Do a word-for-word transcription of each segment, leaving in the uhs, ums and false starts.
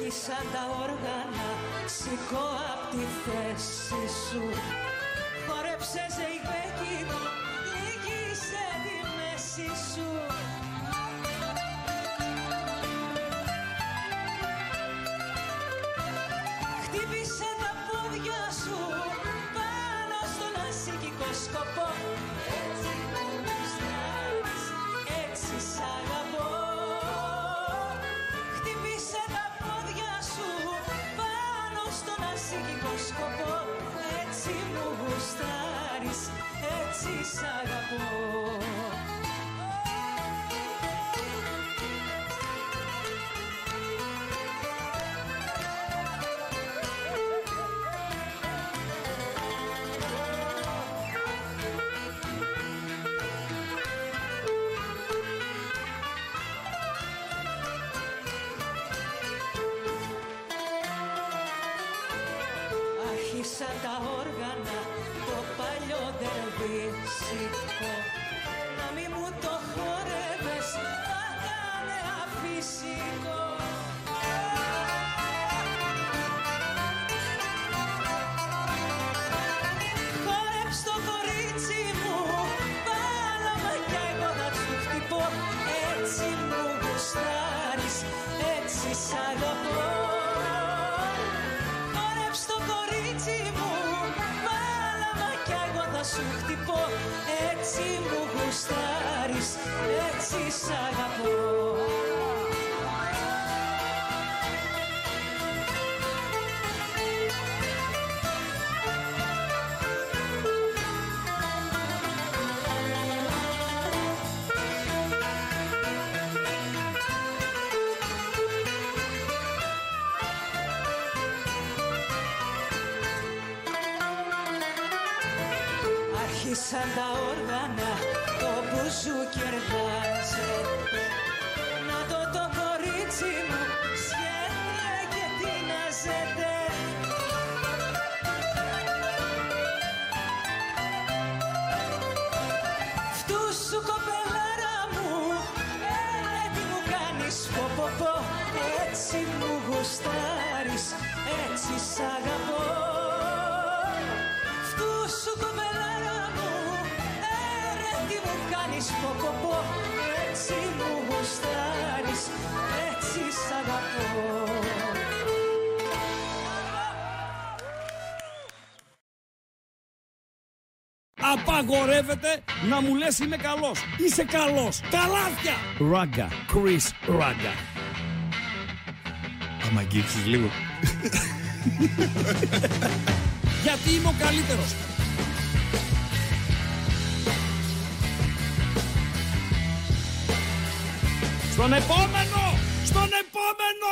όχι σαν τα όργανα, σηκώ απ' τη θέση σου. Χορέψε ζεϊμπέκι μου, νίκησε τη μέση σου. Χτύπησε τα πόδια σου πάνω στον ασίκικο σκοπό. Έτσι μπορείς να έρθεις, έτσι σ' αγαπώ. Χτύπησε τα πόδια σου πάνω στον ασίκικο σκοπό. Έτσι μου γουστάρεις, έτσι σ' αγαπώ. Σαν τα όργανα, το παλιό ντερμπι σηκώ. Να μη μου το χορεύες, θα κάνε αφύσικο. Χόρεψ' το κορίτσι μου, πάλαμα κι εγώ να σου χτυπώ. Έτσι μου γουστάρεις, έτσι σ' αγαπώ. Σου χτυπώ, έτσι μου γουστάρεις, έτσι σ' αγαπώ. Σαν τα όργανα το μπουζούκι εργάζεται. Να το το κορίτσι μου σκέφτεται και τεινάζεται. Φτούσου κοπελάρα μου, έλα τι μου κάνεις ποποπό. Έτσι μου γουστάρεις, έτσι σ' αγαπώ. Φτούσου κοπελάρα μου, ποποπό, έτσι μου γουστάρεις, έτσι σ' αγαπώ. Απαγορεύεται να μου λες είμαι καλός. Είσαι καλός. Καλάθια. Ράγκα. Κρίς Ράγκα. Άμα αγγίξεις λίγο. Γιατί είμαι ο καλύτερος. Στον επόμενο! Στον επόμενο!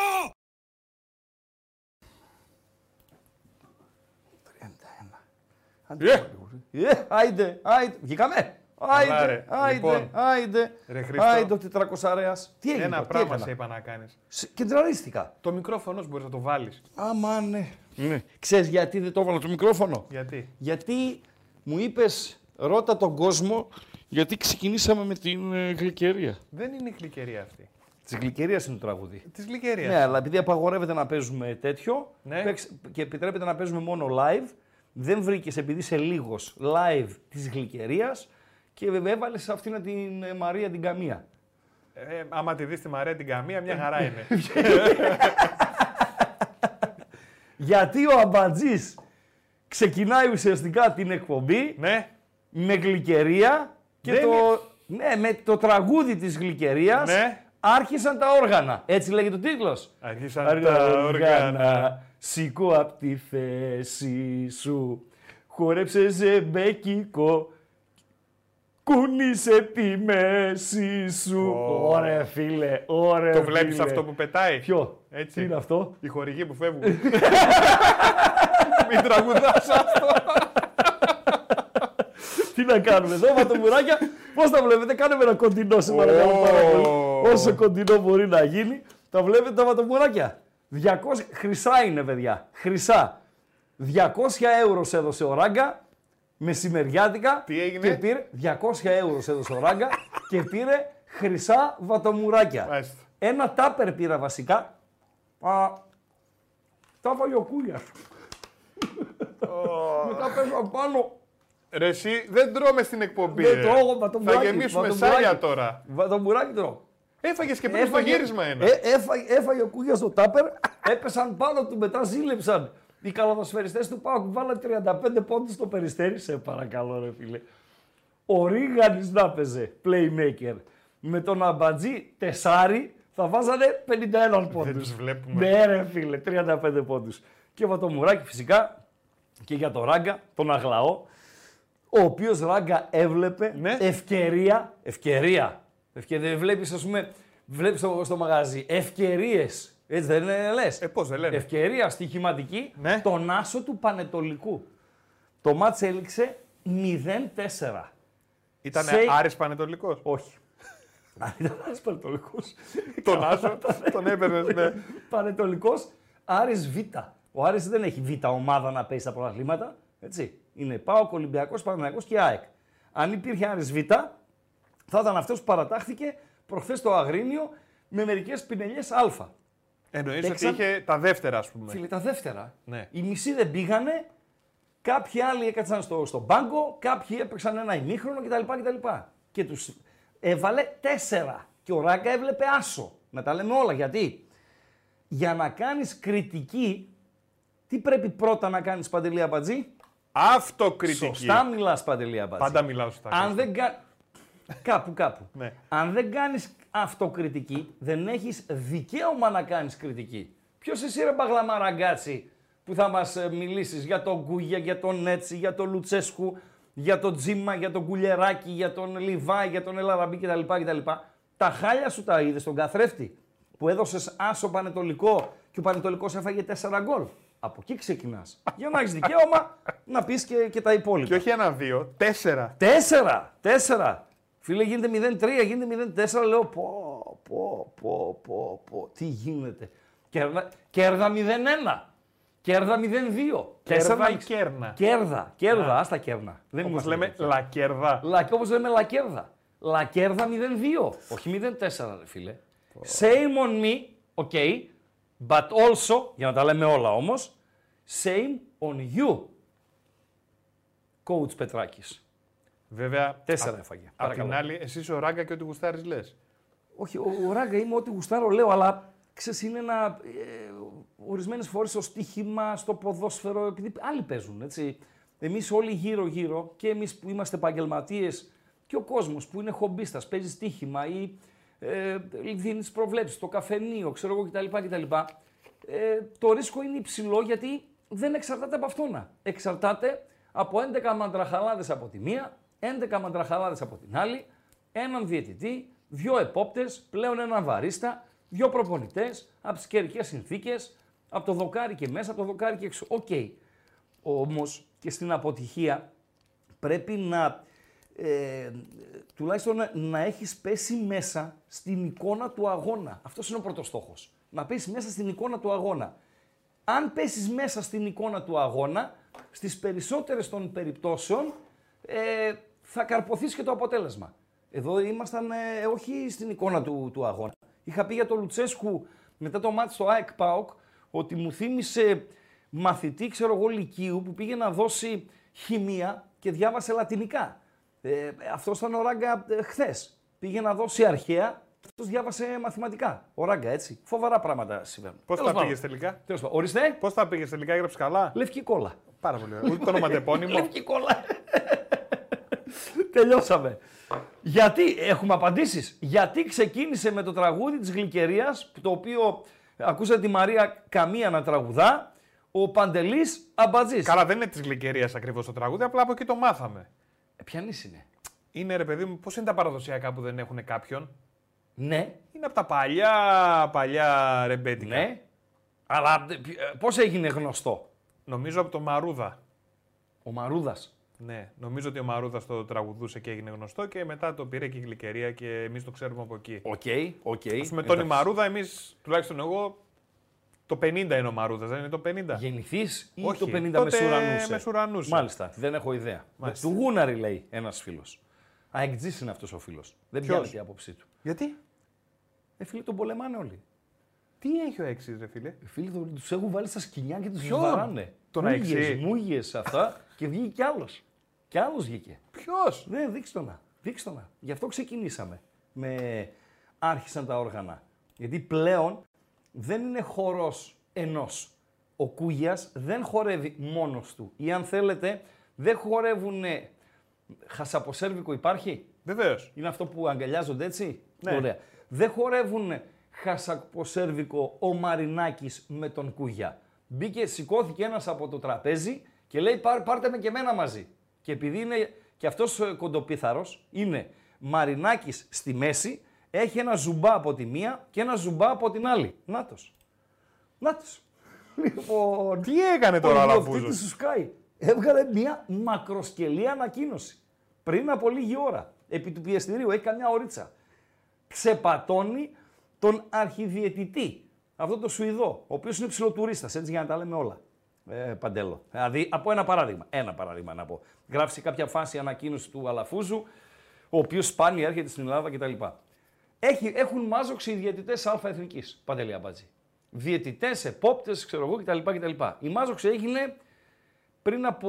τριάντα ένα. Άιντε, άιντε. Βγήκαμε. Άιντε, άιντε, άιντε. Άιντε ο τετρακοσαρέας. Τι έγινε, ένα πράγμα σε είπα να κάνεις. Κεντραρίστηκα. Το μικρόφωνο σου μπορείς να το βάλεις. Άμα ναι. Ξέρεις γιατί δεν το έβαλα το μικρόφωνο. Γιατί. Γιατί μου είπες... Ρώτα τον κόσμο, γιατί ξεκινήσαμε με την ε, γλυκερία. Δεν είναι η γλυκερία αυτή. Τη γλυκερία είναι το τραγούδι. Τη γλυκερία. Ναι, αλλά επειδή απαγορεύεται να παίζουμε τέτοιο ναι. Και επιτρέπεται να παίζουμε μόνο live, δεν βρήκες επειδή είσαι λίγος live τη γλυκερία και έβαλες αυτήν την ε, Μαρία την Καμία. Ε, άμα τη δεις τη Μαρία την Καμία, μια χαρά είναι. Γιατί ο Αμπατζής ξεκινάει ουσιαστικά την εκπομπή. Ναι. Με γλυκερία και δεν το, είναι... ναι, με το τραγούδι της γλυκερίας ναι. Άρχισαν τα όργανα. Έτσι λέγεται ο τίτλος. Άρχισαν, άρχισαν τα όργανα, σηκώ απ' τη θέση σου, χορέψε ζεμπέκικο, κούνησε τη μέση σου. Oh. Ωραία φίλε, ωραία το βλέπεις φίλε. Αυτό που πετάει. Ποιο, έτσι. Τι είναι αυτό. Οι χορηγοί που φεύγουν. Μην τραγουδάς αυτό. Τι να κάνουμε εδώ, βατομουράκια, πώς τα βλέπετε, κάνουμε ένα κοντινό σήμερα, oh. Όσο κοντινό μπορεί να γίνει, τα βλέπετε τα βατομουράκια. διακόσια, χρυσά είναι παιδιά, χρυσά. διακόσια ευρώ έδωσε ο Ράγκα, μεσημεριάτικα. Τι έγινε? Και πήρε, διακόσια ευρώ έδωσε ο Ράγκα και πήρε χρυσά βατομουράκια. Ένα τάπερ πήρα βασικά, α, Τα έφαγε ο Κούλιας. Μετά πέσα πάνω. Ρε εσύ, δεν τρώμε στην εκπομπή. Δεν τρώω, μα τον μπουράκι. Θα γεμίσουμε σάλια τώρα. Μα τον μπουράκι τρώω. Έφαγες και πριν στο γύρισμα ένα. Έφαγε ο Κούλιας το τάπερ, έπεσαν πάνω του, μετά ζήλεψαν. Οι καλαδοσφαιριστές του ΠΑΟΚ βάλαν τριάντα πέντε πόντους στο Περιστέρι. Σε παρακαλώ ρε φίλε. Ο Ρίγανης να παίζε, playmaker. Με τον Αμπατζή τεσάρι θα βάζανε πενήντα ένα πόντους. Δεν τους βλέπουμε. Ναι ρε φίλε, τριάντα πέντε πόντους. Και με τον Μουράκη φυσικά και για τον Ράγκα, τον Αγλαό, ο οποίος Ράγκα έβλεπε ναι. ευκαιρία, ευκαιρία, ευκαιρία, βλέπεις ας πούμε, βλέπεις στο, στο μαγαζί, ευκαιρίες. Έτσι δεν είναι, λες. Ε, πώς δεν λένε. Ευκαιρία στοιχηματική, ναι. τον άσο του Πανετολικού. Το μάτς έληξε μηδέν τέσσερα. Ήτανε σε... Άρης Πανετολικός. Όχι. Αν ήταν Άρης Πανετολικός. Τον άσο, τον έπαιρνες, ναι. Πανετολικός, Άρης Β. Ο Άρης δεν έχει Β ομάδα να παίζει στα πρωταθλήματα. Έτσι. Είναι ΠΑΟΚ, Ολυμπιακός, Παναθηναϊκός και ΑΕΚ. Αν υπήρχε Άρης Β, θα ήταν αυτός που παρατάχθηκε προχθές στο Αγρίνιο με μερικές πινελιές Α. Εννοείς ότι είχε τα δεύτερα, ας πούμε. Φίλε, τα δεύτερα. Ναι. Οι μισοί δεν πήγανε, κάποιοι άλλοι έκατσαν στο, στον πάγκο, κάποιοι έπαιξαν ένα ημίχρονο κτλ. κτλ. Και τους έβαλε τέσσερα. Και ο Ράγκα έβλεπε άσο. Να τα λέμε όλα. Γιατί για να κάνεις κριτική, τι πρέπει πρώτα να κάνεις, Παντελή Αμπατζή? Αυτοκριτική. Σωστά μιλάς, Παντελή Αμπατζή. Πάντα μιλάω σωστά. Αν δεν κα... κάπου, κάπου. Ναι. Αν δεν κάνεις αυτοκριτική, δεν έχεις δικαίωμα να κάνεις κριτική. Ποιος εσύ ρε μπαγλαμαραγκάτσι που θα μας μιλήσεις για τον Γκούγια, για τον Νέτσι, για τον Λουτσέσκου, για τον Τζίμα, για τον Κουλιεράκη, για τον Λιβάη, για τον Ελαραμπή κτλ. κτλ. Τα χάλια σου τα είδες στον καθρέφτη που έδωσες άσο Πανετολικό και ο Πανετολικός έφαγε τέσσερα γκολ. Από εκεί ξεκινάς. Για να έχεις δικαίωμα να πεις και, και τα υπόλοιπα. Και όχι ένα-δύο, τέσσερα. Τέσσερα! Τέσσερα! Φίλε, γίνεται μηδέν τρία, γίνεται μηδέν τέσσερα, λέω πω, πω, πω, πω, πω, τι γίνεται. Κέρδα, κέρδα μηδέν ένα, κέρδα μηδέν δύο. Κέρδα ή κέρνα. Κέρδα, κέρδα, άστα κέρνα. Δεν όπως λέμε λακέρδα. Λα, όπως λέμε λακέρδα. Λακέρδα μηδέν δύο, όχι μηδέν τέσσερα ρε φίλε. Oh. Same on me, ok, but also, για να τα λέμε όλα όμως, same on you, coach Πετράκης. Βέβαια, τέσσερα έφαγε. Απ' την άλλη, εσύ είσαι ο Ράγκα και ό,τι γουστάρεις λες. Όχι, ο, ο Ράγκα είμαι ό,τι γουστάρω λέω, αλλά ξέρεις είναι ένα, ε, ορισμένες φορές στο στοίχημα, στο ποδόσφαιρο, επειδή άλλοι παίζουν, έτσι. Εμείς όλοι γύρω-γύρω και εμείς που είμαστε επαγγελματίες και ο κόσμος που είναι χομπίστας, παίζει στοίχημα ή ε, δίνει τις προβλέψεις, το καφενείο, ξέρω εγώ κτλ. κτλ. Ε, το ρίσκο είναι υψηλό γιατί δεν εξαρτάται από αυτόνα. Εξαρτάται από έντεκα μαντραχαλάδες από τη μία, έντεκα μαντραχαλάδες από την άλλη, έναν διαιτητή, δύο επόπτες, πλέον έναν βαρίστα, δύο προπονητές, από τις καιρικές συνθήκες, από το δοκάρι και μέσα, από το δοκάρι και έξω. Οκ. Okay. Όμως και στην αποτυχία πρέπει να, ε, τουλάχιστον να, να έχεις πέσει μέσα στην εικόνα του αγώνα. Αυτός είναι ο πρώτος στόχος. Να πέσεις μέσα στην εικόνα του αγώνα. Αν πέσεις μέσα στην εικόνα του αγώνα, στις περισσότερες των περιπτώσεων, Ε, θα καρποθείς και το αποτέλεσμα. Εδώ ήμασταν ε, όχι στην εικόνα του, του αγώνα. Είχα πει για τον Λουτσέσκου μετά το μάτς στο ΑΕΚ ΠΑΟΚ ότι μου θύμισε μαθητή, ξέρω εγώ, λυκείου που πήγε να δώσει χημεία και διάβασε λατινικά. Ε, αυτός ήταν ο Ράγκα ε, χθες. Πήγε να δώσει αρχαία, αυτός διάβασε μαθηματικά. Ο Ράγκα, έτσι. Φοβερά πράγματα συμβαίνουν. Πώς τα πήγες τελικά? Ορίστε. Πώς τα πήγες τελικά, έγραψες καλά? Λευκή κόλλα. Πάρα πολύ ωραία. Ούτε το ονοματεπώνυμο. Λευκή κόλλα. Τελειώσαμε. Γιατί, έχουμε απαντήσεις, γιατί ξεκίνησε με το τραγούδι της Γλυκερίας, το οποίο ακούσατε τη Μαρία Καμία να τραγουδά, ο Παντελής Αμπατζής. Καλά, δεν είναι της Γλυκερίας ακριβώς το τραγούδι, απλά από εκεί το μάθαμε. Ε, ποιανής είναι? Είναι ρε παιδί μου, πώς είναι τα παραδοσιακά που δεν έχουν κάποιον. Ναι. Είναι από τα παλιά, παλιά ρεμπέτικα. Ναι. Αλλά πώς έγινε γνωστό? Νομίζω από το Μαρούδα. Ο Μαρούδας. Ναι, νομίζω ότι ο Μαρούδας το τραγουδούσε και έγινε γνωστό και μετά το πήρε και η Γλυκερία και εμείς το ξέρουμε από εκεί. Οκ, okay, οκ. Okay. Ας πούμε τον η Μαρούδα, εμείς, τουλάχιστον εγώ, το πενήντα είναι ο Μαρούδας, δεν είναι το πενήντα. Γεννηθείς ή όχι, το πενήντα μεσουρανούσε. Μάλιστα, δεν έχω ιδέα. Μάλιστα. Του Γούναρη λέει ένας φίλος. Αεκτζής είναι αυτός ο φίλος. Δεν πιάνει η άποψή του. Γιατί? Ε, φίλοι, τον πολεμάνε όλοι. Τι έχει ο Έξι, ρε φίλε. Φίλε, τους έχουν βάλει στα σκοινιά και τους βαράνε. Τον Έξι. Μούγες αυτά και βγήκε κι άλλος. Κι άλλος βγήκε. Ποιος. Ναι, δείξτε το να. Δείξτε το να. Γι' αυτό ξεκινήσαμε. Με... Άρχισαν τα όργανα. Γιατί πλέον δεν είναι χορός ενός. Ο Κούγιας δεν χορεύει μόνος του. Ή αν θέλετε, δεν χορεύουν. Χασαποσέρβικο υπάρχει. Βεβαίως. Είναι αυτό που αγκαλιάζονται έτσι. Ναι. Ωραία. Δεν χορεύουν χασαποσέρβικο ο Μαρινάκης με τον Κούγια. Μπήκε, σηκώθηκε ένας από το τραπέζι και λέει Πάρ, πάρτε με και μένα μαζί. Και επειδή είναι και αυτός ο κοντοπίθαρος, είναι Μαρινάκης στη μέση, έχει ένα ζουμπά από τη μία και ένα ζουμπά από την άλλη. Νάτος. Νάτος. Λοιπόν, τι έκανε τώρα ο Λαφούζος. Του Sky έβγαλε μια μακροσκελή ανακοίνωση πριν από λίγη ώρα. Επί του πιεστηρίου, έχει καμιά ωρίτσα. Ξεπατώνει τον αρχιδιαιτητή, αυτό το Σουηδό, ο οποίος είναι ψιλοτουρίστας, έτσι για να τα λέμε όλα. Ε, Παντέλο. Δηλαδή, από ένα παράδειγμα. Ένα παράδειγμα να πω. Γράφει κάποια φάση ανακοίνωση του Αλαφούζου, ο οποίος σπάνια έρχεται στην Ελλάδα κτλ. Έχει, έχουν μάζοξη οι διαιτητές Α Εθνικής. Παντελή Αμπάτζη. Διαιτητές, επόπτες, ξέρω εγώ κτλ. κτλ. Η μάζοξη έγινε πριν από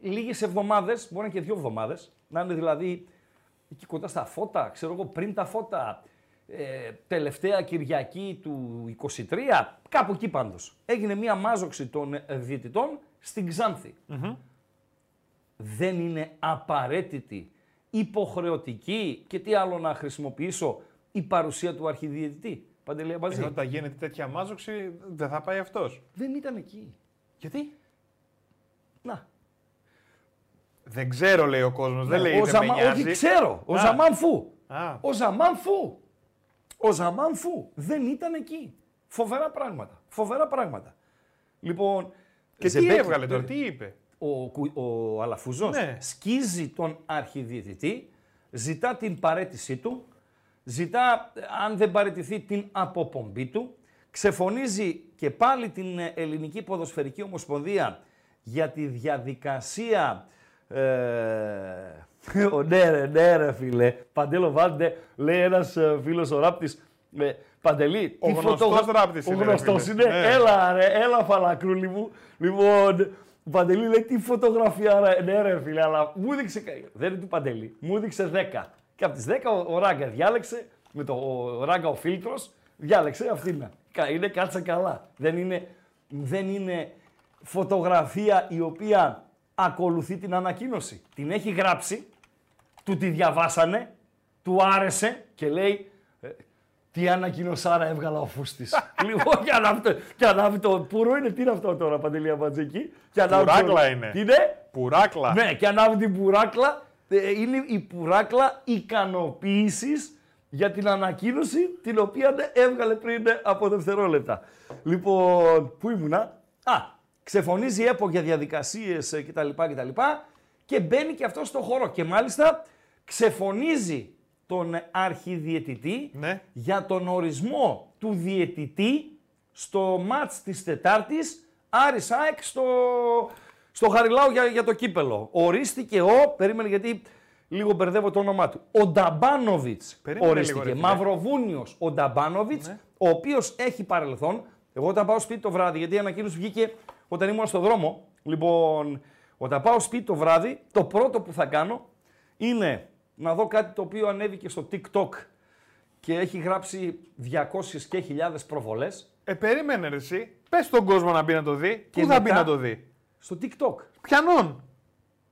λίγες εβδομάδες, μπορεί να και δύο εβδομάδες, να είναι δηλαδή εκεί κοντά στα φώτα, ξέρω εγώ πριν τα φώτα, ε, τελευταία Κυριακή του είκοσι τρία, κάπου εκεί πάντως. Έγινε μία μάζοξη των διαιτητών στην Ξάνθη. Mm-hmm. Δεν είναι απαραίτητη, υποχρεωτική και τι άλλο να χρησιμοποιήσω, η παρουσία του αρχιδιαιτητή. Παντελία Μπατζή. Ενώ όταν γίνεται τέτοια μάζοξη, δεν θα πάει αυτός. Δεν ήταν εκεί. Γιατί. Να. Δεν ξέρω, λέει ο κόσμος. Δεν λέει, ο δεν με νοιάζει. Όχι, ξέρω. Ο Ζαμάν Φου. Ο Ζαμάν Φου. Ο Ζαμάν Φου. Δεν ήταν εκεί. Φοβερά πράγματα. Φοβερά πράγματα. Λοιπόν... Και τι έβγαλε τώρα, τι είπε. Ο, ο Αλαφούζος, ναι, σκίζει τον αρχιδιαιτητή, ζητά την παραίτησή του, ζητά, αν δεν παραιτηθεί, την αποπομπή του, ξεφωνίζει και πάλι την Ελληνική Ποδοσφαιρική Ομοσπονδία για τη διαδικασία... Ε, ο, ναι ρε, ναι ρε φίλε, Παντέλο Βάντε, λέει ένας φίλος ο Ράπτης, Παντελή, ο γνωστός φωτο... Ράπτης είναι, ο γνωστός είναι, ναι. έλα ρε, έλα φαλακρούλη μου, λοιπόν... Ο Παντελή λέει τι φωτογραφία, ναι ρε φίλε, αλλά μου δείξε, δεν είναι του Παντελή, μου δείξε δέκα. Και από τις δέκα ο, ο Ράγκα διάλεξε, με το ο, ο Ράγκα ο φίλτρος, διάλεξε αυτήν. Είναι κάτσα καλά. Δεν είναι, δεν είναι φωτογραφία η οποία ακολουθεί την ανακοίνωση. Την έχει γράψει, του τη διαβάσανε, του άρεσε και λέει... Τι ανακοινωσάρα έβγαλα ο Φούστης. Λοιπόν, και ανάβει ανάβ το... Πουρό είναι, τι είναι αυτό τώρα, Παντελή Αμπατζική. Πουράκλα το... είναι. Τι είναι. Πουράκλα. Ναι, και ανάβει την πουράκλα. Ε, είναι η πουράκλα ικανοποίησης για την ανακοίνωση, την οποία έβγαλε πριν από δευτερόλεπτα. Λοιπόν, πού ήμουνα. Α, ξεφωνίζει η ΕΠΟ για διαδικασίες κτλ, κτλ. Και μπαίνει και αυτό στο χώρο. Και μάλιστα ξεφωνίζει τον αρχιδιαιτητή, ναι, για τον ορισμό του διαιτητή στο μάτς της Τετάρτης Άρης ΑΕΚ στο, στο Χαριλάου για, για το κύπελο. Ορίστηκε ο, περίμενε γιατί λίγο μπερδεύω το όνομά του, ο Νταμπάνοβιτς. Περίμενε, ορίστηκε, λίγο, Μαυροβούνιος ο Νταμπάνοβιτς, ναι, ο οποίος έχει παρελθόν. Εγώ όταν πάω σπίτι το βράδυ, γιατί η ανακοίνωση βγήκε όταν ήμουν στο δρόμο, λοιπόν, όταν πάω σπίτι το βράδυ, το πρώτο που θα κάνω είναι... να δω κάτι το οποίο ανέβηκε στο TikTok και έχει γράψει διακόσιες και χιλιάδες προβολές. Ε, περίμενε ρε εσύ. Πες στον κόσμο να μπει να το δει. Και πού θα μπει να το δει. Στο TikTok. Πιανών.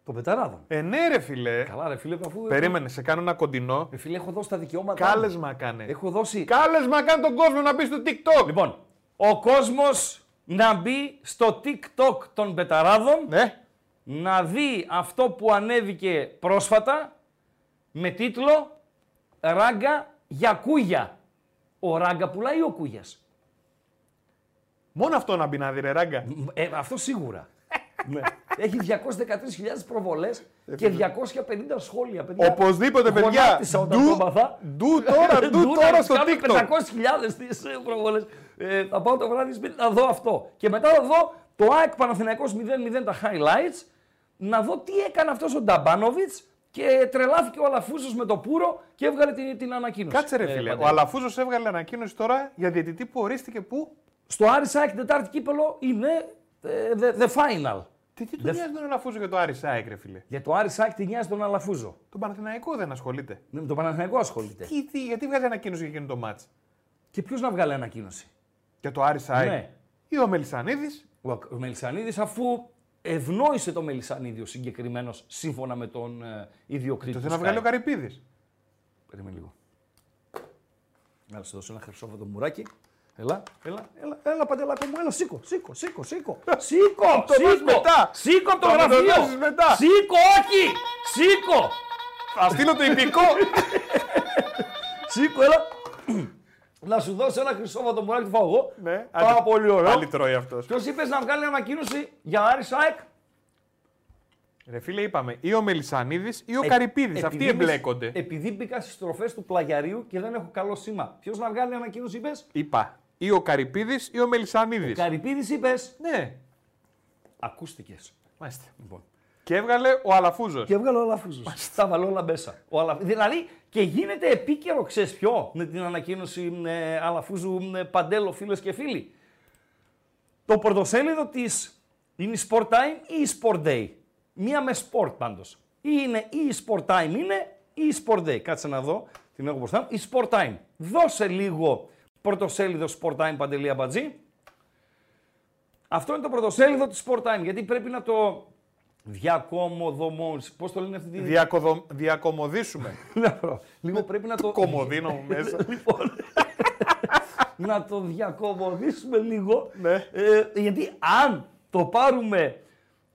Τον Πεταράδων. Ε, ναι ρε φίλε. Καλά ρε φίλε. Αφού... Περίμενε, σε κάνω ένα κοντινό. Ε, φίλε, έχω δώσει τα δικαιώματα. Κάλεσμα κάνε. Έχω δώσει. Κάλεσμα κάνε τον κόσμο να μπει στο TikTok. Λοιπόν, ο κόσμος να μπει στο TikTok των Πεταράδων. Ναι. Να δει αυτό που ανέβηκε πρόσφατα. Με τίτλο «Ράγκα για Κούγια». Ο Ράγκα πουλάει ο Κούγιας. Μόνο αυτό να μπει να δει ρε Ράγκα. Ε, αυτό σίγουρα. Ναι. Έχει διακόσιες δεκατρείς χιλιάδες προβολές και διακόσια πενήντα σχόλια. Παιδιά. Οπωσδήποτε παιδιά. Ντου τώρα, ντου τώρα στο TikTok. πεντακόσιες χιλιάδες προβολές. Ε, θα πάω το βράδυ σπίτι να δω αυτό. Και μετά θα δω το ΑΕΚ Παναθηναϊκός μηδέν μηδέν τα highlights. Να δω τι έκανε αυτός ο Νταμπάνοβιτς. Και τρελάθηκε ο Αλαφούζος με το πούρο και έβγαλε την, την ανακοίνωση. Κάτσε ρε φίλε, ε, ο Αλαφούζος έβγαλε ανακοίνωση τώρα για διαιτητή που ορίστηκε που... Στο Άρη ΣΑΕΚ Τετάρτη Κύπελλο είναι the, the final. Τι, τι του the... νοιάζει τον Αλαφούζο για το Άρη ΣΑΕΚ ρε φίλε. Για το Άρη ΣΑΕΚ τι νοιάζει τον Αλαφούζο. Τον Παναθηναϊκό δεν ασχολείται. Ναι, με τον Παναθηναϊκό ασχολείται. Τι, τι, γιατί βγάζει ανακοίνωση για εκείνο το μάτς. Και ποιο να βγάλει ανακοίνωση. Για το Άρη ΣΑΕΚ. Ναι. Ή ο Μελισανίδης. Ο, ο Μελισανίδης αφού... Ευνόησε το Μελισανίδη ο συγκεκριμένος σύμφωνα με τον ε, ιδιοκτήτη. Το θέλει να βγάλει ο Καρυπίδης. Περίμενε λίγο. Έλα, σου δώσω ένα χρυσόβατο μουράκι. Έλα, έλα, έλα, έλα παντελάκο μου, έλα, σήκω, σήκω, σήκω, σήκω, σήκω, το σήκω, μετά. Σήκω το γραφείο, σήκω, όχι, σήκω. Θα στείλω το υπηκό. Σήκω, έλα. Να σου δώσω ένα χρυσόβατο μουράκι, το φάω εγώ. Ναι. Πάρα Άλλη... πολύ ωραίο. Άλλη τρώει αυτός. Ποιος είπες να βγάλει ανακοίνωση για Άρη ΣΑΕΚ. Ρε φίλε, είπαμε ή ο Μελισανίδης ή ο ε... Καρυπίδης. Αυτοί εμπλέκονται. Επειδή μπήκα στις στροφές του πλαγιαρίου και δεν έχω καλό σήμα. Ποιος να βγάλει ανακοίνωση, είπες. Είπα ή ο Καρυπίδης ή ο Μελισανίδης. Ο Καρυπίδης είπες. Ναι. Ακούστηκες. Μάλιστα. Λοιπόν. Και έβγαλε ο Αλαφούζος. Και έβγαλε ο Αλαφούζος. Τα βάλω όλα μέσα. Αλα... Δηλαδή και γίνεται επίκαιρο, ξέρεις ποιο, με την ανακοίνωση ε, Αλαφούζου ε, Παντέλο, φίλες και φίλοι. Το πρωτοσέλιδο της είναι η Sport Time ή η Sport Day. Μία με sport πάντως. Ή είναι ή η Sport Time είναι ή η Sport Day. Κάτσε να δω, την έχω μπροστά μου. Η Sport Time. Δώσε λίγο πρωτοσέλιδο Sport Time, Παντελή Αμπατζή. Αυτό είναι το πρωτοσέλιδο της Sport Time, γιατί πρέπει να το... Διακομοδομός. Πώς το λένε αυτή τη... Διακοδο... Διακομοδίσουμε. Λίγο πρέπει να το... Κομμωδίνο μου μέσα. Λοιπόν, να το διακομοδίσουμε λίγο. Ναι. Ε, γιατί αν το πάρουμε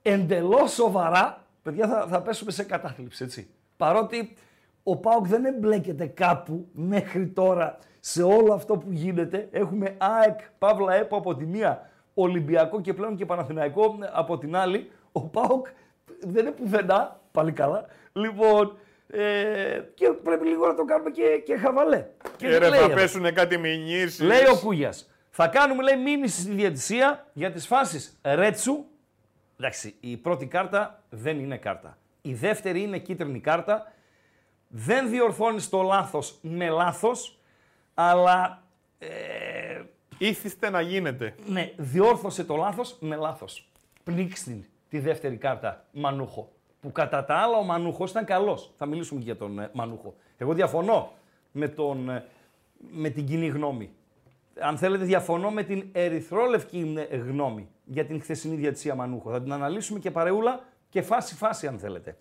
εντελώς σοβαρά, παιδιά θα, θα πέσουμε σε κατάθλιψη, έτσι. Παρότι ο ΠΑΟΚ δεν εμπλέκεται κάπου μέχρι τώρα σε όλο αυτό που γίνεται. Έχουμε ΑΕΚ, Παύλα ΕΠΟ από τη μία, Ολυμπιακό και πλέον και Παναθηναϊκό από την άλλη. Ο ΠΑΟΚ δεν είναι πουθενά, πάλι καλά, λοιπόν, ε, και πρέπει λίγο να το κάνουμε και, και χαβαλέ. Και ε, ρε, λέει, θα πέσουνε κάτι μηνύσεις. Λέει ο Κούγιας, θα κάνουμε, λέει, μήνυση στη διαιτησία για τις φάσεις Ρέτσου. Εντάξει, η πρώτη κάρτα δεν είναι κάρτα. Η δεύτερη είναι κίτρινη κάρτα. Δεν διορθώνεις το λάθος με λάθος, αλλά... Ε, ήθιστε να γίνεται. Ναι, διόρθωσε το λάθος με λάθος. Πνίξτην. Τη δεύτερη κάρτα, Μανούχο. Που κατά τα άλλα ο Μανούχος ήταν καλός. Θα μιλήσουμε και για τον ε, Μανούχο. Εγώ διαφωνώ με, τον, ε, με την κοινή γνώμη. Αν θέλετε, διαφωνώ με την ερυθρόλευκη γνώμη για την χθεσινή διαιτησία Μανούχο. Θα την αναλύσουμε και παρεούλα και φάση-φάση, αν θέλετε.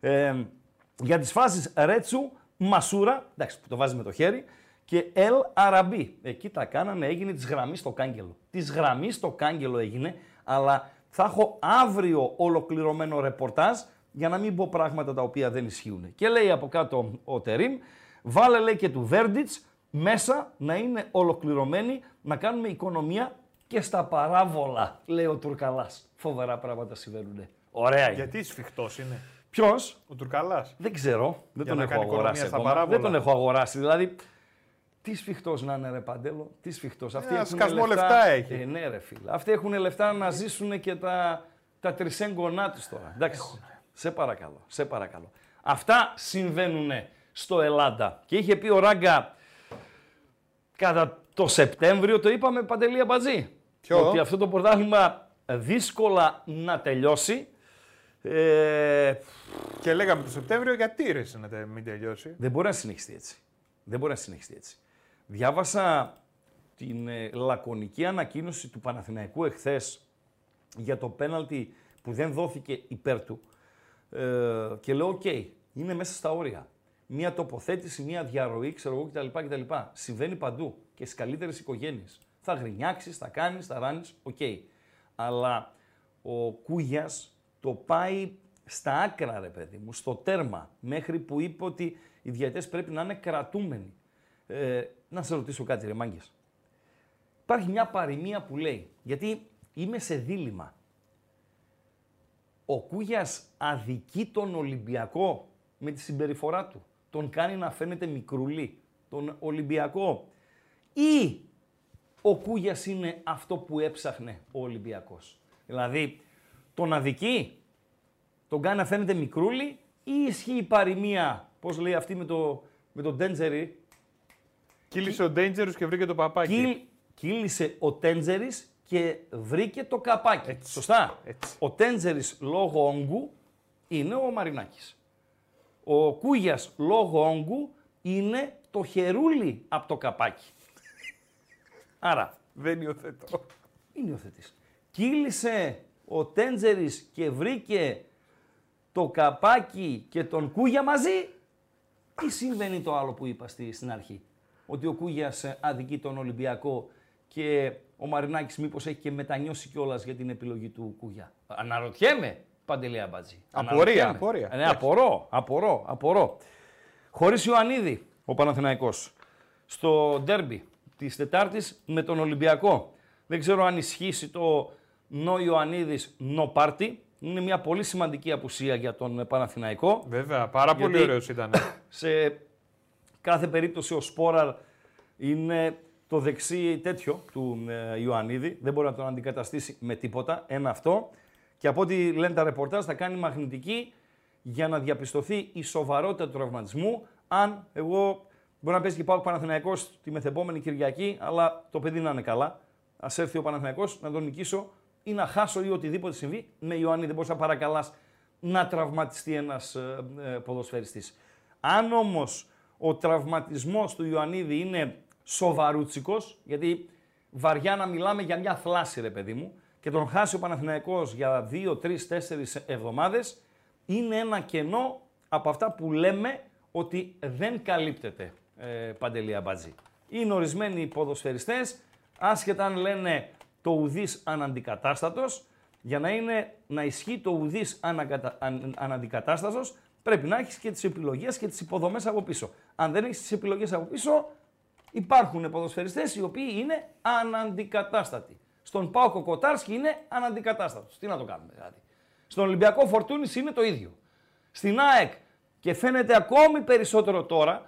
Ε, για τις φάσεις Ρέτσου, Μασούρα, εντάξει, που το βάζει με το χέρι, και Ελ Αραμπί. Εκεί τα κάνανε, έγινε τη γραμμή στο κάγκελο. Τη γραμμή στο κάγκελο έγινε, αλλά. Θα έχω αύριο ολοκληρωμένο ρεπορτάζ για να μην πω πράγματα τα οποία δεν ισχύουν. Και λέει από κάτω ο Τερίμ, βάλε λέει και του Βέρντιτς μέσα να είναι ολοκληρωμένη, να κάνουμε οικονομία και στα παράβολα, λέει ο Τουρκαλάς. Φοβερά πράγματα συμβαίνουν. Ωραία είναι. Γιατί σφιχτός είναι. Ποιος? Ο Τουρκαλάς. Δεν ξέρω. Δεν τον έχω αγοράσει ακόμα. Δεν τον έχω αγοράσει. Δηλαδή, τι σφιχτός να είναι ρε Παντέλο, τι σφιχτός. Αυτοί έχουν λεφτά, λεφτά έχει. Ε, ναι ρε φίλε. Αυτοί έχουν λεφτά να ζήσουν και τα, τα τρισέγγονά τους τώρα. Εντάξει, σε παρακαλώ, σε παρακαλώ. Αυτά συμβαίνουν στο Ελλάδα. Και είχε πει ο Ράγκα κατά το Σεπτέμβριο, το είπαμε Παντελή Αμπατζή. Ότι αυτό το πρωτάθλημα δύσκολα να τελειώσει. Ε... Και λέγαμε το Σεπτέμβριο γιατί ρε να μην τελειώσει. Δεν μπορεί να συνεχιστεί έτσι. Δεν μπορεί να συνεχιστεί έτσι. Διάβασα την ε, λακωνική ανακοίνωση του Παναθηναϊκού εχθές για το πέναλτι που δεν δόθηκε υπέρ του ε, και λέω οκ, okay, είναι μέσα στα όρια. Μία τοποθέτηση, μία διαρροή, ξέρω εγώ κτλ, κτλ. Συμβαίνει παντού και στις καλύτερες οικογένειες. Θα γρινιάξεις, θα κάνεις, θα ράνεις, οκ. Okay. Αλλά ο Κούγιας το πάει στα άκρα ρε παιδί μου, στο τέρμα, μέχρι που είπε ότι οι διαιτητές πρέπει να είναι κρατούμενοι. Ε, να σε ρωτήσω κάτι ρε μάγκες. Υπάρχει μια παροιμία που λέει, γιατί είμαι σε δίλημμα. Ο Κούγιας αδικεί τον Ολυμπιακό με τη συμπεριφορά του. Τον κάνει να φαίνεται μικρούλι, τον Ολυμπιακό. Ή ο Κούγιας είναι αυτό που έψαχνε ο Ολυμπιακός. Δηλαδή, τον αδικεί, τον κάνει να φαίνεται μικρούλι ή ισχύει η παροιμία, πώς λέει αυτή με το, με το Dangery. Κύλησε ο Dangerous και βρήκε το παπάκι. Κύλ, κύλησε ο Dangerous και βρήκε το καπάκι. Έτσι. Σωστά. Έτσι. Ο Dangerous λόγω όγκου είναι ο Μαρινάκης. Ο Κούγιας λόγω όγκου είναι το χερούλι από το καπάκι. Άρα. Δεν υιοθετώ. Είναι υιοθετής. Κύλησε ο Τέντζερης και βρήκε το καπάκι και τον Κούγια μαζί. Τι συμβαίνει το άλλο που είπα στην αρχή. Ότι ο Κούγιας αδικεί τον Ολυμπιακό και ο Μαρινάκης μήπως έχει και μετανιώσει κιόλας για την επιλογή του Κούγια. Αναρωτιέμαι, Παντελή Αμπατζή. Απορία, απορία. Ναι, απορώ, απορώ, απορώ. Χωρίς Ιωαννίδη ο Παναθηναϊκός στο ντέρμπι της Τετάρτης με τον Ολυμπιακό. Δεν ξέρω αν ισχύσει το «No Ιωαννίδης, no party». Είναι μια πολύ σημαντική απουσία για τον Παναθηναϊκό. Βέβαια, πάρα πολύ ωραίος ήταν. Σε κάθε περίπτωση ο Σπόραρ είναι το δεξί τέτοιο του Ιωαννίδη. Δεν μπορεί να τον αντικαταστήσει με τίποτα. Ένα αυτό. Και από ό,τι λένε τα ρεπορτάζ θα κάνει μαγνητική για να διαπιστωθεί η σοβαρότητα του τραυματισμού. Αν εγώ μπορεί να πέσει και πάω Παναθηναϊκός τη μεθεπόμενη Κυριακή, αλλά το παιδί να είναι καλά. Ας έρθει ο Παναθηναϊκός να τον νικήσω ή να χάσω ή οτιδήποτε συμβεί. Με Ιωάννη δεν μπορείς να παρακαλάς να τραυματιστεί ένας ε, ποδοσφαιριστής. Αν όμως ο τραυματισμός του Ιωαννίδη είναι σοβαρούτσικος, γιατί βαριά να μιλάμε για μια θλάση ρε παιδί μου, και τον χάσει ο Παναθηναϊκός για δύο, τρεις, τέσσερις εβδομάδες, είναι ένα κενό από αυτά που λέμε ότι δεν καλύπτεται, ε, Παντελή Αμπατζή. Είναι ορισμένοι ποδοσφαιριστές, άσχετα αν λένε το ουδής αναντικατάστατος, για να, είναι, να ισχύει το ουδής ανακατα... αν, αναντικατάστατος, πρέπει να έχεις και τις επιλογές και τις υποδομές από πίσω. Αν δεν έχεις τις επιλογές από πίσω, υπάρχουν ποδοσφαιριστές οι οποίοι είναι αναντικατάστατοι. Στον Πάο Κοκοτάρσκι είναι αναντικατάστατος. Τι να το κάνουμε δηλαδή. Στον Ολυμπιακό Φορτούνης είναι το ίδιο. Στην ΑΕΚ και φαίνεται ακόμη περισσότερο τώρα,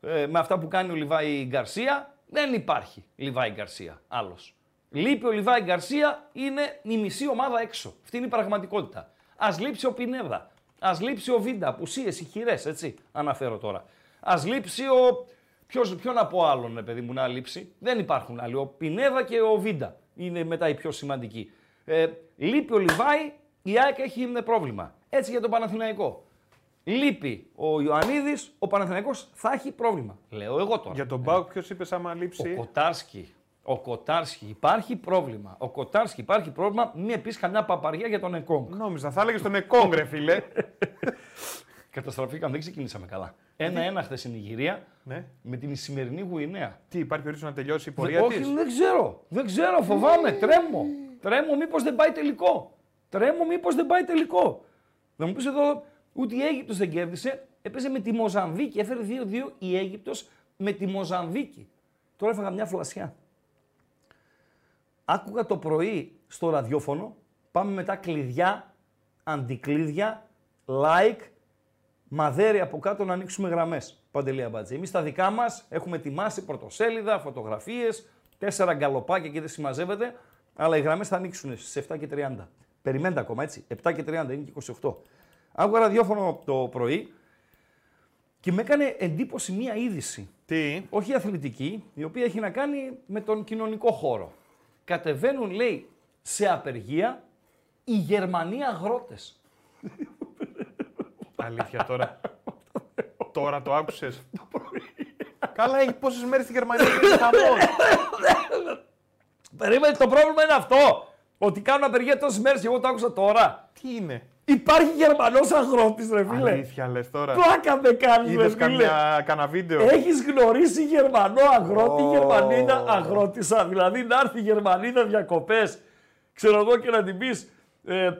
ε, με αυτά που κάνει ο Λιβάη Γκαρσία, δεν υπάρχει Λιβάη Γκαρσία άλλος. Λείπει ο Λιβάη Γκαρσία, είναι η μισή ομάδα έξω. Αυτή είναι η πραγματικότητα. Ας λείψει ο Πινέδα, ας λείψει ο Βίντα, απουσίες, οι χειρές, έτσι αναφέρω τώρα. Ας λείψει ο... Ποιος, ποιον από άλλον, παιδί μου, να λείψει. Δεν υπάρχουν άλλοι. Ο Πινέδα και ο Βίντα είναι μετά οι πιο σημαντικοί. Ε, λείπει ο Λιβάη, η ΑΕΚ έχει πρόβλημα. Έτσι για τον Παναθηναϊκό. Λείπει ο Ιωαννίδης, ο Παναθηναϊκός θα έχει πρόβλημα. Λέω εγώ τώρα. Για τον Μπάουκ, ποιος είπες άμα λείψει. Ο Κοτάρσκι. Ο Κοτάρσκι υπάρχει πρόβλημα. Ο Κοτάρσκι υπάρχει πρόβλημα. Μην πεις καμιά παπαριά για τον Εκόνγκ. Νόμιζα, θα έλεγες τον Εκόνγκ, ρε φίλε. Καταστραφήκαμε, δεν ξεκινήσαμε καλά. ένα ένα χθες στην Νιγηρία, ναι, με την σημερινή Γουινέα. Τι, υπάρχει περίπτωση να τελειώσει η πορεία της? Όχι, δεν ξέρω. Δεν ξέρω, φοβάμαι. Τρέμω. Τρέμω μήπως δεν πάει τελικό. Τρέμω μήπως δεν πάει τελικό. Να μου πεις εδώ. Ούτε η Αίγυπτος δεν κέρδισε, έπαιζε με τη Μοζαμβίκη. Έφερε δύο δύο η Αίγυπτος με τη Μοζαμβίκη. Τώρα έφαγα μια φλασιά. Άκουγα το πρωί στο ραδιόφωνο, πάμε μετά κλειδιά, αντικλείδια, like, μαδέρι από κάτω να ανοίξουμε γραμμές. Παντελή Αμπατζή. Εμείς τα δικά μας έχουμε ετοιμάσει πρωτοσέλιδα, φωτογραφίες, τέσσερα γκαλοπάκια και δεν συμμαζεύεται, αλλά οι γραμμές θα ανοίξουν στις επτά και τριάντα. Περιμένετε ακόμα έτσι, επτά και τριάντα είναι και είκοσι οκτώ. Άκουγα ραδιόφωνο το πρωί και με έκανε εντύπωση μία είδηση. Τι? Όχι αθλητική, η οποία έχει να κάνει με τον κοινωνικό χώρο. Κατεβαίνουν, λέει, σε απεργία οι Γερμανοί αγρότες. Αλήθεια τώρα. Τώρα το άκουσες. Καλά, έχει πόσες μέρες στη Γερμανία είναι χαμός. Περίμενε, το πρόβλημα είναι αυτό. Ότι κάνουν απεργία τόσες μέρες, εγώ το άκουσα τώρα. Τι είναι. Υπάρχει Γερμανός αγρότης, ρε φίλε. Αλήθεια λες τώρα. Πλάκα με κάνεις, ρε φίλε. Κάνα βίντεο. Έχεις γνωρίσει Γερμανό αγρότη, oh. Γερμανίδα αγρότησα. Δηλαδή να έρθει η Γερμανίδα διακοπές, ξέρω εγώ, και να την πεις ε,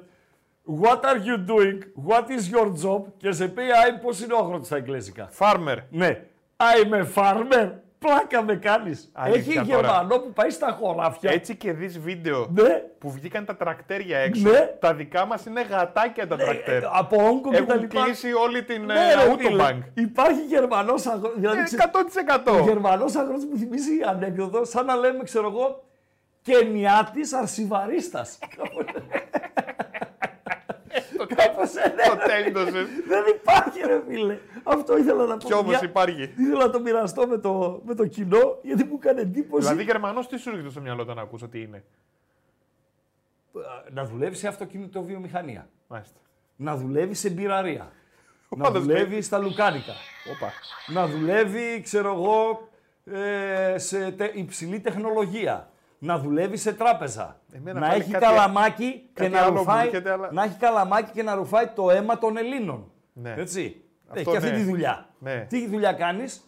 what are you doing, what is your job, και σε πει I'm, πώς είναι ο αγρότης στα αγγλικά. Farmer. Ναι. I'm a farmer. Πλάκα με κάνεις. Έχει τώρα. Γερμανό που πάει στα χωράφια. Έτσι και δεις βίντεο, ναι, που βγήκαν τα τρακτέρια έξω. Ναι. Τα δικά μας είναι γατάκια τα, ναι, τρακτέρ. Από όγκο και τα λοιπά. Έχουν κλείσει όλη την Autobank. Υπάρχει Γερμανός αγρότης. Δηλαδή, εκατό τοις εκατό. Ο Γερμανός αγρότης μου θυμίζει η ανέκδοτο, σαν να λέμε, ξέρω εγώ, Κενιάτης αρσιβαρίστας. Κάπως ναι. Το τέλειωσε. Δεν υπάρχει, ρε φίλε. Αυτό ήθελα να πω. Κι όμως υπάρχει. Ήθελα να το μοιραστώ με το, με το κοινό, γιατί μου έκανε εντύπωση. Δηλαδή, Γερμανός, τι σου έρχεται στο μυαλό όταν ακούς ότι είναι? Να δουλεύει σε αυτοκινητοβιομηχανία. Μάλιστα. Να δουλεύει σε μπειραρία. Να δουλεύει στα λουκάνικα. Οπα. Να δουλεύει, ξέρω εγώ, ε, σε τε, υψηλή τεχνολογία. Να δουλεύει σε τράπεζα. Εμένα να έχει κάτι, καλαμάκι κάτι και να, ρουφάει, αλλά... να έχει καλαμάκι και να ρουφάει το αίμα των Ελλήνων. Ναι. Έτσι. Αυτό έχει και αυτή ναι. τη δουλειά. Ναι. Τι δουλειά κάνεις?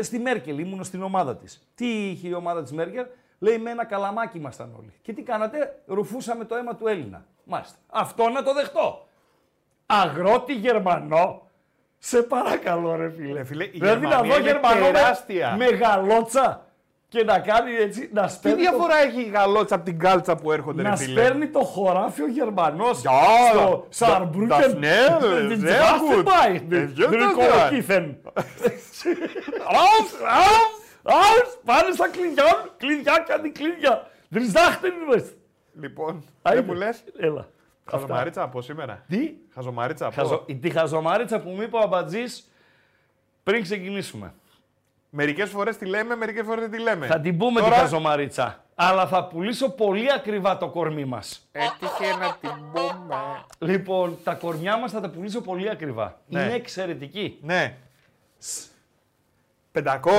Στη Μέρκελ, ήμουν στην ομάδα της. Τι είχε η ομάδα της Μέρκελ? Λέει με ένα καλαμάκι ήμασταν όλοι. Και τι κάνατε? Ρουφούσαμε το αίμα του Έλληνα. Μάλιστα. Αυτό να το δεχτώ. Αγρότη Γερμανό. Σε παρακαλώ, ρε φίλε. Φίλε δηλαδή να δω Γερμανό με, με γαλότσα και να κάνει έτσι. Να τι διαφορά το... έχει η γαλότσα από την κάλτσα που έρχονται, να ρε φίλε? Να σπέρνει το χωράφι ο Γερμανός. Γεια! Στο Σαρμπρούκεν. Δεν πάει. Δεν κολοκύθεν. Άους, πάνε στα κλειδιά, κλειδιά και αντικλειδιά. Δρισδάχτεν είμαστε. Λοιπόν, δεν μου λες. Έλα. Χαζομαρίτσα από σήμερα. Τι? Χαζομαρίτσα από. Χαζο... Τη χαζομαρίτσα που μου είπε ο Αμπατζής πριν ξεκινήσουμε. Μερικές φορές τη λέμε, μερικές φορές δεν τη λέμε. Θα την πούμε τώρα... τη χαζομαρίτσα. Αλλά θα πουλήσω πολύ ακριβά το κορμί μας. Έτυχε να την πούμε. Λοιπόν, τα κορμιά μας θα τα πουλήσω πολύ ακριβά. Ναι. Είναι εξαιρετική. Ναι. Πεντακό.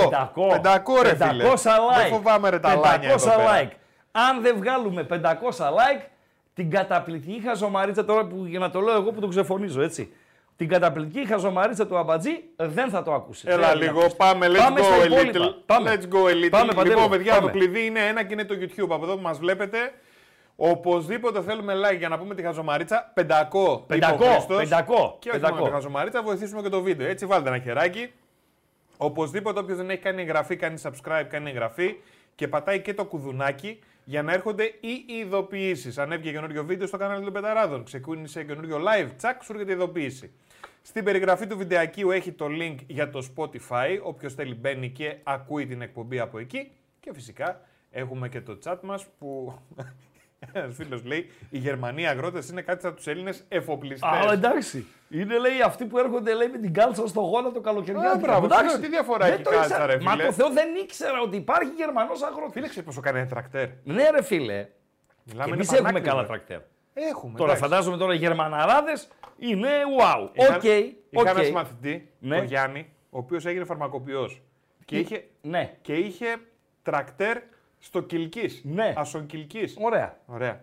Πεντακό, ρε φίλε. πεντακόσια like. Δεν φοβάμαι ρε τα λάνια εδώ πέρα. like. Αν δεν βγάλουμε πεντακόσια like, την καταπληκτική χαζομαρίτσα, τώρα που, για να το λέω εγώ που τον ξεφωνίζω, έτσι. Την καταπληκτική χαζομαρίτσα του Αμπατζή δεν θα το ακούσει. Έλα λίγο, πάμε, let's πάμε go a little. Πάμε. Let's go a little. Πάμε, λοιπόν, παιδιά, πάμε. Το κλειδί είναι ένα και είναι το YouTube. Από εδώ που μας βλέπετε, οπωσδήποτε θέλουμε like για να πούμε τη χαζομαρίτσα. Πεντακό. Πεντακό. Και όχι μόνο τη χαζομαρίτσα, βοηθήσουμε και το βίντεο. Έτσι, βάλτε ένα χεράκι. Οπωσδήποτε, όποιος δεν έχει κάνει εγγραφή, κάνει subscribe, κάνει εγγραφή και πατάει και το κουδουνάκι για να έρχονται οι ειδοποιήσεις. Αν έβγαινε καινούριο βίντεο στο κανάλι των Πεταράδων, ξεκίνησε καινούριο live, τσακ, σου έρχεται η ειδοποίηση. Στην περιγραφή του βιντεακίου έχει το link για το Spotify. Όποιος θέλει μπαίνει και ακούει την εκπομπή από εκεί. Και φυσικά έχουμε και το chat μας που... Ένας φίλος λέει: οι Γερμανοί αγρότες είναι κάτι σαν τους Έλληνες εφοπλιστές. Α, εντάξει. Είναι, λέει, αυτοί που έρχονται, λέει, με την κάλτσα στο γόνατο καλοκαιριάτικα. Μπράβο, εντάξει. Τι διαφορά έχει η κάλτσα, ρε φίλε? Μα το Θεό, δεν ήξερα ότι υπάρχει Γερμανός αγρότης. Φίλε, ξέρεις πόσο κάνει ένα τρακτέρ? Ναι, ρε φίλε. Μιλάμε, εμείς έχουμε καλά τρακτέρ. Έχουμε. Τώρα, εντάξει. Φαντάζομαι τώρα οι Γερμαναράδες είναι wow. Οκ. Είχα ένα μαθητή, τον Γιάννη, ο οποίος έγινε φαρμακοποιός. Και είχε τρακτέρ. Στο Κιλκής. Ναι. Ασονκιλκής. Ωραία. Ωραία.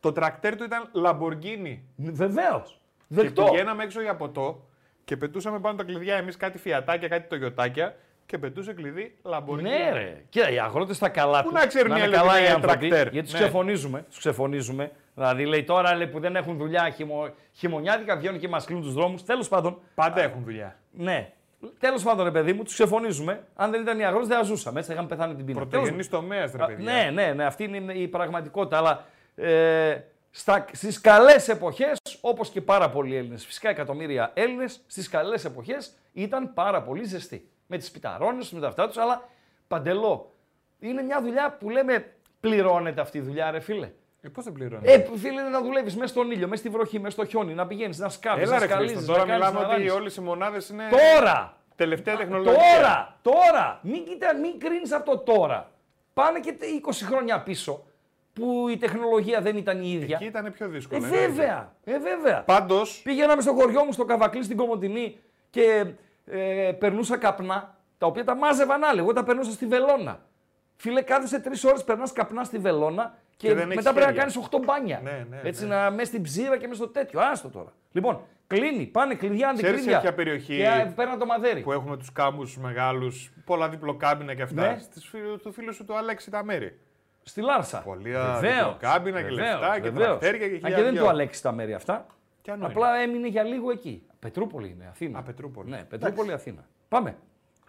Το τρακτέρ του ήταν Λαμποργίνι. Βεβαίως. Δεκτό. Και πηγαίναμε έξω για ποτό και πετούσαμε πάνω τα κλειδιά εμείς, κάτι φιατάκια, κάτι τογιοτάκια και πετούσε κλειδί Λαμποργίνι. Ναι, ρε. Κοίτα, οι αγρότες τα καλά του. Πού να ξέρουν οι Έλληνες? Γιατί τους ξεφωνίζουμε. Τους ξεφωνίζουμε. Δηλαδή, λέει τώρα λέει, που δεν έχουν δουλειά χειμω... χειμωνιάτικα βγαίνουν και μας κλείνουν τους δρόμους. Τέλος πάντων. Πάντα α... έχουν δουλειά. Ναι. Τέλος πάντων, ρε παιδί μου, τους ξεφωνίζουμε. Αν δεν ήταν οι αγρότες, δεν ζούσαμε. Έτσι θα είχαμε πεθάνει την πείνα. Πρωτογενής τομέας, ρε παιδί. Ναι, ναι, ναι, αυτή είναι η πραγματικότητα. Αλλά ε, στα, στις καλές εποχές, όπως και πάρα πολλοί Έλληνες, φυσικά εκατομμύρια Έλληνες, στις καλές εποχές ήταν πάρα πολύ ζεστοί. Με τις πιταρώνες, με τα αυτά τους, αλλά παντελώ. Είναι μια δουλειά που λέμε πληρώνεται αυτή η δουλειά, ρε φίλε. Ε, πώς δεν πληρώνει? Ε, φίλε, να δουλεύεις μέσα στον ήλιο, μέσα στη βροχή, μέσα στο χιόνι, να πηγαίνεις, να σκάβεις. Έλα, να σκαλίζεις. Τώρα να μιλάμε να ότι όλες οι μονάδες είναι. Τώρα! Τελευταία τεχνολογία. Τώρα! Τώρα! Μην, κοίτα, μην κρίνεις από το τώρα. Πάνε και είκοσι χρόνια πίσω που η τεχνολογία δεν ήταν η ίδια. Εκεί ήταν πιο δύσκολο. Ε, βέβαια! Ε, βέβαια. Πάντως. Πήγαιναμε στο χωριό μου, στο Καβακλή, στην Κομοντινή και ε, περνούσα καπνά, τα οποία τα μάζευαν άλλοι. Εγώ τα περνούσα στη βελόνα. Φίλε, κάθεσαι τρεις ώρες, περνάς καπνά στη βελόνα. Και, και μετά πρέπει να κάνεις οκτώ μπάνια. Ναι, ναι, έτσι ναι. Να μέσα στην ψήρα και μέσα στο τέτοιο. Άστο τώρα. Λοιπόν, κλείνει. Πάνε κλειδιά, αντικλείδια. Ξέρεις ποια περιοχή και παίρνω το μαδέρι. Που έχουμε τους κάμπους μεγάλους, πολλά διπλοκάμπινα και αυτά. Ναι. Στις φίλου, του φίλου σου του Αλέξη τα μέρη. Στη Λάρσα. Πολλά διπλοκάμπινα και λεφτά και τρακτέρια και χιλιάδια. Και δεν του Αλέξη τα μέρη αυτά. Απλά έμεινε για λίγο εκεί. Πετρούπολη είναι, Αθήνα. Α, Πετρούπολη. Ναι, Πετρούπολη, Αθήνα. Πάμε.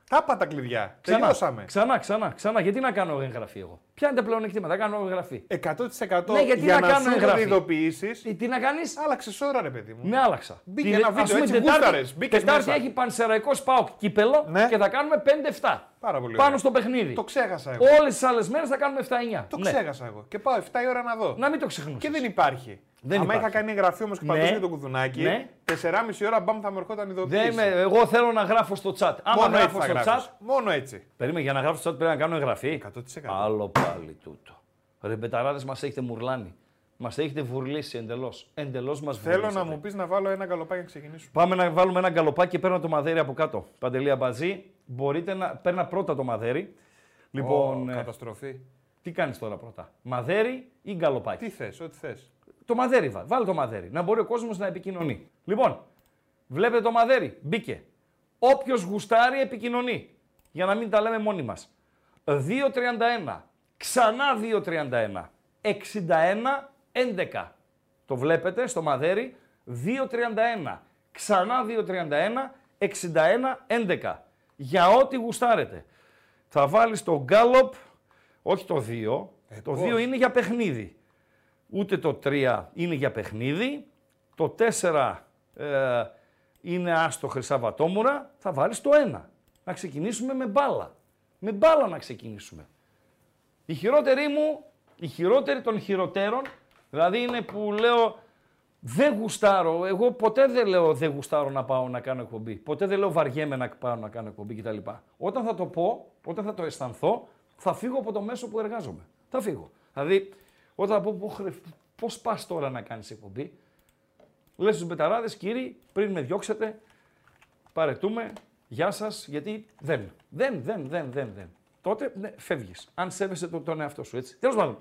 Τα πα τα κλειδιά. Ξανά, ξανά, ξανά, ξανά. Γιατί να κάνω εγγραφή εγώ. Ποια είναι τα πλεονεκτήματα, κάνουμε εγγραφή. εκατό τοις εκατό ναι, γιατί για να, να κάνουμε εγγραφή. Ειδοποιήσεις. Τι, τι να κάνεις. Άλλαξες ώρα, ρε παιδί μου. Ναι, άλλαξα. Μπήκε ένα βίντεο, έτσι γούσταρες. Τετάρτη έχει Πανσεραϊκός ΠΑΟΚ κύπελο ναι. Και θα κάνουμε πέντε εφτά. Πάρα πολύ. Πάνω στο παιχνίδι. Το ξέχασα εγώ. Όλες τις άλλες μέρες θα κάνουμε εφτά εννιά. Το ναι. Ξέχασα εγώ. Και πάω εφτά η ώρα να δω. Να μην το ξεχνούσα. Και δεν υπάρχει. Δεν άμα είχα κάνει εγγραφή όμως και ναι, πατούσε το κουδουνάκι, ναι. τεσσεράμιση ώρα μπαμ θα μου ερχόταν ειδοποίηση. Ναι, εγώ θέλω να γράφω στο chat. Άμα μόνο γράφω στο chat. Μόνο έτσι. Περίμενε, για να γράφω στο chat πρέπει να κάνω εγγραφή. εκατό τοις εκατό. Άλλο πάλι τούτο. Ρε μπεταράδες, μας έχετε μουρλάνει. Μας έχετε βουρλήσει εντελώς. Εντελώς μας βουρλήσατε. Θέλω να μου πεις να βάλω ένα γκαλοπάκι να ξεκινήσουμε. Πάμε να βάλουμε ένα γκαλοπάκι και παίρνω το μαδέρι από κάτω. Παντελία Μπαζή, μπορείτε να παίρνα πρώτα το μαδέρι. Λοιπόν. Oh, ε... καταστροφή. Τι κάνεις τώρα πρώτα. Μαδέρι ή γκαλοπάκι. Τι θες, ό,τι θες. Το μαδέρι, βάλε. βάλε το μαδέρι, να μπορεί ο κόσμος να επικοινωνεί. Λοιπόν, βλέπετε το μαδέρι, μπήκε. Όποιος γουστάρει επικοινωνεί, για να μην τα λέμε μόνοι μας. δύο τριάντα ένα, ξανά δύο τριάντα ένα, εξήντα ένα έντεκα. Το βλέπετε στο μαδέρι, δύο τριάντα ένα, ξανά δύο τριάντα ένα, εξήντα ένα έντεκα. Για ό,τι γουστάρετε. Θα βάλεις το γκάλοπ, όχι το δύο, ε, το πώς. δύο είναι για παιχνίδι. Ούτε το τρία είναι για παιχνίδι, το τέσσερα ε, είναι άστο χρυσαβατόμουρα, θα βάλεις το ένα. Να ξεκινήσουμε με μπάλα. Με μπάλα να ξεκινήσουμε. Η χειρότερη μου, η χειρότερη των χειροτέρων, δηλαδή είναι που λέω δεν γουστάρω, εγώ ποτέ δεν λέω δεν γουστάρω να πάω να κάνω εκπομπή, ποτέ δεν λέω βαριέμαι να πάω να κάνω εκπομπή κτλ. Όταν θα το πω, όταν θα το αισθανθώ, θα φύγω από το μέσο που εργάζομαι. Θα φύγω. Δηλαδή, όταν πω πώς πας τώρα να κάνεις εκπομπή, λες στους μπεταράδες, κύριοι, πριν με διώξετε, παρετούμε, γεια σας, γιατί δεν, δεν, δεν, δεν, δεν, δεν. Τότε ναι, φεύγεις, αν σέβεσαι τον, τον εαυτό σου, έτσι. Τέλος πάντων,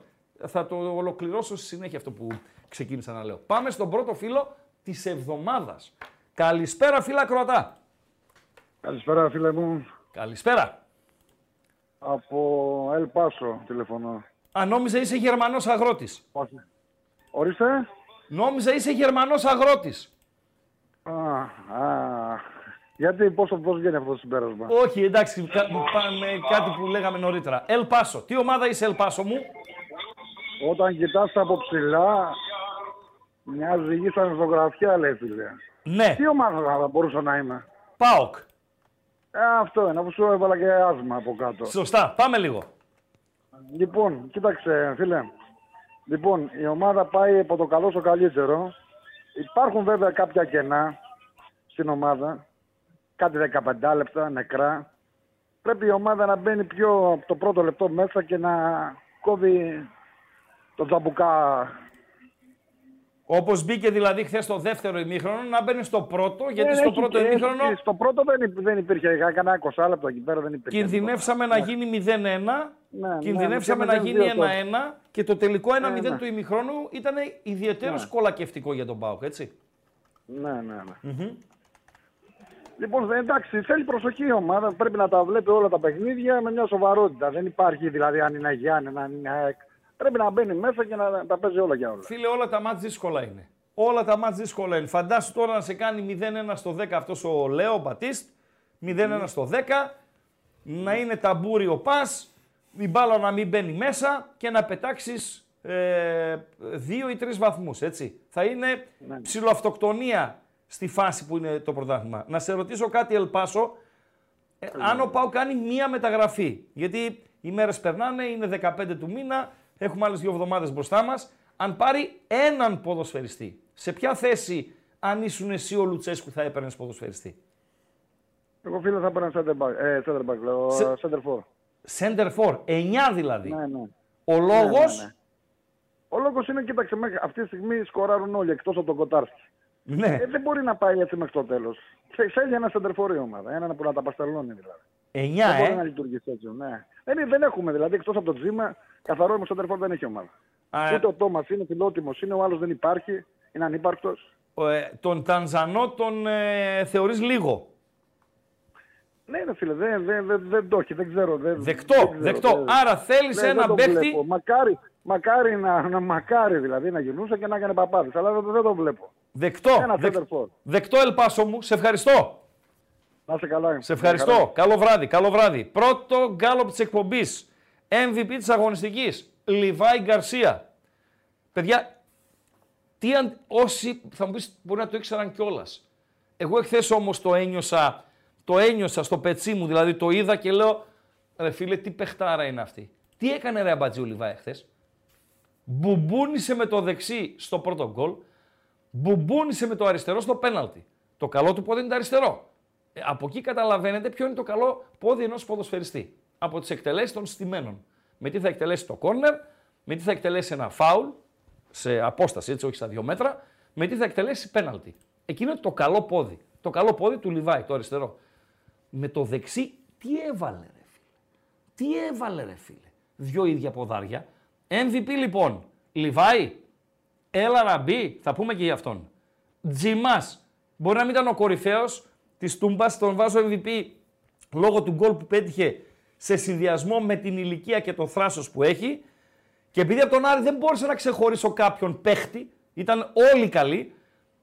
θα το ολοκληρώσω στη συνέχεια αυτό που ξεκίνησα να λέω. Πάμε στον πρώτο φίλο της εβδομάδας. Καλησπέρα φίλα Κροατά. Καλησπέρα φίλε μου. Καλησπέρα. Από Ελ Πάσο τηλεφωνώ. Α, νόμιζα είσαι Γερμανός αγρότης. Όχι. Ορίστε. Νόμιζα είσαι Γερμανός αγρότης. Α, α. Γιατί πόσο πώς βγαίνει αυτό το συμπέρασμα. Όχι, εντάξει, κα, πάμε κάτι που λέγαμε νωρίτερα. Ελ Πάσο. Τι ομάδα είσαι Ελ Πάσο μου. Όταν κοιτάς από ψηλά, μια ζυγή σαν ζωγραφιά λέει φίλε. Ναι. Τι ομάδα θα μπορούσα να είμαι. ΠΑΟΚ. Ε, αυτό είναι, αφού σου έβαλα και άσμα από κάτω. Σωστά, πάμε λίγο. Λοιπόν, κοίταξε φίλε, λοιπόν, η ομάδα πάει από το καλό στο καλύτερο. Υπάρχουν βέβαια κάποια κενά στην ομάδα, κάτι δεκαπέντε λεπτά νεκρά. Πρέπει η ομάδα να μπαίνει πιο από το πρώτο λεπτό μέσα και να κόβει το τζαμπουκά. Όπως μπήκε δηλαδή χθες στο δεύτερο ημίχρονο, να μπαίνει στο πρώτο, γιατί ε, στο έχει, πρώτο ημίχρονονο... Στο πρώτο δεν, δεν υπήρχε, έκανα είκοσι λεπτά εκεί πέρα, δεν υπήρχε. Κινδυνεύσαμε να γίνει μηδέν ένα, ναι, κινδυνεύσαμε ναι, να γίνει ένα ένα και το τελικό ένα μηδέν ναι, ναι, του ημιχρόνου ήταν ιδιαίτερος ναι, κολακευτικό για τον ΠΑΟΚ, έτσι. Ναι, ναι, ναι. Mm-hmm. Λοιπόν, εντάξει, θέλει προσοχή η ομάδα, πρέπει να τα βλέπει όλα τα παιχνίδια με μια σοβαρότητα. Δεν υπάρχει δηλαδή αν είναι Γιάννενα, αν είναι ΑΕΚ. Πρέπει να μπαίνει μέσα και να τα παίζει όλα για όλα. Φίλε, όλα τα μάτς δύσκολα είναι. Όλα τα μάτς δύσκολα είναι. Φαντάσου τώρα να σε κάνει μηδέν ένα στο δέκα αυτός ο Λέο Μπατίστ, μηδέν ένα mm. στο δέκα, να είναι ταμπούρι ο πας, η μπάλα να μην μπαίνει μέσα και να πετάξεις ε, δύο ή τρεις βαθμούς, έτσι. Θα είναι mm. ψιλοαυτοκτονία στη φάση που είναι το πρωτάθλημα. Να σε ρωτήσω κάτι, Ελ Πάσο, ε, mm. αν ο ΠΑΟ κάνει μία μεταγραφή, γιατί οι μέρες περνάνε, είναι δεκαπέντε του μήνα, έχουμε άλλες δύο εβδομάδες μπροστά μας. Αν πάρει έναν ποδοσφαιριστή, σε ποια θέση αν ήσουν εσύ ο Λουτσέσκου θα έπαιρνες ποδοσφαιριστή. Εγώ φίλε θα έπαιρνα center back, λέω center for. Center for, εννιά δηλαδή. Ναι, ναι. Ο λόγος. Ναι, ναι, ναι. Ο λόγος είναι, κοίταξε, αυτή τη στιγμή σκοράρουν όλοι εκτός από τον Κοτάρσκι. Ναι. Ε, δεν μπορεί να πάει έτσι μέχρι το τέλος. Θέλει ένα center for η ομάδα, έναν που να τα παστελώνει δηλαδή. εννιά, δεν ε? μπορεί να λειτουργήσει έτσι, ναι. Δεν, δεν έχουμε δηλαδή, εκτός από το Τζίμα, καθαρό είμαι στο τερφόρ δεν έχει ομάδα. Α, ούτε ο Τόμας είναι φιλότιμος, είναι ο άλλος δεν υπάρχει, είναι ανύπαρκτος. Ε, τον Τανζανό τον ε, θεωρείς λίγο. Ναι, ναι φίλε, δεν δε, δε, δε το έχει, δεν ξέρω. Δε, δεκτό, δεν ξέρω, δεκτό. Δε, άρα θέλεις δε, ένα παίχτη. Μακάρι, μακάρι, να, να, μακάρι δηλαδή να γυρνούσα και να έκανε παπάδες, αλλά δεν, δεν το βλέπω. Δεκτό, ένα δεκ, δεκτό Ελ Πάσο μου, σε ευχαριστώ. Να σε καλά. Σε ευχαριστώ. Καλό βράδυ, καλό βράδυ. Πρώτο γκάλωπ της εκπομπής. εμ βι πι της αγωνιστικής, Λιβάι Γκαρσία. Παιδιά, τι αν, όσοι θα μου πεις μπορεί να το ήξεραν κιόλας. Εγώ εχθές όμως το ένιωσα, το ένιωσα στο πετσί μου, δηλαδή το είδα και λέω, ρε φίλε, τι παιχτάρα είναι αυτή. Τι έκανε ρε αμπατζή ο Λιβάι εχθές. Μπουμπούνισε με το δεξί στο πρώτο γκολ, μπουμπούνισε με το αριστερό στο πέναλτι. Το καλό του πόδι είναι το αριστερό. Ε, από εκεί καταλαβαίνετε ποιο είναι το καλό πόδι ενός ποδοσφαιριστή. Από τις εκτελέσεις των στημένων. Με τι θα εκτελέσει το κόρνερ, με τι θα εκτελέσει ένα φάουλ, σε απόσταση έτσι, όχι στα δύο μέτρα, με τι θα εκτελέσει πέναλτι. Εκείνο το καλό πόδι. Το καλό πόδι του Λιβάι, το αριστερό. Με το δεξί, τι έβαλε ρε φίλε. Τι έβαλε ρε φίλε. Δυο ίδια ποδάρια. εμ βι πι λοιπόν, Λιβάι, έλα να μπει, θα πούμε και για αυτόν. Τζιμάς, μπορεί να μην ήταν ο κορυφαίος της Τούμπας, τον βάζω εμ βι πι λόγω του γκολ που πέτυχε σε συνδυασμό με την ηλικία και το θράσος που έχει και επειδή από τον Άρη δεν μπόρεσα να ξεχωρίσω κάποιον παίχτη, ήταν όλοι καλοί,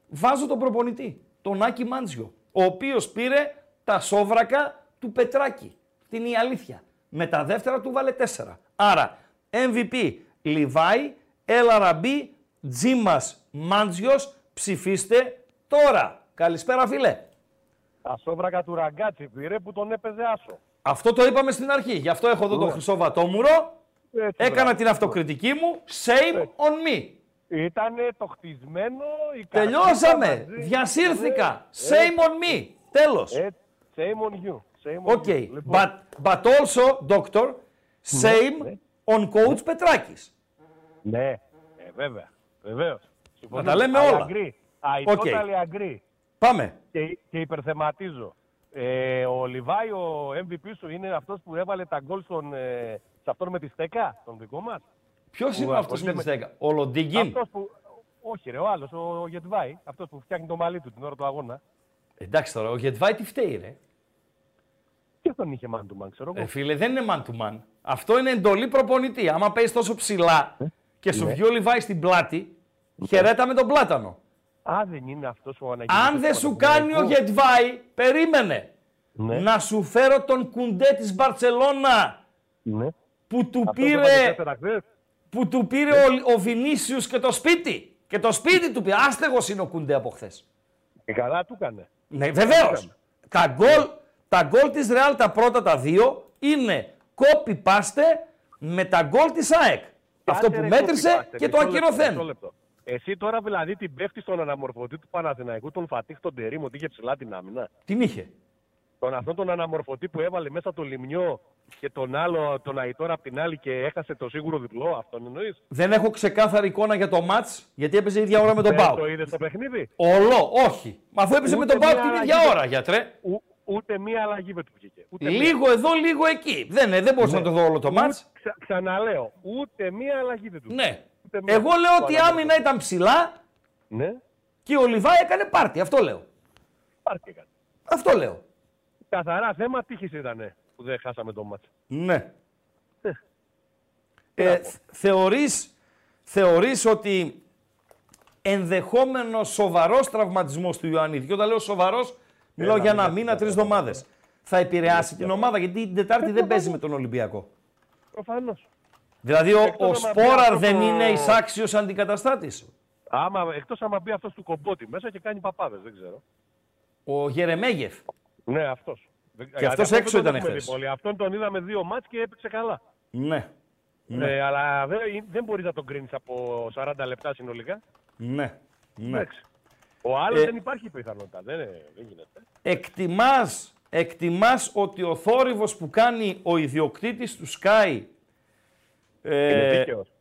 βάζω τον προπονητή, τον Άκη Μάντζιο, ο οποίος πήρε τα σόβρακα του Πετράκη. Αυτή είναι η αλήθεια. Με τα δεύτερα του βάλε τέσσερα. Άρα, εμ βι πι Λιβάι, Ελαραμπή, Τζίμας, Μάντζιος, ψηφίστε τώρα. Καλησπέρα φίλε. Τα σόβρακα του Ραγκάτσι πήρε που τον έπαιζε άσο. Αυτό το είπαμε στην αρχή. Γι' αυτό έχω εδώ τον Χρυσό Βατόμουρο. Έτσι, έκανα βράδυ. Την αυτοκριτική μου. Shame έτσι. On me. Ήτανε το χτισμένο. Η τελειώσαμε. Μαζί. Διασύρθηκα. Έτσι. Shame on me. Τέλος. Έτσι. Shame on you. Shame on okay. You. Λοιπόν. But, but also, doctor, shame ναι. On coach Πετράκης. Ναι. Ε, βέβαια. Βεβαίως. Να τα λέμε I όλα. I okay. Totally agree. Πάμε. Και, και υπερθεματίζω. Ε, ο Λιβάι, ο εμ βι πι σου, είναι αυτός που έβαλε τα γκολ στον, ε, σε αυτόν με τη στέκα, τον δικό μας. Ποιος είναι αυτός με τη στέκα, ο Λοντιγκίν. Όχι ρε, ο άλλος, ο, ο Γετβάι, αυτός που φτιάχνει το μαλλί του την ώρα του αγώνα. Εντάξει τώρα, ο Γετβάι τι φταίει ρε. Και τον είχε man to man, ξέρω εγώ. Ε, φίλε, δεν είναι man to man. Αυτό είναι εντολή προπονητή. Άμα παίζει τόσο ψηλά ε, και σου βγει ο Λιβάι στην πλάτη, okay. Χαιρέτα με τον πλάτανο. Α, δεν είναι αυτός ο Αναγγελικός. Αν δεν σου κάνει ο Γετβάι, περίμενε. Ναι. Να σου φέρω τον Κουντέ της Μπαρτσελώνα. Ναι. Που του αυτό πήρε, το που του πήρε ναι. ο, ο Βινίσιους και το σπίτι. Και το σπίτι του πήρε. Άστεγος είναι ο Κουντέ από χθες. Και καλά του έκανε. Ναι, βεβαίως. Τα γκολ, τα γκολ της Ρεάλ τα πρώτα τα δύο είναι κόπι-πάστε με τα γκολ της ΑΕΚ. Αυτό που μέτρησε και το ακυρωθέν. Εσύ τώρα δηλαδή την πέφτει στον αναμορφωτή του Παναθηναϊκού, τον Φατίχ, τον Τερίμ, ότι είχε ψηλά την άμυνα. Την είχε. Τον αυτόν τον αναμορφωτή που έβαλε μέσα το Λιμνιό και τον άλλο, τον Αϊτόρα απ' την άλλη και έχασε το σίγουρο διπλό, αυτόν εννοείς. Δεν έχω ξεκάθαρη εικόνα για το μάτς, γιατί έπαιζε ίδια ώρα με τον Πάου. Δεν το είδες το παιχνίδι. Ολό, όχι. Μα αφού έπαιζε ούτε με τον Πάου την ίδια ώρα, γιατρέ. Ο, ούτε μία αλλαγή με του βγήκε. Λίγο μία. Εδώ, λίγο εκεί. Δεν, δεν μπορούσα ναι. να το δω όλο το μάτς. Ξα, ξαναλέω, ούτε μία αλλαγή δεν του βγήκε. Ναι. Εγώ λέω ότι η άμυνα ήταν ψηλά ναι. και ο Λιβάι έκανε πάρτι. Αυτό λέω. Πάρτι έκανε. Αυτό λέω. Καθαρά θέμα τύχης ήταν που δεν χάσαμε το μάτσο. Ναι. Ε, ε, θεωρείς, θεωρείς ότι ενδεχόμενο σοβαρός τραυματισμός του Ιωαννίδη, και όταν λέω σοβαρός, μιλάω ένα για ένα μήνα, μήνα τρεις εβδομάδες, θα επηρεάσει ναι. την ομάδα γιατί την Τετάρτη δεν παίζει με τον Ολυμπιακό. Προφανώς. Δηλαδή ο, ο Σπόραρ δεν το... είναι εισάξιος αντικαταστάτης. Άμα, εκτός άμα μπει αυτός του Κομπότη μέσα και κάνει παπάδες, δεν ξέρω. Ο Γερεμέγεφ. Ναι, αυτός. Και αυτός αυτό έξω ήταν χθες. Αυτόν τον είδαμε δύο μάτς και έπαιξε καλά. Ναι. ναι. Ε, αλλά δεν, δεν μπορείς να τον κρίνεις από σαράντα λεπτά συνολικά. Ναι. ναι. Ο άλλος ε... δεν υπάρχει πιθανότητα. Δεν, δεν γίνεται. Εκτιμάς, εκτιμάς ότι ο θόρυβος που κάνει ο ιδιοκτήτης του Sky είναι δίκαιος.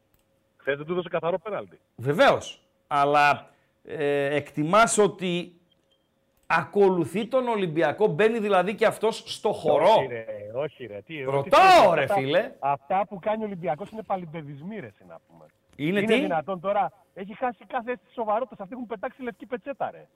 Χθες δεν του έδωσε καθαρό πέναλτι. Βεβαίως. Αλλά ε, εκτιμάς ότι ακολουθεί τον Ολυμπιακό, μπαίνει δηλαδή και αυτός στο χορό. Όχι ρε, όχι ρε. Τι, ρωτάω ρε φίλε. Αυτά, αυτά που κάνει ο Ολυμπιακός είναι παλιμπεδισμοί ρε, να πούμε. Είναι, είναι τι? Δυνατόν τώρα. Έχει χάσει κάθε αίσθηση σοβαρότητας. Αυτοί έχουν πετάξει λευκή πετσέτα ρε.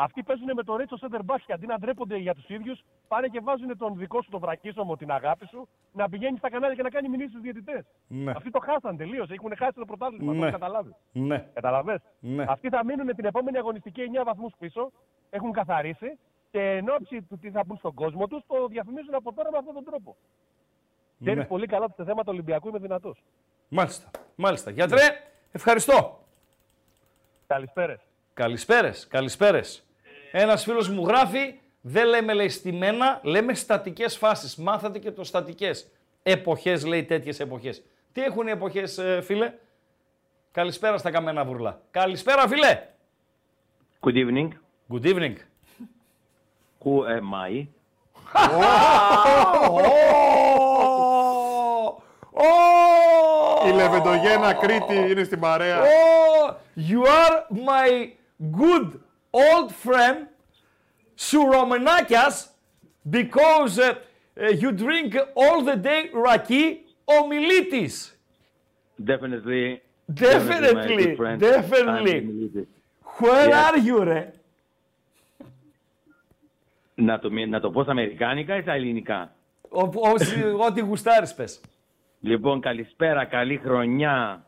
Αυτοί παίζουν με το Ρέτσο Σέντερ Μπάχ και αντί να ντρέπονται για τους ίδιους, πάνε και βάζουν τον δικό σου, τον βρακίσωμο, την αγάπη σου, να πηγαίνει στα κανάλια και να κάνει μηνύσεις στους διαιτητές. Ναι. Αυτοί το χάσαν τελείως. Έχουν χάσει το πρωτάθλημα. Ναι. Το καταλάβεις. Ναι. Καταλαβες. Ναι. Αυτοί θα μείνουν την επόμενη αγωνιστική εννιά βαθμούς πίσω, έχουν καθαρίσει και εν ώψη του τι θα μπουν στον κόσμο τους, το διαφημίζουν από τώρα με αυτόν τον τρόπο. Ξέρει πολύ καλά ότι σε θέμα του Ολυμπιακού είμαι δυνατό. Μάλιστα. Μάλιστα. Γιατρέ, ευχαριστώ. Καλησπέρες. Καλησπέρες. Καλησπέρες. Ένας φίλος μου γράφει, δεν λέμε λέει στημένα, λέμε στατικές φάσεις. Μάθατε και το στατικές. Εποχές λέει, τέτοιες εποχές. Τι έχουν οι εποχές, φίλε? Καλησπέρα στα καμένα βουρλά. Καλησπέρα, φίλε. Good evening. Good evening. Who am I? Η Λεβεντογένα Κρήτη είναι στην παρέα. You are my good old friend Suromanakias because uh, you drink all the day raki Omilitis. Definitely. Definitely. Definitely. Definitely. Where yes. are you, ρε? Να το, να το πω στα αμερικάνικα ή στα ελληνικά? Ό,τι γουστάρεις πες. Λοιπόν, καλησπέρα, καλή χρονιά.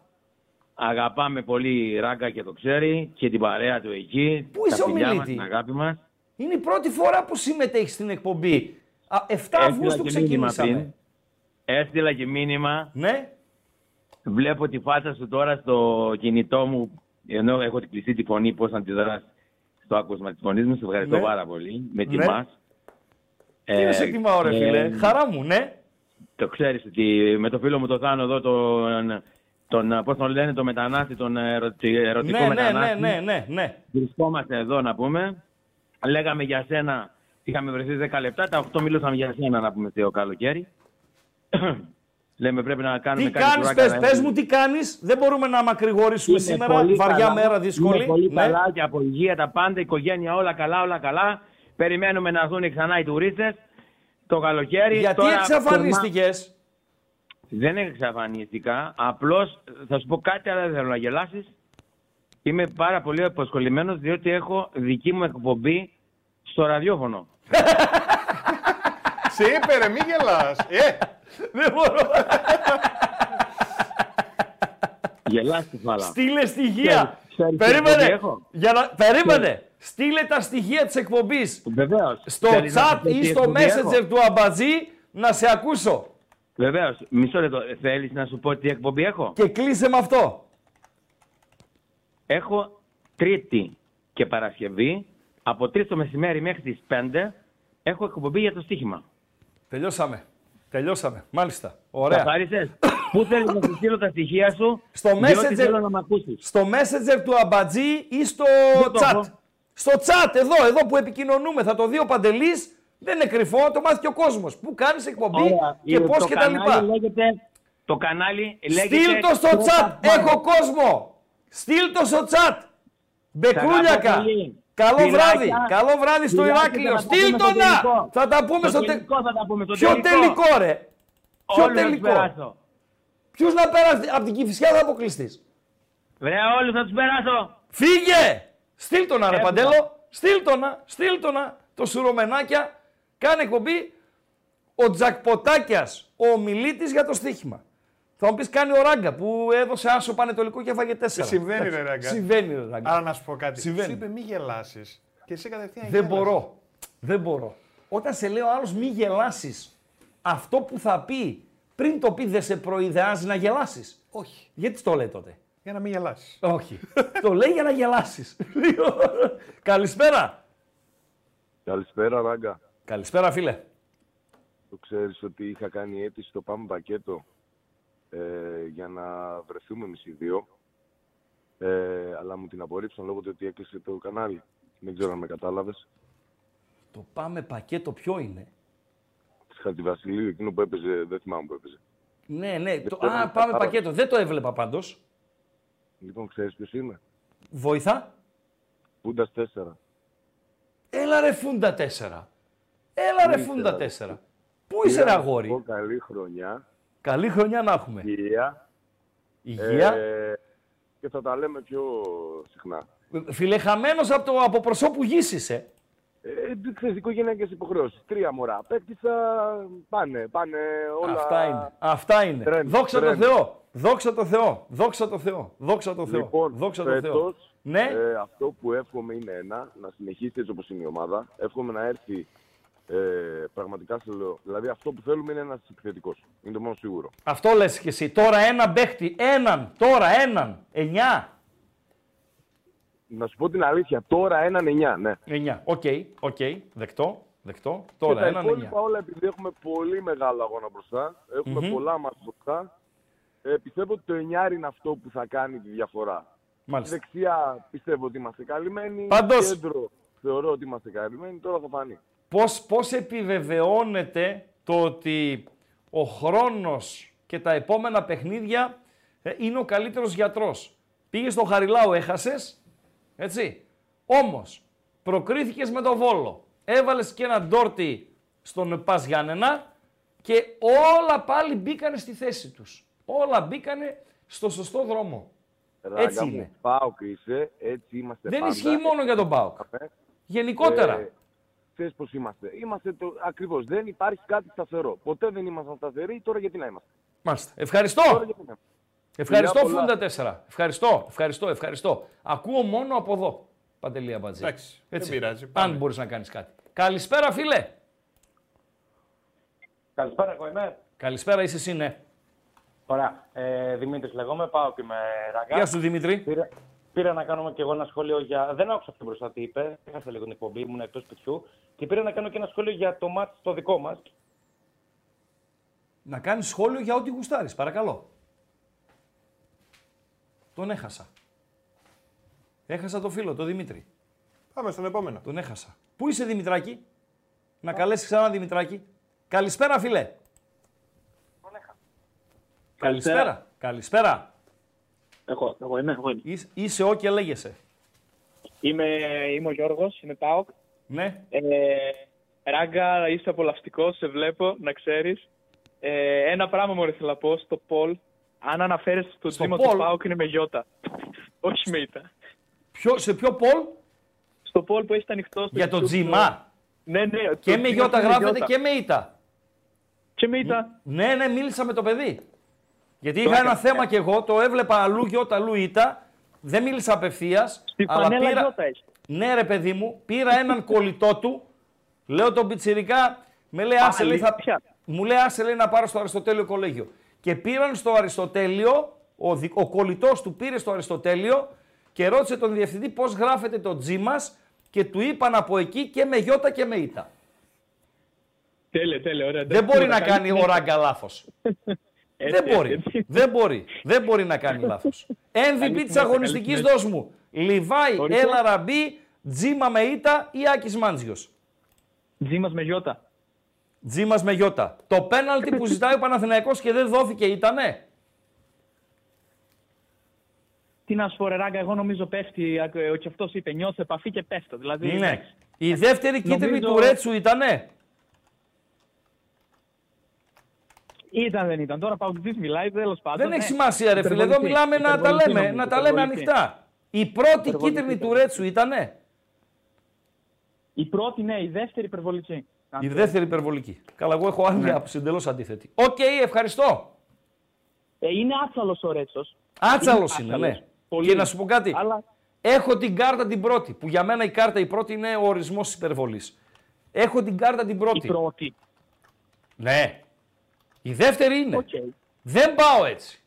Αγαπάμε πολύ Ράγκα και το ξέρει και την παρέα του εκεί. Πού είσαι Ομιλίτη? Είναι η πρώτη φορά που συμμετέχεις στην εκπομπή. εφτά Αυγούστου ξεκινήσαμε. Έστειλα και μήνυμα. Ναι. Βλέπω τη φάτσα σου τώρα στο κινητό μου, ενώ έχω την κλειστή τη φωνή, πώς αντιδράσει στο άκουσμα της φωνής μου. Σε ευχαριστώ ναι. πάρα πολύ. Με τιμάς. Ναι. Ε, Τι σε τιμά, ρε φίλε. Ε, Χαρά μου, ναι. Το ξέρεις ότι με το φίλο μου το Θάνο εδώ, τον, τον, πώς τον λένε, τον μετανάστη, τον ερωτικό ναι, μετανάστη. Ναι, ναι, ναι, ναι. Βρισκόμαστε εδώ να πούμε. Λέγαμε για σένα, είχαμε βρεθεί δέκα λεπτά, τα οκτώ μιλούσαμε για σένα να πούμε στο καλοκαίρι. Λέμε πρέπει να κάνουμε κάτι. Τι κάνεις, πες, πες μου τι κάνεις, δεν μπορούμε να μακρηγορήσουμε σήμερα, βαριά καλά, μέρα δύσκολη. Είναι πολύ ναι. καλά και από υγεία τα πάντα, οικογένεια όλα καλά, όλα καλά. Περιμένουμε να δουν ξανά οι τουρίστες. Το καλοκαίρι. Γιατί εξαφανίστηκες? Δεν εξαφανίστηκα. Απλώς θα σου πω κάτι, αλλά δεν θέλω να γελάσεις. Είμαι πάρα πολύ αποσχολημένος, διότι έχω δική μου εκπομπή στο ραδιόφωνο. Σε είπε ρε, μη γελάς. Ε, δεν μπορώ. Γελάς τη φάλα. Στείλε στοιχεία. Περίμενε. Για να... Περίμενε. Στείλε τα στοιχεία της εκπομπής. Βεβαίως. Στο chat ή στο messenger του Αμπατζή να σε ακούσω. Βεβαίως. Μισό λεπτό. Θέλεις να σου πω τι εκπομπή έχω? Και κλείσε με αυτό. Έχω Τρίτη και Παρασκευή. Από τρεις το μεσημέρι μέχρι τις πέντε έχω εκπομπή για το στοίχημα. Τελειώσαμε. Τελειώσαμε. Μάλιστα. Ωραία. Πού θέλεις να σου στείλω τα στοιχεία σου? Στο messenger, να στο messenger του Αμπατζή ή στο chat. Στο chat, εδώ, εδώ που επικοινωνούμε, θα το δει ο Παντελής, δεν είναι κρυφό, το μάθει και ο κόσμος. Πού κάνεις εκπομπή Ωραία, και πώς και τα λοιπά. Λέγεται, το κανάλι λέγεται... Στείλ το στο chat, έχω κόσμο. Στείλ το στο chat. Μπεκούλιακα. Καλό Φιλάκια. βράδυ, καλό βράδυ στο Ηράκλειο. Στείλ το να. Θα τα πούμε στο τελικό. Ποιο τελικό ρε. Ποιο τελικό. Ποιος να περάσει, από την Κηφισιά θα αποκλειστείς. Βρέα όλους θα τους περάσω. Φύγε. Στείλ το να ρε Παντέλο, στείλ το να, στείλ το να, το Σουρομενάκια, κάνε εκπομπή, ο Τζακποτάκιας, ο ομιλήτης για το στοίχημα. Θα μου πεις κάνει ο Ράγκα που έδωσε άσο πανετολικό και έφαγε τέσσερα. Συμβαίνει ρε Ράγκα. Συμβαίνει ρε Ράγκα. Άρα να σου πω κάτι. Συμβαίνει. Σου είπε μη γελάσεις και εσύ κατευθείαν γελάσεις. Δεν μπορώ, δεν μπορώ. Όταν σε λέει ο άλλος μη γελάσεις, αυτό που θα πει πριν το πει δεν σε προειδεάζει να γελάσεις. Όχι. Γιατί το λέει τότε? Για να μην γελάσεις. Όχι. Το λέει για να γελάσεις. Καλησπέρα. Καλησπέρα, Ράγκα. Καλησπέρα, φίλε. Το ξέρεις ότι είχα κάνει αίτηση στο Πάμε Πακέτο ε, για να βρεθούμε εμείς οι δύο. Ε, αλλά μου την απορρίψαν λόγω του ότι έκλεισε το κανάλι. Δεν ξέρω αν με κατάλαβες. Το Πάμε Πακέτο ποιο είναι? Της Χατζηβασιλείου, εκείνο που έπαιζε, δεν θυμάμαι που έπαιζε. Ναι, ναι. Το... Α, Πάμε Πακέτο. Δεν το έβλεπα πάντως. Λοιπόν, ξέρεις ποιος είμαι? Βοηθά. Φούντας τέσσερα. Έλα ρε Φούντα τέσσερα. Έλα ρε Φούντα τέσσερα. Πού είσαι ρε αγόρι? Καλή χρονιά. Καλή χρονιά να έχουμε. Υγεία. Υγεία. Ε, και θα τα λέμε πιο συχνά. Φίλε, χαμένος από, το, από προσώπου γης είσαι. Ε, ξέρεις, οικογενειακές υποχρεώσεις. Τρία μωρά. Παίκτησα, πάνε, πάνε όλα. Αυτά είναι. Αυτά είναι. Τρένι, Δόξα τρένι. τω Θεώ. Δόξα τω Θεώ, δόξα τω Θεώ, δόξα τω Θεώ. Λοιπόν, δόξα τω Θεώ. Ναι. Ε, αυτό που εύχομαι είναι ένα, να συνεχίσει έτσι όπως είναι η ομάδα. Εύχομαι να έρθει Ε, πραγματικά σε λέω. Δηλαδή αυτό που θέλουμε είναι ένας επιθετικός. Είναι το μόνο σίγουρο. Αυτό λες και εσύ. Τώρα έναν παίχτη. Έναν. Τώρα έναν. Εννιά. Να σου πω την αλήθεια. Τώρα έναν εννιά. Ναι. Εννιά. Οκ. Okay, Οκ. Okay. Δεκτό. Δεκτό. Τώρα έναν εννιά. Και τα υπόλοιπα όλα επειδή έχουμε πολύ μεγάλο αγώνα μπροστά. Έχουμε mm-hmm. πολλά μας μπροστά. Ε, πιστεύω ότι το εννιά είναι αυτό που θα κάνει τη διαφορά. Μάλιστα. Δεξιά πιστεύω ότι είμαστε καλυμμένοι. Πάντως... Κέντρο θεωρώ ότι είμαστε καλυμμένοι. Τώρα θα φανεί. Πώς, πώς επιβεβαιώνεται το ότι ο χρόνος και τα επόμενα παιχνίδια ε, είναι ο καλύτερος γιατρός. Πήγες στο Χαριλάου, έχασες, έτσι. Όμως, προκρίθηκες με το Βόλο. Έβαλες και έναν ντόρτι στον Πας Γιάννενα και όλα πάλι μπήκανε στη θέση τους. Όλα μπήκανε στο σωστό δρόμο. Ράγκα, έτσι είναι. ΠΑΟΚ είσαι, έτσι είμαστε. Δεν πάντα. Ισχύει μόνο για τον ΠΑΟΚ. Γενικότερα. Ε... Ξέρεις πώς είμαστε. Είμαστε το... ακριβώς. Δεν υπάρχει κάτι σταθερό. Ποτέ δεν ήμασταν σταθεροί, τώρα γιατί να είμαστε. Μάλιστα. Ευχαριστώ. Να... Ευχαριστώ, Φούντα τέσσερα. Ευχαριστώ, ευχαριστώ, ευχαριστώ. Ακούω μόνο από εδώ. Παντελή Αμπατζή. Εντάξει. Έτσι. Δεν πειράζει. Πάμε. Αν μπορείς να κάνεις κάτι. Καλησπέρα, φίλε. Καλησπέρα, Κοϊμέ. Καλησπέρα, είσαι εσύ, ναι. Ωραία. Ε, Δημήτρης λέγομαι, πάω και με Ράγκα. Γεια σου, Δημήτρη. Πήρα... Πήρα να κάνω και εγώ ένα σχόλιο για. Δεν άκουσα αυτό μπροστά τι είπε. Έχασα λίγο την εκπομπή, ήμουν εκτός σπιτιού. Και πήρα να κάνω και ένα σχόλιο για το μάτς το δικό μας. Να κάνεις σχόλιο για ό,τι γουστάρεις, παρακαλώ. Τον έχασα. Έχασα το φίλο, τον Δημήτρη. Πάμε στον επόμενο. Τον έχασα. Πού είσαι, Δημητράκη? Να καλέσεις ξανά, Δημητράκη. Καλησπέρα, φίλε. Τον έχασα. Καλησπέρα. Καλησπέρα. Εγώ, εγώ είμαι, εγώ είμαι. Είσαι, είσαι ό και λέγεσαι. Είμαι, είμαι ο Γιώργος, είμαι ΠΑΟΚ. Ναι. Ε, Ράγκα, είσαι απολαυστικός, σε βλέπω, να ξέρεις. Ε, ένα πράγμα μου ήθελα να πω στο Πολ. Αν αναφέρεσαι στο τμήμα του ΠΑΟΚ είναι με γιώτα. Όχι με ήτα. Ποιο, σε ποιο Πολ? Στο Πολ που έχει ανοιχτό. Για το τζίμα. Ναι, ναι. Και με γιώτα γράφεται και με ήτα. Και με ήτα. Ναι, ναι, μίλησα με το παιδί. Γιατί είχα ένα θέμα κι εγώ, το έβλεπα αλλού γιώτα, αλλού ήτα, δεν μίλησα απευθείας. Στη φανέλα πήρα... γιώτα έχει. Ναι ρε παιδί μου, πήρα έναν κολλητό του, λέω τον πιτσιρικά, με λέει, άσε, λέει, θα... μου λέει άσε λέει να πάρω στο Αριστοτέλειο κολέγιο. Και πήραν στο Αριστοτέλειο, ο, δι... ο κολλητός του πήρε στο Αριστοτέλειο και ρώτησε τον διευθυντή πώς γράφεται το τζι μας και του είπαν από εκεί και με γιώτα και με ήτα. Τέλεια, τέλεια, ωραία. Δεν μπορεί να κάνει ο Ράγκα λάθος. Δεν μπορεί. Δεν μπορεί. Δεν μπορεί να κάνει λάθος. εμ βι πι της αγωνιστικής δόση μου. Λιβάη, Έλα Ραμπί, Τζίμα με Ήτα ή Άκης Μάντζιος. Τζίμας με γιώτα. Τζίμας με γιώτα. Το πέναλτι που ζητάει ο Παναθηναϊκός και δεν δόθηκε ήτανε. Τι να σου πω ρε Ράγκα, εγώ νομίζω πέφτει, ότι αυτός είπε νιώθω επαφή και πέφτω. Δηλαδή, ναι. Η δεύτερη κίτρινη νομίζω... του Ρέτσου ήτανε. Ήταν, δεν ήταν. Τώρα Παοκτζής μιλάει, τέλος πάντων. Δεν έχει σημασία, ρε φίλε. Εδώ μιλάμε να τα λέμε, να τα λέμε ανοιχτά. Η πρώτη κίτρινη του Ρέτσου ήτανε. Η πρώτη, ναι, η δεύτερη υπερβολική. Η δεύτερη υπερβολική. Καλά, εγώ έχω άλλη άποψη, εντελώς αντίθετη. Οκ, ευχαριστώ. Είναι άτσαλος ο Ρέτσος. Άτσαλος είναι, ναι. Και να σου πω κάτι. Έχω την κάρτα την πρώτη, που για μένα η κάρτα η πρώτη είναι ο ορισμός της υπερβολής. Έχω την κάρτα την πρώτη. Ναι. Η δεύτερη είναι. Okay. Δεν πάω έτσι.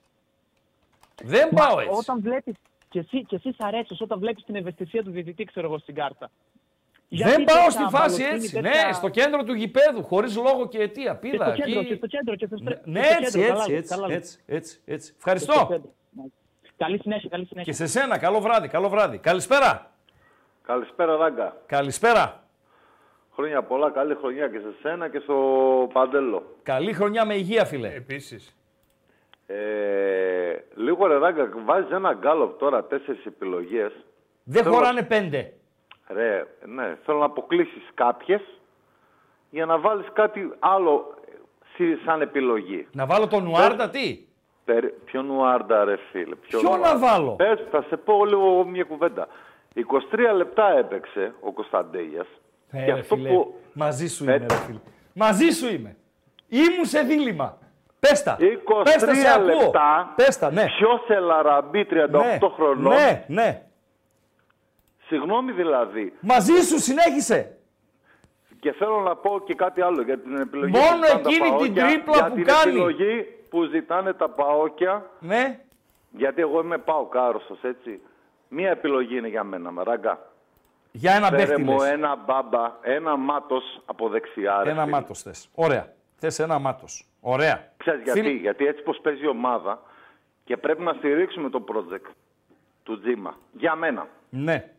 Δεν Μα, πάω έτσι. Όταν βλέπεις, και εσύ, και εσύ σ' αρέσεις, όταν βλέπεις την ευαισθησία του διαιτητή, ξέρω εγώ, στην κάρτα. Γιατί δεν πάω στη φάση έτσι. Τέτοια... Ναι, στο κέντρο του γηπέδου, χωρίς λόγο και αιτία. Πήδα. Και στο κέντρο, και... και στο κέντρο. Και στο... Ναι, και στο έτσι, κέντρο, έτσι, καλά, έτσι, καλά, έτσι, έτσι, έτσι. Ευχαριστώ. Καλή συνέχεια, καλή συνέχεια. Και σε σένα, καλό βράδυ, καλό βράδυ. Καλησπέρα. Καλησπέρα, Ράγκα. Καλησπέρα. Χρόνια πολλά, καλή χρονιά και σε σένα και στο Παντέλο. Καλή χρονιά με υγεία, φίλε. Επίσης. Ε, λίγο ρε Ράγκα, βάζεις ένα γκάλωπ τώρα, τέσσερις επιλογές. Δεν θέλω... χωράνε πέντε. Ρε, ναι, θέλω να αποκλείσεις κάποιες για να βάλεις κάτι άλλο σαν επιλογή. Να βάλω τον Νουάρντα, τι. Περι... Ποιο Νουάρντα, ρε φίλε. Ποιο, ποιο να βάλω. Πες, θα σε πω λίγο μια κουβέντα. είκοσι τρία λεπτά έπαιξε ο Κωνσταντέλιας. Ε, ρε, φίλε, που... Μαζί σου ε... είμαι, ρε φίλε. Μαζί σου είμαι. Ήμουν σε δίλημα. Πες τα. είκοσι τρία λεπτά. Πες τα, ναι. Ποιος Ελαραμπή τριάντα οκτώ χρονών. Ναι, ναι. Συγγνώμη δηλαδή. Μαζί σου συνέχισε. Και θέλω να πω και κάτι άλλο για την επιλογή. Μόνο εκείνη τα την τρίπλα για που την κάνει. Επιλογή που ζητάνε τα παόκια. Ναι. Γιατί εγώ είμαι παοκάρωσος, έτσι. Μία επιλογή είναι για μένα, μαραγκά. Για ένα μπέχτη μου ένα μπάμπα, ένα μάτος από δεξιά. Ένα φίλοι. Μάτος θες. Ωραία. Θες ένα μάτος. Ωραία. Ξέρεις γιατί. Φίλ... Γιατί έτσι πως παίζει η ομάδα και πρέπει να στηρίξουμε το project του Τζίμα. Για μένα. Ναι.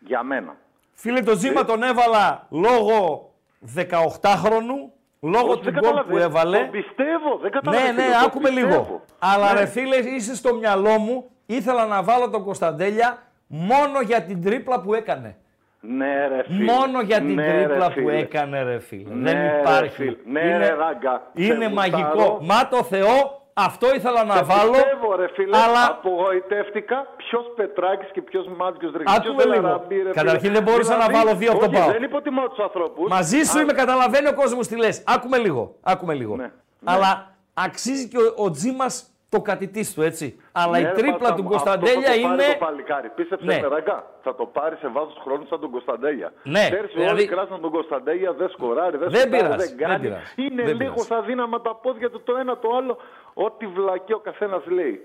Για μένα. Φίλε, το Τζίμα τον έβαλα λόγω δεκαοχτάχρονου, λόγω του γκολ που έβαλε. Το πιστεύω, δεν καταλαβαίνω. Ναι, ναι, άκουμε λίγο. Αλλά ναι. Ρε φίλε, είσαι στο μυαλό μου, ήθελα να βάλω τον Κωνσταντέλια μόνο για την τρίπλα που έκανε. Ναι, ρε φίλε. Μόνο για την ναι, τρίπλα που έκανε, ρε φίλε. Ναι, δεν υπάρχει. Ρε, ναι, είναι ρε, ράγκα. Είναι μαγικό. Βουτάρω. Μα το Θεό, αυτό ήθελα να σε βάλω. Πιστεύω, ρε φίλε, αλλά... απογοητεύτηκα. Ποιος Πετράκης και ποιος Μάτζιος Ρεγγιός Ελαραμπή, ρε. Καταρχήν δεν μπορούσα δηλαδή, να βάλω δύο από τον Πάο. Δεν υποτιμώ τους ανθρώπους. Μαζί σου α... είμαι, καταλαβαίνει ο κόσμος τι λες. Άκουμε λίγο, άκουμε λίγο. Ναι, αλλά ναι. Αξίζει και ο, ο Τζίμας το κατητής του, έτσι. Αλλά ναι, η τρίπλα του Κωνσταντέλια είναι... Αυτό θα το πάρει το παλικάρι. Πίστεψε ναι. με ραγκά. Θα το πάρει σε βάθος χρόνου σαν τον Κωνσταντέλια. Ναι. Πέρσι δηλαδή... όλοι κράσαν τον Κωνσταντέλια, δεν σκοράρει, δεν σκοράρει, δεν, δεν κάνει. Δεν είναι δεν λίγο στα δύναμα τα πόδια του το ένα το άλλο. Ό,τι βλακεί ο καθένας λέει.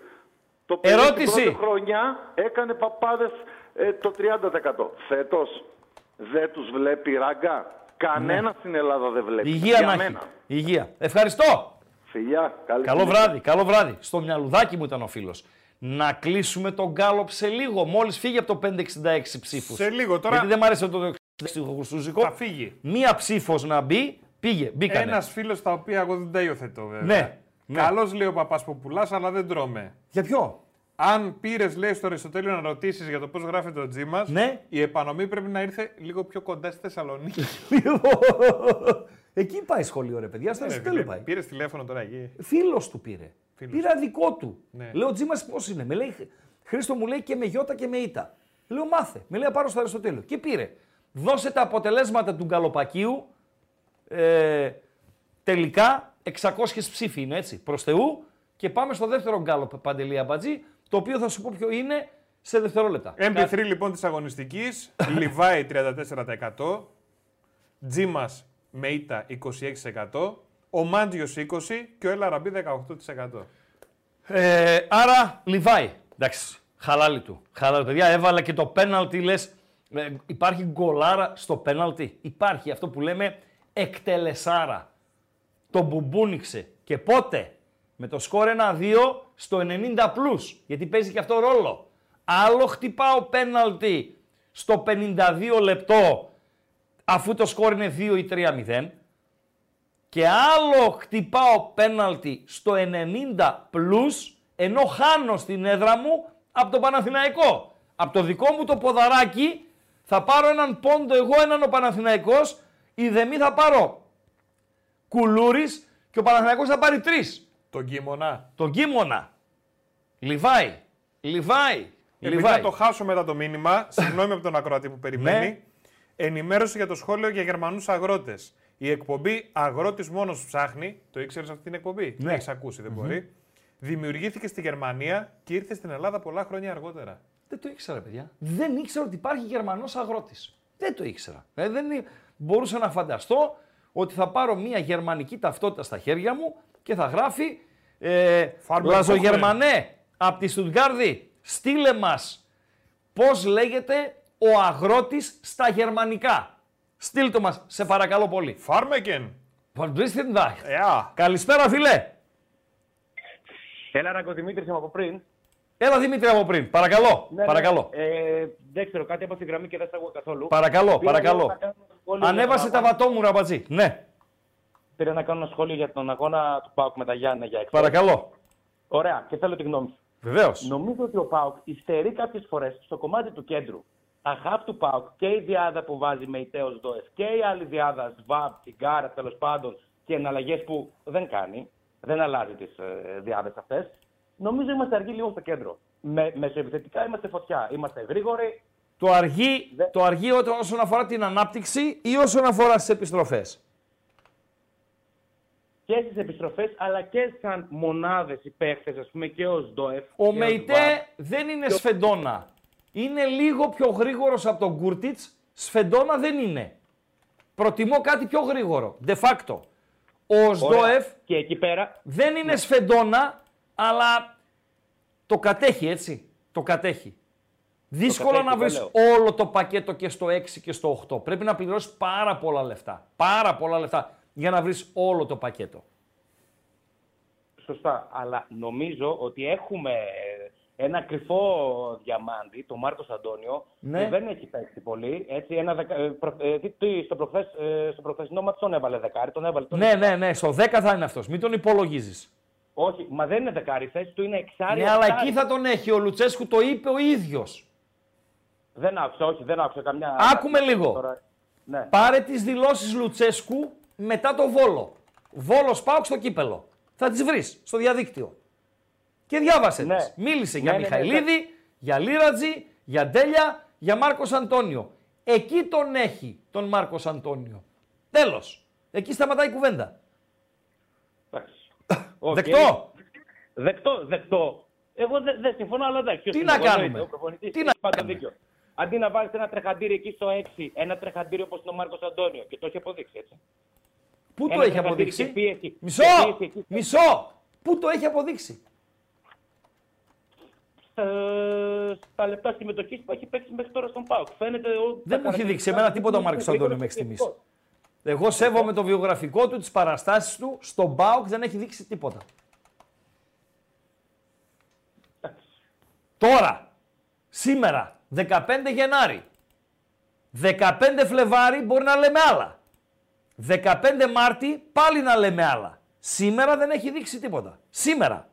Το ερώτηση. Την πρώτη χρονιά έκανε παπάδες ε, το τριάντα τοις εκατό. Φέτος δεν τους βλέπει ράγκα. Κανένα ναι. στην Ελλάδα δεν βλέπει. Υγεία να έχει. Υγεία. Ευχαριστώ. Φιλιά, καλή καλό φιλιά. Βράδυ, καλό βράδυ. Στο μυαλουδάκι μου ήταν ο φίλος. Να κλείσουμε τον γκάλοπ σε λίγο. Μόλις φύγει από το πεντακόσια εξήντα έξι ψήφους. Σε λίγο τώρα. Γιατί δεν μ' άρεσε το εξήντα έξι. Θα φύγει. Μία ψήφος να μπει, πήγε. Μπήκανε. Ένας φίλος τα οποία εγώ δεν τα υιοθετώ βέβαια. Ναι. Ναι. Καλώς λέει ο παπάς Ποπουλάς, αλλά δεν τρώμε. Για ποιο? Αν πήρες, λέει στο Αριστοτέλειο, να ρωτήσεις για το πώς γράφεται ο Τζίμας, ναι. η επανομή πρέπει να ήρθε λίγο πιο κοντά στη Θεσσαλονίκη. Λίγο. Εκεί πάει σχολείο, ρε παιδιά. Στο Αριστοτέλειο πάει. Πήρες τηλέφωνο τώρα εκεί. Φίλος του πήρε. Φίλος. Πήρα δικό του. Ναι. Λέω, Τζίμας πώς είναι. Με λέει, Χρήστο μου λέει και με γιώτα και με ήτα. Λέω, μάθε. Με λέει, πάρω στο Αριστοτέλειο. Και πήρε. Δώσε τα αποτελέσματα του γκαλοπακίου. Ε, τελικά. εξακόσιοι ψήφοι είναι, έτσι, προς Θεού. Και πάμε στο δεύτερο γκάλοπ, Παντελή Αμπατζή, το οποίο θα σου πω ποιο είναι σε δευτερόλεπτα. εμ πι θρι Κα... λοιπόν της αγωνιστικής, Λιβάη τριάντα τέσσερα τοις εκατό, Τζίμας με ήττα είκοσι έξι τοις εκατό, ο Μάντζιος είκοσι τοις εκατό και ο Ελαραμπή δεκαοκτώ τοις εκατό. Ε, άρα, Λιβάη, εντάξει, χαλάλι του. Χαλάλι, παιδιά, έβαλε και το πέναλτι, λες, ε, υπάρχει γκολάρα στο πέναλτι. Υπάρχει αυτό που λέμε εκτελεσάρα. Το μπουμπούνιξε. Και πότε? Με το σκορ ένα δύο στο ενενήντα πλούς. Γιατί παίζει και αυτό ρόλο. Άλλο χτυπάω πέναλτι στο πενήντα δύο λεπτό αφού το σκορ είναι δύο ή τρία μηδέν. Και άλλο χτυπάω πέναλτι στο ενενήντα πλούς ενώ χάνω στην έδρα μου από τον Παναθηναϊκό. Από το δικό μου το ποδαράκι θα πάρω έναν πόντο εγώ, έναν ο Παναθηναϊκός, η δεμή θα πάρω Κουλούρης και ο Παναθηναϊκός θα πάρει τρεις. Τον Κίμωνα. Τον Κίμωνα. Λιβάη. Λιβάη. Επειδή θα το χάσω μετά το μήνυμα, συγγνώμη από τον ακροατή που περιμένει, ενημέρωση για το σχόλιο για Γερμανούς αγρότες. Η εκπομπή «Αγρότης μόνος ψάχνει», το ήξερες αυτή την εκπομπή, ναι. δεν έχεις ακούσει, δεν mm-hmm. μπορεί, δημιουργήθηκε στη Γερμανία και ήρθε στην Ελλάδα πολλά χρόνια αργότερα. Δεν το ήξερα, παιδιά. Δεν ήξερα ότι υπάρχει Γερμανός αγρότης. Δεν το ήξερα. Δηλαδή, δεν μπορούσα να φανταστώ ότι θα πάρω μία γερμανική ταυτότητα στα χέρια μου και θα γράφει ε, «Λαζογερμανέ, από τη Στουτγκάρδη, στείλε μας πώς λέγεται ο αγρότης στα γερμανικά. Στείλ το μας, σε παρακαλώ πολύ». Φάρμεκεν. Yeah. Καλησπέρα, φίλε. Έλα, Ράκο, Δημήτρης, είμαι από πριν. Έλα, Δημήτρη, από πριν. Παρακαλώ, ναι, παρακαλώ. Ναι. Ε, δεν ξέρω, κάτι από τη γραμμή και δεν σ' ακούω καθόλου. Παρακαλώ, πήρα παρακαλώ. Ανέβασε τα βατόμουρα, Μπατζή. Ναι. Πήρα να κάνω ένα σχόλιο για τον αγώνα του ΠΑΟΚ με τα Γιάννενα για έξω. Παρακαλώ. Ωραία, και θέλω τη γνώμη σου. Βεβαίως. Νομίζω ότι ο ΠΑΟΚ υστερεί κάποιες φορές στο κομμάτι του κέντρου. Αχάπ του ΠΑΟΚ και η διάδα που βάζει με Ιτέος Δόες και η άλλη διάδα, ΣΒΑΠ, Τσιγκάρα τέλος πάντων και εναλλαγές που δεν κάνει. Δεν αλλάζει τις ε, διάδες αυτές. Νομίζω είμαστε αργοί λίγο στο κέντρο. Με, μεσοεπιθετικά είμαστε φωτιά. Είμαστε γρήγοροι. Το αργεί Δε... το αργεί όσον αφορά την ανάπτυξη ή όσον αφορά στις επιστροφές. Και στις επιστροφές, αλλά και σαν μονάδες οι παίχτες, ας πούμε, και ως ΔΟΕΦ. Ο Μεϊτέ δεν είναι και... σφεντόνα. Είναι λίγο πιο γρήγορος από τον Γκούρτιτς. Σφεντόνα δεν είναι. Προτιμώ κάτι πιο γρήγορο. De facto. Ο Οσδόεφ δεν είναι ναι. σφεντόνα, αλλά το κατέχει, έτσι. Το κατέχει. Δύσκολο το να βρεις όλο το πακέτο και στο έξι και στο οκτώ. Πρέπει να πληρώσεις πάρα πολλά λεφτά. Πάρα πολλά λεφτά για να βρεις όλο το πακέτο. Σωστά. Αλλά νομίζω ότι έχουμε ένα κρυφό διαμάντι, τον Μάρκος Αντώνιο, ναι. που δεν έχει παίξει πολύ. Έτσι, ένα δεκα... προ... τι, στο, προχθές, στο προχθεσινό μάτς τον έβαλε δεκάρι. Τον έβαλε, τον... Ναι, ναι, ναι. Στο δέκα θα είναι αυτός. Μην τον υπολογίζεις. Όχι, μα δεν είναι δεκάρι, η θέση του είναι εξάρι. Ναι, αλλά εξάρι. Εκεί θα τον έχει. Ο Λουτσέσκου το είπε ο ίδιος. Δεν άκουσα, όχι, δεν άκουσα καμιά. Άκουμε λίγο. Τώρα... Ναι. Πάρε τις δηλώσεις Λουτσέσκου μετά το Βόλο. Βόλος ΠΑΟΚ στο κύπελο. Θα τις βρεις στο διαδίκτυο. Και διάβασε ναι. τις. Μίλησε ναι, για ναι, Μιχαηλίδη, ναι, ναι. για Λίρατζη, για Ντέλια, για Μάρκος Αντώνιο. Εκεί τον έχει τον Μάρκος Αντώνιο. Τέλος. Εκεί σταματάει η κουβέντα. Okay. Δεκτό. Δεκτό, δεκτό. Εγώ δεν δε συμφωνώ, αλλά εντάξει. Τι να κάνουμε. Τι να κάνουμε. Δίκιο. Αντί να βάλεις ένα τρεχαντήρι εκεί στο έξι, ένα τρεχαντήρι όπως τον Μάρκος Αντώνιο. Και το έχει αποδείξει, έτσι. Πού το έχει αποδείξει. Πίεση, μισό, πίεση, μισό. Πού το έχει αποδείξει. Στα, στα λεπτά συμμετοχής που έχει παίξει μέχρι τώρα στον ΠΑΟΚ. Φαίνεται ότι δεν μου έχει δείξει εμένα τίποτα ο Μάρκος Αντώνιο μέχρι στιγμής. Εγώ σέβομαι το βιογραφικό του, τις παραστάσεις του, στον ΠΑΟΚ δεν έχει δείξει τίποτα. Τώρα, σήμερα, δεκαπέντε Γενάρη, δεκαπέντε Φλεβάρη μπορεί να λέμε άλλα. δεκαπέντε Μάρτη πάλι να λέμε άλλα. Σήμερα δεν έχει δείξει τίποτα. Σήμερα.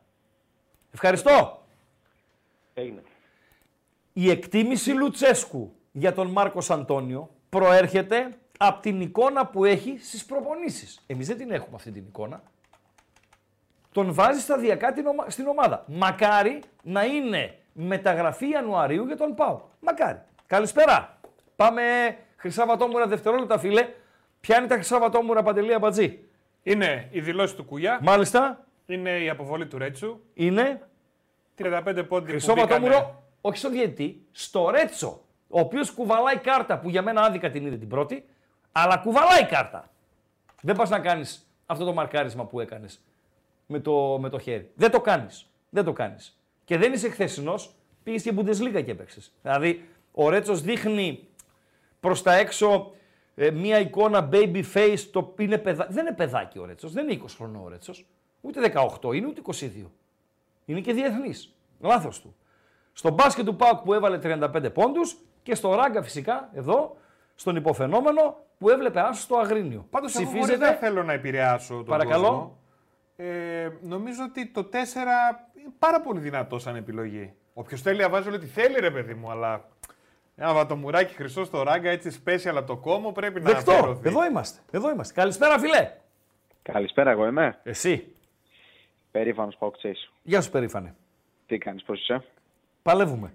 Ευχαριστώ. Έγινε. Η εκτίμηση Λουτσέσκου για τον Μάρκος Αντώνιο προέρχεται από την εικόνα που έχει στις προπονήσεις. Εμείς δεν την έχουμε αυτή την εικόνα. Τον βάζει σταδιακά την ομα... στην ομάδα. Μακάρι να είναι μεταγραφή Ιανουαρίου για τον ΠΑΟΚ. Μακάρι. Καλησπέρα. Πάμε Χρυσά Βατόμουρα, δευτερόλεπτα φίλε. Ποια είναι τα Χρυσά Βατόμουρα, Παντελή Αμπατζή? Είναι η δηλώση του Κουγιά. Μάλιστα. Είναι η αποβολή του Ρέτσου. Είναι τριάντα πέντε πόντοι. Χρυσό Βατόμουρο, όχι στο διαιτητή, στο Ρέτσο. Ο οποίος κουβαλάει κάρτα που για μένα άδικα την είδε την πρώτη. Αλλά κουβαλάει κάρτα. Δεν πας να κάνεις αυτό το μαρκάρισμα που έκανες με το, με το χέρι. Δεν το κάνεις. Δεν το κάνεις. Και δεν είσαι χθεσινός, πήγες και Bundesliga και έπαιξες. Δηλαδή, ο Ρέτσος δείχνει προς τα έξω ε, μία εικόνα baby face, το είναι παιδα... δεν είναι παιδάκι ο Ρέτσος, δεν είναι είκοσι χρονών ο Ρέτσος. Ούτε δεκαοκτώ είναι, ούτε είκοσι δύο. Είναι και διεθνής. Λάθος του. Στον μπάσκετ του ΠΑΟΚ που έβαλε τριάντα πέντε πόντους και στο ράγκα φυσικά εδώ, στον υποφαινόμενο που έβλεπε άσο στο Αγρίνιο. Πάντως ψηφίζεται... εγώ δεν θέλω να επηρεάσω τον Παρακαλώ. κόσμο. Ε, νομίζω ότι το τέσσερα είναι πάρα πολύ δυνατό σαν επιλογή. Όποιος θέλει να βάζει ό,τι θέλει ρε παιδί μου, αλλά ένα βατομουράκι χρυσό στο ράγκα, έτσι special από το κόμμα, πρέπει να Δεκτό. Αφαιρωθεί. Εδώ είμαστε. Εδώ είμαστε. Καλησπέρα φίλε. Καλησπέρα, εγώ είμαι. Εσύ. Περήφανος Παοκτζής. Γεια σου περήφανε. Τι κάνεις, πώς είσαι? Παλεύουμε.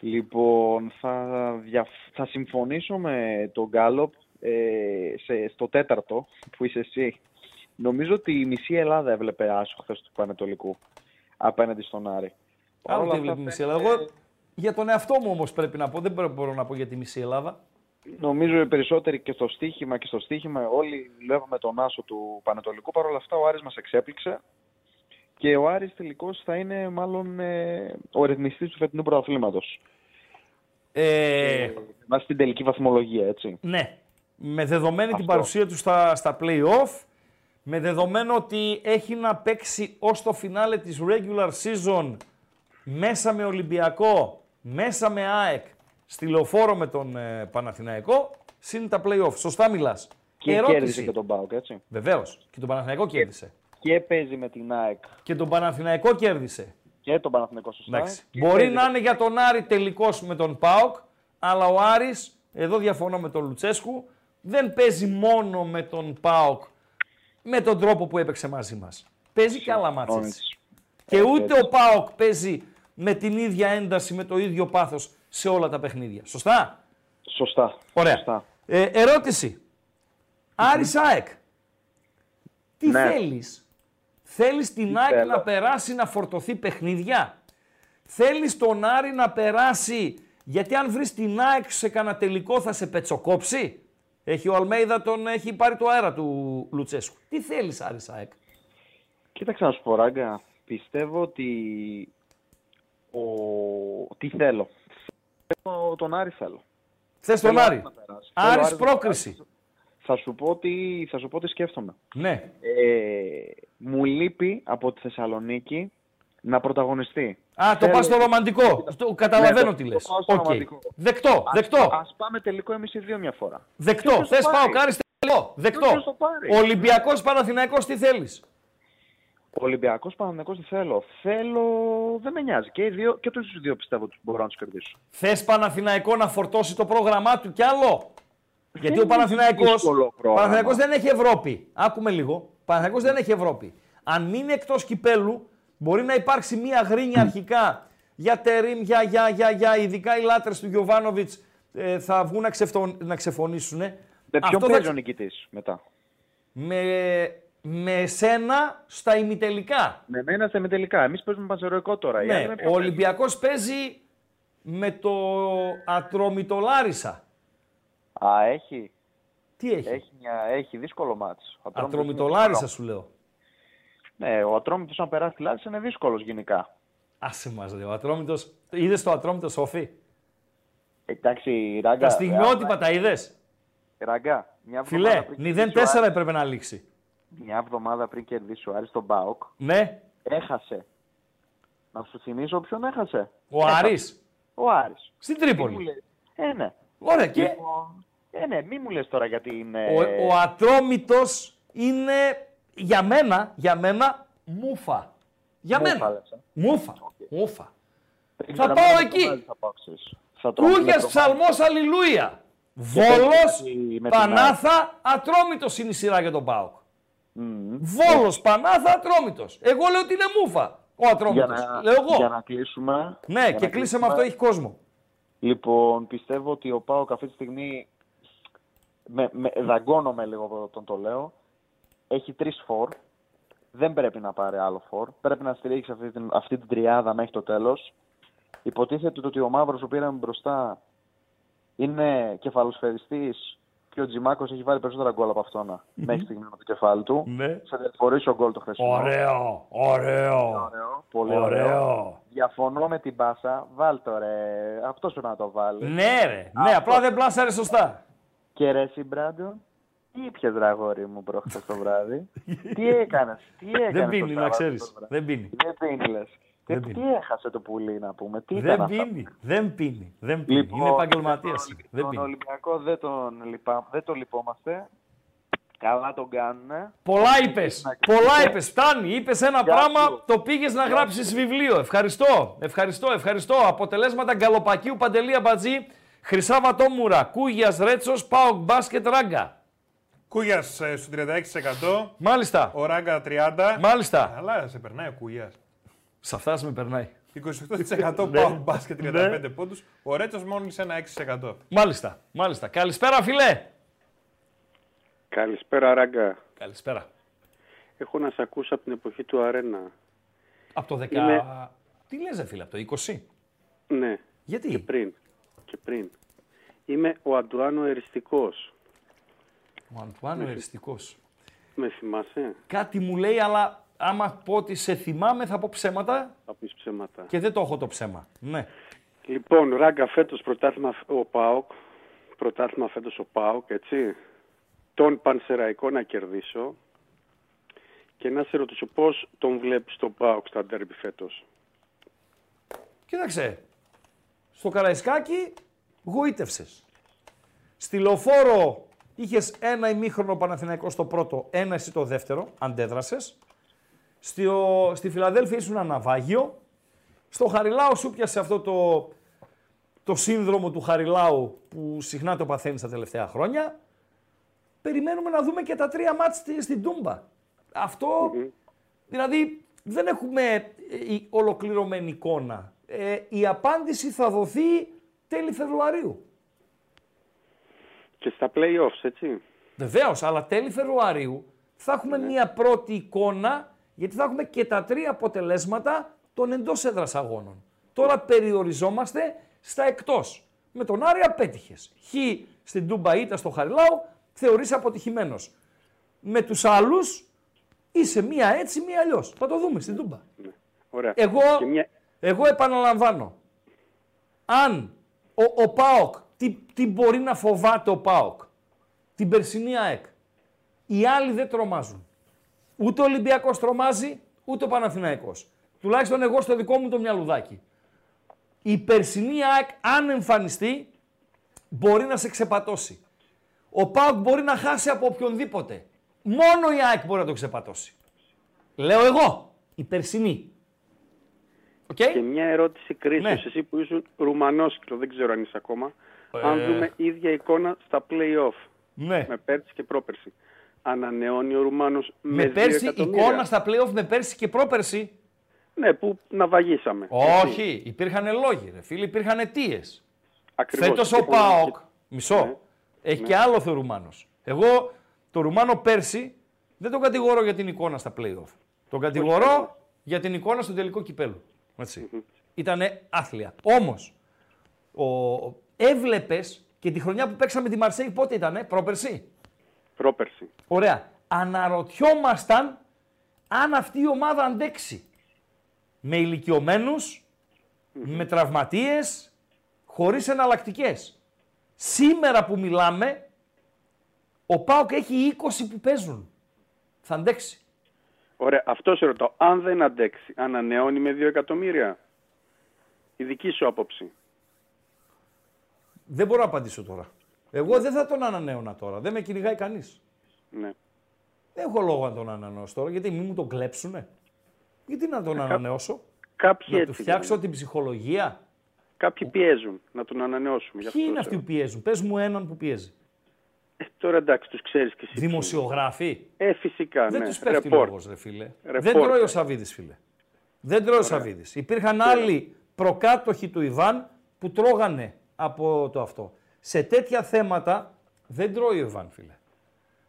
Λοιπόν, θα, δια... θα συμφωνήσω με τον Γκάλοπ ε, σε... στο τέταρτο που είσαι εσύ. Νομίζω ότι η μισή Ελλάδα έβλεπε άσο χθες του Πανετολικού απέναντι στον Άρη. Άλλο τι έβλεπε μισή Ελλάδα. Εγώ για τον εαυτό μου όμως πρέπει να πω, δεν μπορώ να πω για τη μισή Ελλάδα. Νομίζω οι περισσότεροι και στο στοίχημα και στο στοίχημα όλοι λέγαμε τον άσο του Πανετολικού. Παρ' όλα αυτά ο Άρης μας εξέπληξε. Και ο Άρης τελικώς θα είναι μάλλον ε, ο ρυθμιστής του φετινού πρωταθλήματος. Ε... Μας στην τελική βαθμολογία, έτσι. Ναι. Με δεδομένη Αυτό. την παρουσία του στα, στα play-off, με δεδομένο ότι έχει να παίξει ως το φινάλε της regular season μέσα με Ολυμπιακό, μέσα με ΑΕΚ, στη Λεωφόρο με τον ε, Παναθηναϊκό, συν τα play-off. Σωστά μιλάς. Και Ερώτηση. κέρδισε και τον ΠΑΟΚ, έτσι. Βεβαίως. Και τον Παναθηναϊκό κέρδισε. Και παίζει με την ΑΕΚ. Και τον Παναθηναϊκό κέρδισε. Και τον Παναθηναϊκό, σωστά. Μπορεί παίζει... να είναι για τον Άρη τελικός με τον ΠΑΟΚ, αλλά ο Άρης, εδώ διαφωνώ με τον Λουτσέσκου, δεν παίζει μόνο με τον ΠΑΟΚ με τον τρόπο που έπαιξε μαζί μας. Παίζει και άλλα μάτσες. Και ούτε ο ΠΑΟΚ παίζει με την ίδια ένταση, με το ίδιο πάθος σε όλα τα παιχνίδια. Σωστά. Σωστά. Ωραία. Σωστά. Ε, ερώτηση. Άρης ΑΕΚ. Τι ναι. θέλεις? Θέλεις την ΑΕΚ να περάσει να φορτωθεί παιχνίδια. Θέλεις τον Άρη να περάσει, γιατί αν βρεις την ΑΕΚ σε κανένα τελικό θα σε πετσοκόψει. Έχει ο Αλμέιδα, τον έχει πάρει το αέρα του Λουτσέσκου. Τι θέλεις, Άρη ΣΑΕΚ? Κοίταξε να σου πω, Ράγκα. Πιστεύω ότι... Ο... Τι θέλω. Θέλω τον Άρη, θέλω. Θες τον Άρη. Άρης πρόκριση. Θα σου πω ότι, θα σου πω ότι σκέφτομαι. Ναι. Ε, μου λείπει από τη Θεσσαλονίκη να πρωταγωνιστεί. Α, θέλω... το πας στο ρομαντικό. Το... Καταλαβαίνω ναι, τι λες. Okay. Δεκτό, ας, δεκτό. Ας πάμε τελικό εμείς οι δύο μια φορά. Δεκτό. Ποιος θες πάω, κάνεις τελικό. Δεκτό. Ολυμπιακός Παναθηναϊκός τι θέλεις? Ολυμπιακός Παναθηναϊκός τι θέλω? Θέλω, δεν με νοιάζει. Και, οι δύο... και τους δύο πιστεύω ότι μπορώ να τους κερδίσω. Θες Παναθηναϊκό να φορτώσει το πρόγραμμά του κι άλλο? Γιατί ο Παναθηναϊκός, Παναθηναϊκός δεν έχει Ευρώπη. Άκουμε λίγο. Παναθηναϊκός δεν έχει Ευρώπη. Αν μείνει εκτός κυπέλου, μπορεί να υπάρξει μία γρίνια αρχικά για Τερίμ, για, για, για, για. Ειδικά οι λάτρες του Γιοβάνοβιτς ε, θα βγουν να, ξεφτων, να ξεφωνήσουν. Ε. Με ποιον παίζει ο νικητής μετά? Με, με σένα στα ημιτελικά. Με μένα στα ημιτελικά. Εμείς παίζουμε πανσερωικό τώρα. Ναι. Ο Ολυμπιακός παίζει με το Ατρόμητο Λάρισα. Α, έχει. Τι έχει? Έχει, μια... έχει δύσκολο μάτς. Ατρόμητο Λάρισα σου λέω. Ναι, ο Ατρόμητος να περάσει τη Λάρισα είναι δύσκολος γενικά. Άσε μας λέει, ο Ατρόμητος... Είδες το Ατρόμητο Σόφι? Εντάξει, Ράγκα... Τα στιγμιότυπα α, τα είδες? Ράγκα, μια εβδομάδα πριν... Φιλέ, μηδέν τέσσερα έπρεπε να λήξει. Μια εβδομάδα πριν κερδίσει ο Άρης τον ΠΑΟΚ. Ναι. Έχασε. Να σου θυμίσω ποιον έχασε. Ο Άρης. Ο Άρης. Στην Τρίπολη. Ε, ναι. Ωραία, και... Ε, ναι, μη μου λες τώρα γιατί είναι... Ο, ο Ατρόμητος είναι, για μένα, για μένα, μούφα. Για μούφα, μένα. Λες, ε. Μούφα, okay. μούφα. Θα πάω μούφα εκεί. Κούγιας, ψαλμός, αλληλούια. Βόλος, με Πανάθα, Ατρόμητος είναι η σειρά για τον ΠΑΟΚ. Mm. Βόλος, yeah. Πανάθα, Ατρόμητος. Εγώ λέω ότι είναι μούφα ο Ατρόμητος. Για να, λέω εγώ. Για να κλείσουμε... Ναι, για και κλείσε με αυτό, έχει κόσμο. Λοιπόν, πιστεύω ότι ο ΠΑΟΚ αυτή τη στιγμή, με, με, δαγκώνομαι λίγο τον το λέω, έχει τρεις φορ, δεν πρέπει να πάρει άλλο φορ, πρέπει να στηρίξει αυτή την, αυτή την τριάδα μέχρι το τέλος. Υποτίθεται ότι ο Μαύρος που πήραμε μπροστά είναι κεφαλοσφαιριστής και ο Τζιμάκος έχει βάλει περισσότερα γκολ από αυτόνα μέχρι στιγμή με το κεφάλι του. Ναι. Θα διαφορήσει ο γκολ το χρυσό. Ωραίο, ωραίο. Πολύ ωραίο. Διαφωνώ με την πάσα. Βάλτο ρε. Αυτό σου να το βάλει. Ναι, ρε. Ναι, απλά δεν πλάσαρε σωστά. Και ρε, Συμπράντον, τι ήπιες ραγόρι μου προχθές το βράδυ. Τι έκανες, τι έκανες. Δεν πίνει, να ξέρεις. Δεν πίνει. Δεν πίνει, λες. Τι έχασε το πουλί να πούμε. Δεν πίνει, δεν πίνει. Δεν πίνει. Είναι επαγγελματίας. Τον Ολυμπιακό δεν τον λυπόμαστε. Καλά τον κάνουνε. Πολλά είπες. Πολλά είπες. Φτάνει. Είπες ένα πράγμα, το πήγες να γράψεις βιβλίο. Ευχαριστώ. Ευχαριστώ. Ευχαριστώ. Αποτελέσματα Γκαλοπακίου, Παντελή Αμπατζή, Χρυσά Βατόμουρα, Κούγιας Ρέτσος, ΠΑΟΚ Μπάσκετ Ράγκα. Κούγιας ε, στο τριάντα έξι τοις εκατό. Μάλιστα. Ο Ράγκα τριάντα τοις εκατό. Μάλιστα. Αλλά σε περνάει ο Κούγιας. Σε αυτά με περνάει. είκοσι οκτώ τοις εκατό ΠΑΟΚ Μπάσκετ τριάντα πέντε πόντους. Ο Ρέτσος μόλις ένα έξι τοις εκατό. Μάλιστα. Μάλιστα. Καλησπέρα φίλε. Καλησπέρα, Ράγκα. Καλησπέρα. Έχω να σε ακούσω από την εποχή του Αρένα. Από το δέκα... Είναι... Τι λες, φίλε, από το είκοσι. Ναι. Γιατί? Και πριν. Και πριν. Είμαι ο Αντουάνο Εριστικός. Ο Αντουάνο με... Εριστικός. Με θυμάσαι? Κάτι μου λέει, αλλά άμα πω ότι σε θυμάμαι θα πω ψέματα. Θα πεις ψέματα. Και δεν το έχω το ψέμα. Ναι. Λοιπόν, Ράγκα, φέτος πρωτάθλημα ο ΠΑΟΚ. Πρωτάθλημα φέτος ο ΠΑΟΚ, έτσι. Τον Πανσεραϊκό να κερδίσω και να σε ρωτήσω πώς τον βλέπεις τον ΠΑΟΚ στα ντέρμπι φέτος. Κοίταξε, στο Καραϊσκάκι γοήτευσες. Στη Λοφόρο είχες ένα ημίχρονο Παναθηναϊκό στο πρώτο, ένα εσύ το δεύτερο, αντέδρασες. Στη, ο, στη Φιλαδέλφια ήσουν αναβάγιο. Στο Χαριλάου σου πιάσε αυτό το, το σύνδρομο του Χαριλάου που συχνά το παθαίνεις τα τελευταία χρόνια. Περιμένουμε να δούμε και τα τρία μάτς στην Τούμπα. Αυτό, mm-hmm. δηλαδή, δεν έχουμε ολοκληρωμένη εικόνα. Ε, η απάντηση θα δοθεί τέλη Φεβρουαρίου. Και στα play-offs, έτσι. Βεβαίως, αλλά τέλη Φεβρουαρίου θα έχουμε mm-hmm. μια πρώτη εικόνα, γιατί θα έχουμε και τα τρία αποτελέσματα των εντός έδρας αγώνων. Τώρα περιοριζόμαστε στα εκτός. Με τον Άρη απέτυχες. Χ στην Τούμπα, Ήτα στο Χαριλάου. θεωρείς αποτυχημένος. Με τους άλλους είσαι μία έτσι, μία αλλιώς. Θα το δούμε στην Τούμπα. Ναι. Ωραία. Εγώ, μια... εγώ επαναλαμβάνω. Αν ο, ο ΠΑΟΚ, τι, τι μπορεί να φοβάται ο ΠΑΟΚ, την περσινή ΑΕΚ, οι άλλοι δεν τρομάζουν. Ούτε ο Ολυμπιακός τρομάζει, ούτε ο Παναθηναϊκός. Τουλάχιστον εγώ στο δικό μου το μυαλουδάκι. Η περσινή ΑΕΚ, αν εμφανιστεί, μπορεί να σε ξεπατώσει. Ο ΠΑΟΚ μπορεί να χάσει από οποιονδήποτε. Μόνο η ΑΕΚ μπορεί να το ξεπατώσει. Λέω εγώ, η περσινή. Okay? Και μια ερώτηση κρίσης. Ναι. Εσύ που ήσουν Ρουμανόσκυλο, δεν ξέρω αν είσαι ακόμα. Ε... Αν δούμε ίδια εικόνα στα play-off. Ναι. Με πέρσι και πρόπερσι. Ανανεώνει ο Ρουμάνος με, με πέρσι εικόνα στα play-off με πέρσι και πρόπερσι. Ναι, που ναυαγίσαμε. Όχι, υπήρχαν λόγοι, ρε φίλοι, υπήρχαν αιτίες. Φέτος ο ΠΑΟΚ, μισό, ναι, έχει ναι. και άλλο ο Ρουμάνος. Εγώ το Ρουμάνο πέρσι δεν τον κατηγορώ για την εικόνα στα play-off. Τον κατηγορώ Όχι. για την εικόνα στο τελικό κυπέλλου. Έτσι. Mm-hmm. Ήτανε άθλια. Όμως, ο... έβλεπες και τη χρονιά που παίξαμε τη Μαρσέη πότε ήτανε, πρόπερσι. Πρόπερσι. Ωραία. Αναρωτιόμασταν αν αυτή η ομάδα αντέξει. Με ηλικιωμένους, mm-hmm. με τραυματίες, χωρίς εναλλακτικές. Σήμερα που μιλάμε, ο ΠΑΟΚ έχει είκοσι που παίζουν. Θα αντέξει. Ωραία, αυτό σε ρωτάω. Αν δεν αντέξει, ανανεώνει με δύο εκατομμύρια. Η δική σου άποψη. Δεν μπορώ να απαντήσω τώρα. Εγώ δεν θα τον ανανέωνα τώρα. Δεν με κυνηγάει κανείς. Ναι. Δεν έχω λόγο να τον ανανεώσω τώρα, γιατί μην μου τον κλέψουνε. Γιατί να τον ανανεώσω, Κάποιοι να έτσι, του φτιάξω είναι. την ψυχολογία. Κάποιοι πιέζουν να τον ανανεώσουμε. Ποιοι είναι αυτοί που πιέζουν, πες μου έναν που πιέζει. Ε, τώρα εντάξει, τους ξέρεις και εσύ. Δημοσιογράφοι. Ε, φυσικά. Δεν ναι. τους πέφτει λόγος, ρε φίλε. Report. Δεν τρώει ο Σαββίδης, φίλε. Δεν τρώει Ωραία. ο Σαββίδης. Υπήρχαν Ωραία. άλλοι προκάτοχοι του Ιβάν που τρώγανε από το αυτό. Σε τέτοια θέματα δεν τρώει ο Ιβάν, φίλε.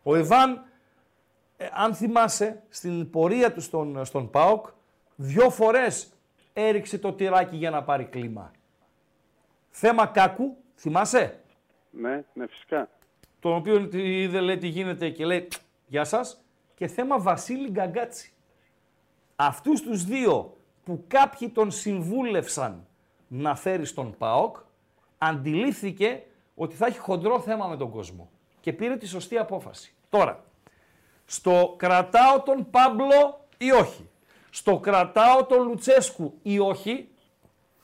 Ο Ιβάν. Ε, αν θυμάσαι, στην πορεία του στον, στον ΠΑΟΚ, δύο φορές έριξε το τυράκι για να πάρει κλίμα. Θέμα κάκου, θυμάσαι. Ναι, ναι, φυσικά. Τον οποίο είδε, λέει, τι γίνεται και λέει, γεια σας. Και θέμα Βασίλη Γκαγκάτση. Αυτούς τους δύο που κάποιοι τον συμβούλευσαν να φέρει στον ΠΑΟΚ, αντιλήφθηκε ότι θα έχει χοντρό θέμα με τον κόσμο. Και πήρε τη σωστή απόφαση. Τώρα. Στο κρατάω τον Πάμπλο ή όχι. Στο κρατάω τον Λουτσέσκου ή όχι.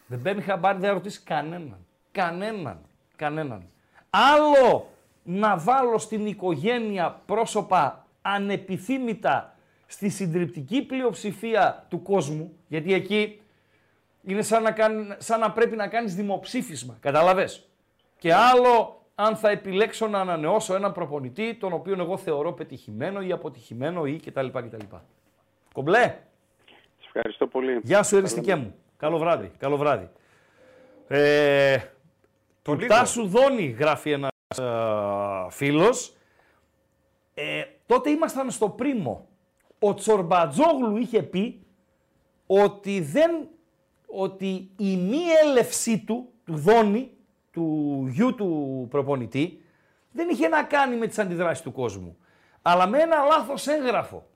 Δεν παίρνει χαμπάρι, δεν ρωτήσει κανέναν. Κανέναν. Κανέναν. Άλλο να βάλω στην οικογένεια πρόσωπα ανεπιθύμητα στη συντριπτική πλειοψηφία του κόσμου, γιατί εκεί είναι σαν να, κάν, σαν να πρέπει να κάνεις δημοψήφισμα. Καταλαβες. Και άλλο... αν θα επιλέξω να ανανεώσω έναν προπονητή, τον οποίον εγώ θεωρώ πετυχημένο ή αποτυχημένο ή κτλ. κτλ. Κομπλέ. Σας ευχαριστώ πολύ. Γεια σου, Εριστικέ μου. Καλό βράδυ. Καλό βράδυ. Ε, του Τάσου Δόνη γράφει ένας ε, φίλος. Ε, τότε ήμασταν στο Πρίμο. Ο Τσορμπατζόγλου είχε πει ότι, δεν, ότι η μη έλευσή του, του Δόνη, του γιου του προπονητή, δεν είχε να κάνει με τις αντιδράσεις του κόσμου. Αλλά με ένα λάθος έγγραφο.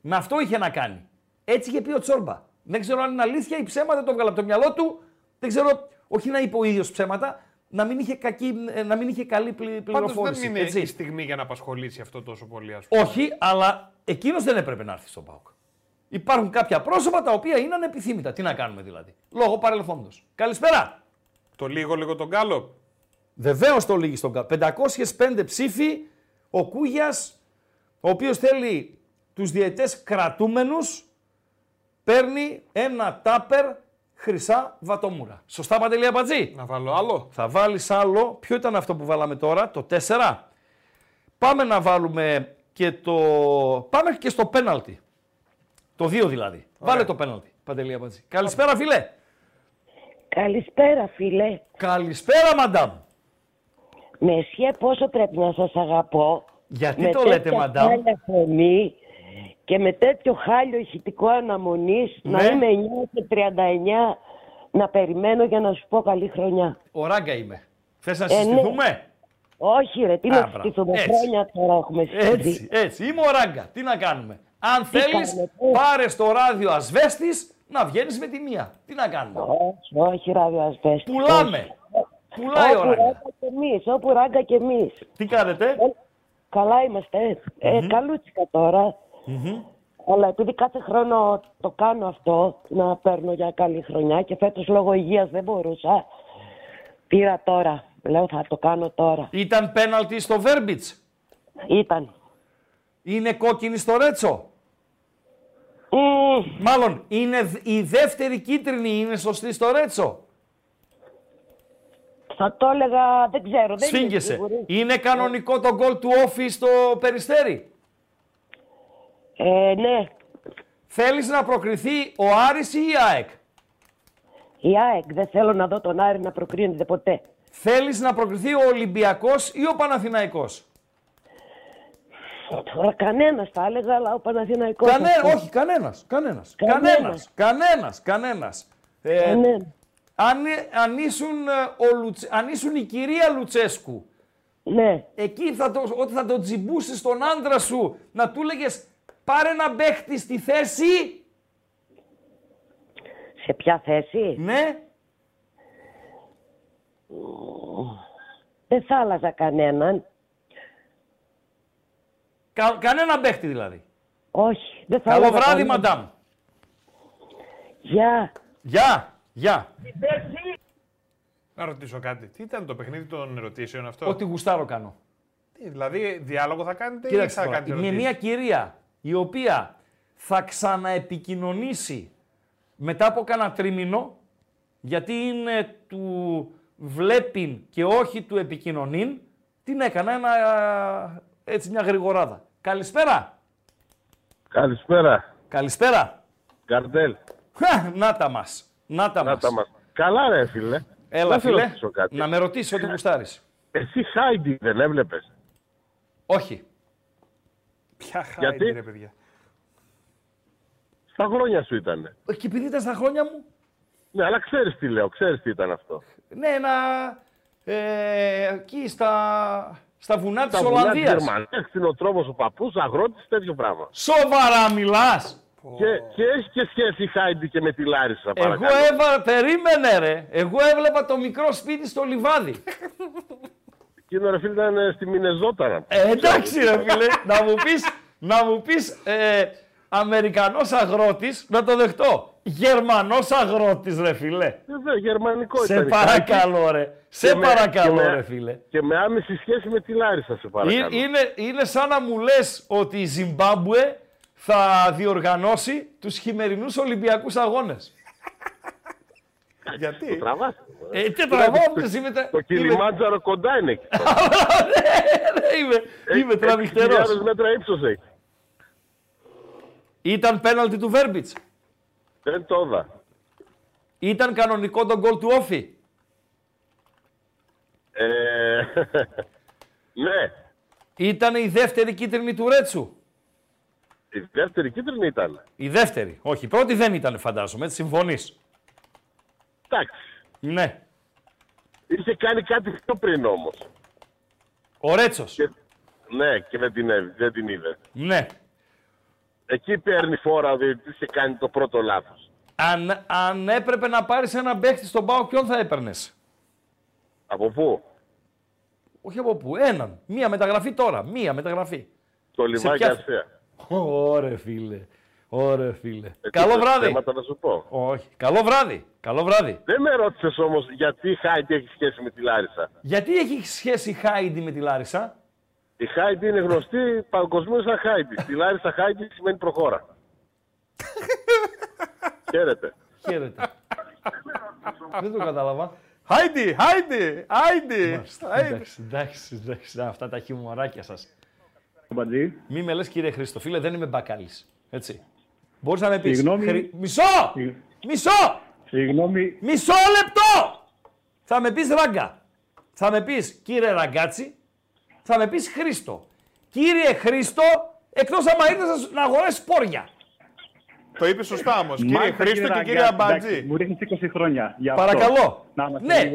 Με αυτό είχε να κάνει. Έτσι είχε πει ο Τσόρμπα. Δεν ξέρω αν είναι αλήθεια ή ψέματα, δεν το έβγαλε από το μυαλό του. Δεν ξέρω, όχι να είπε ο ίδιος ψέματα, να μην είχε, κακή, να μην είχε καλή πληροφόρηση. Πάντως δεν είναι έτσι η στιγμή για να απασχολήσει αυτό τόσο πολύ. Ας πούμε. Όχι, αλλά εκείνος δεν έπρεπε να έρθει στον ΠΑΟΚ. Υπάρχουν κάποια πρόσωπα τα οποία είναι ανεπιθύμητα. Τι να κάνουμε δηλαδή. Λόγω παρελθόντος. Καλησπέρα. Το λίγο λίγο τον Γκάλοπ. Βεβαίως το λίγη στον Γκάλοπ. πεντακόσιοι πέντε ψήφοι. Ο Κούγιας, ο οποίος θέλει τους διαιτές κρατούμενους, παίρνει ένα τάπερ χρυσά βατόμουρα. Σωστά, Παντελή Αμπατζή. Να βάλω άλλο. Θα βάλεις άλλο. Ποιο ήταν αυτό που βάλαμε τώρα, το τέσσερα. Πάμε να βάλουμε και το... Πάμε και στο πέναλτι. Το δύο δηλαδή. Ωραία. Βάλε το πέναλτι, Παντελή Αμπατζή. Καλησπέρα, φίλε. Καλησπέρα, φίλε. Καλησπέρα, μαντάμ. Μεσιέ, πόσο πρέπει να σας αγαπώ. Γιατί με το λέτε, μαντάμ. Με τέτοια φωνή και με τέτοιο χάλιο ηχητικό αναμονής, ναι. να είμαι εννιά και τριάντα εννιά να περιμένω για να σου πω καλή χρονιά. Ωράγκα είμαι. Θες να συστηθούμε. Όχι ρε, τι να στηθούμε, χρόνια τώρα έχουμε στηθεί. Έτσι, έτσι, είμαι ο Ράγκα, τι να κάνουμε. Αν τι θέλεις, κάνετε, πάρε στο ράδιο ασβέστης να βγαίνεις με τη μία. Τι να κάνουμε. Όχι, όχι ράδιο ασβέστης. Πουλάμε. Όχι. Πουλάει όπου ο Ράγκα. Και εμείς, όπου Ράγκα και εμείς. Τι κάνετε. Καλά είμαστε. Mm-hmm. Ε, καλούτσικα τώρα. Mm-hmm. Αλλά επειδή κάθε χρόνο το κάνω αυτό, να παίρνω για καλή χρονιά και φέτος λόγω υγείας δεν μπορούσα. Πήρα τώρα. Λέω θα το κάνω τώρα. Ήταν πέναλτι στο Βέρμπιτς. Ήταν. Είναι κόκκινη στο Ρέτσο. Mm. Μάλλον είναι η δεύτερη κίτρινη είναι σωστή στο Ρέτσο. Θα το έλεγα δεν ξέρω. Δεν σφίγγεσαι. Είναι, είναι κανονικό το γκολ του Όφη στο Περιστέρι. Ε, ναι. Θέλεις να προκριθεί ο Άρης ή η ΑΕΚ. Η ΑΕΚ. Δεν θέλω να δω τον Άρη να προκρίνεται ποτέ. Θέλεις να προκριθεί ο Ολυμπιακός ή ο Παναθηναϊκός. Τώρα κανένας θα έλεγα, αλλά ο Παναθηναϊκός... Κανέ... Όχι, κανένας, κανένας, κανένας, κανένας, κανένας. Ε, ναι. αν, αν, ήσουν ο Λουτσε... αν ήσουν η κυρία Λουτσέσκου, ναι. Εκεί θα το, ότι θα τον τσιμπούσεις τον άντρα σου, να του έλεγες πάρε ένα μπέχτη στη θέση. Σε ποια θέση. Ναι. Δεν θα άλλαζα κανέναν. Κα, κανένα μπέχτη δηλαδή. Όχι. Δεν θα καλό βράδυ μαντάμ. Γεια. Γεια. Γεια. Να ρωτήσω κάτι. Τι ήταν το παιχνίδι των ερωτήσεων αυτό. Ό,τι γουστάρω κάνω. Τι, δηλαδή διάλογο θα κάνετε. Κοίταξε, ή θα κάνετε ερωτήσεις. Είναι μια κυρία η οποία θα ξαναεπικοινωνήσει μετά από κάνα τρίμηνο γιατί είναι του... Βλέπειν και όχι του επικοινωνήν, την έκανα ένα, έτσι μια γρηγοράδα. Καλησπέρα. Καλησπέρα. Καλησπέρα. Καρτέλ. Νάτα μας. Νάτα μας. Καλά ρε φίλε. Έλα να φίλε, κάτι. Να με ρωτήσεις ό,τι γουστάρεις. Εσύ Χάιντι δεν έβλεπες. Όχι. Ποια Χάιντι ρε παιδιά. Στα χρόνια σου ήτανε. Και επειδή ήταν στα χρόνια μου. Ναι, αλλά ξέρεις τι λέω, ξέρεις τι ήταν αυτό. Ναι, ένα... Ε, εκεί στα, στα βουνά στα της Ολλανδίας. Στα βουνά της Γερμανίας, κτηνοτρόφος ο παππούς, αγρότης, τέτοιο πράγμα. Σοβαρά μιλάς! Και, και έχει και σχέση η Χάιντι και με τη Λάρισα, παρακαλώ. Εγώ έβα... Περίμενε ρε! Εγώ έβλεπα το μικρό σπίτι στο Λιβάδι. Εκείνο ρε φίλε ήταν στη Μινεζότα. Ε, εντάξει ρε φίλε, να μου πεις, να μου πεις ε, Αμερικανός αγρότης, να το δεχτώ. Γερμανός αγρότης ρε φίλε. Βέβαια, γερμανικό ήταν. Σε παρακαλώ ρε. Σε παρακαλώ ρε φίλε. Και με άμεση σχέση με τη Λάρισα σε παρακαλώ. Είναι, είναι σαν να μου λες ότι η Ζιμπάμπουε θα διοργανώσει τους χειμερινούς Ολυμπιακούς Αγώνες. Γιατί. Το τραβάς. Ε, τι τραβάω. Το Κιλιμάντζαρο κοντά είναι εκεί. Είμαι τραβηχτερός. έξι χιλιάδες μέτρα ύψος έχει. Ήταν πέναλτι του Βέρμπιτς. Δεν το είδα. Ήταν κανονικό το γκολ του Όφη. Ε, ναι. Ήταν η δεύτερη κίτρινη του Ρέτσου. Η δεύτερη κίτρινη ήταν. Η δεύτερη. Όχι, η πρώτη δεν ήταν φαντάζομαι. Έτσι συμφωνείς. Εντάξει. Ναι. Είχε κάνει κάτι πιο πριν όμως. Ο Ρέτσος. Και, ναι, και δεν την, δεν την είδε. Ναι. Εκεί παίρνει φόρα ο διαιτητής και κάνει το πρώτο λάθος. Αν, αν έπρεπε να πάρεις ένα μπέχτη στον ΠΑΟ, ποιον θα έπαιρνες. Από πού. Όχι από πού. Έναν. Μία μεταγραφή τώρα. Μία μεταγραφή. Το Λιβάη Γκαρσία. Ωρε φίλε. Ωρε φίλε. Ε, καλό βράδυ. Θέματα να σου πω. Όχι. Καλό βράδυ. Καλό βράδυ. Δεν με ρώτησες όμως γιατί η Χάιντι έχει σχέση με τη Λάρισα. Γιατί έχει σχέση η Χάιντι με τη Λάρισα. Η Χάιντι είναι γνωστή παγκοσμίως σαν Χάιντι. Στη Λάρισα Χάιντι σημαίνει προχώρα. Χαίρετε. Χαίρετε. Δεν το κατάλαβα. Χάιντι, Χάιντι, Χάιντι. Εντάξει, εντάξει, εντάξει. Αυτά τα χιουμοράκια σας. Μη με λες κύριε Χρήστο, φίλε, δεν είμαι μπακάλης. Έτσι. Μπορείς να με πεις. Μισό! Μισό! Συγγνώμη. Μισό λεπτό! Θα με πεις Ράγκα. Θα με πεις κύριε Ραγκάτσι. Θα με πεις Χρήστο. Κύριε Χρήστο, εκτός άμα ήρθες να αγορέσεις πόρια. Το είπε σωστά όμως. Κύριε Χρήστο και κύριε Αμπατζή. Μου ρίχνει είκοσι χρόνια. Παρακαλώ. Ναι,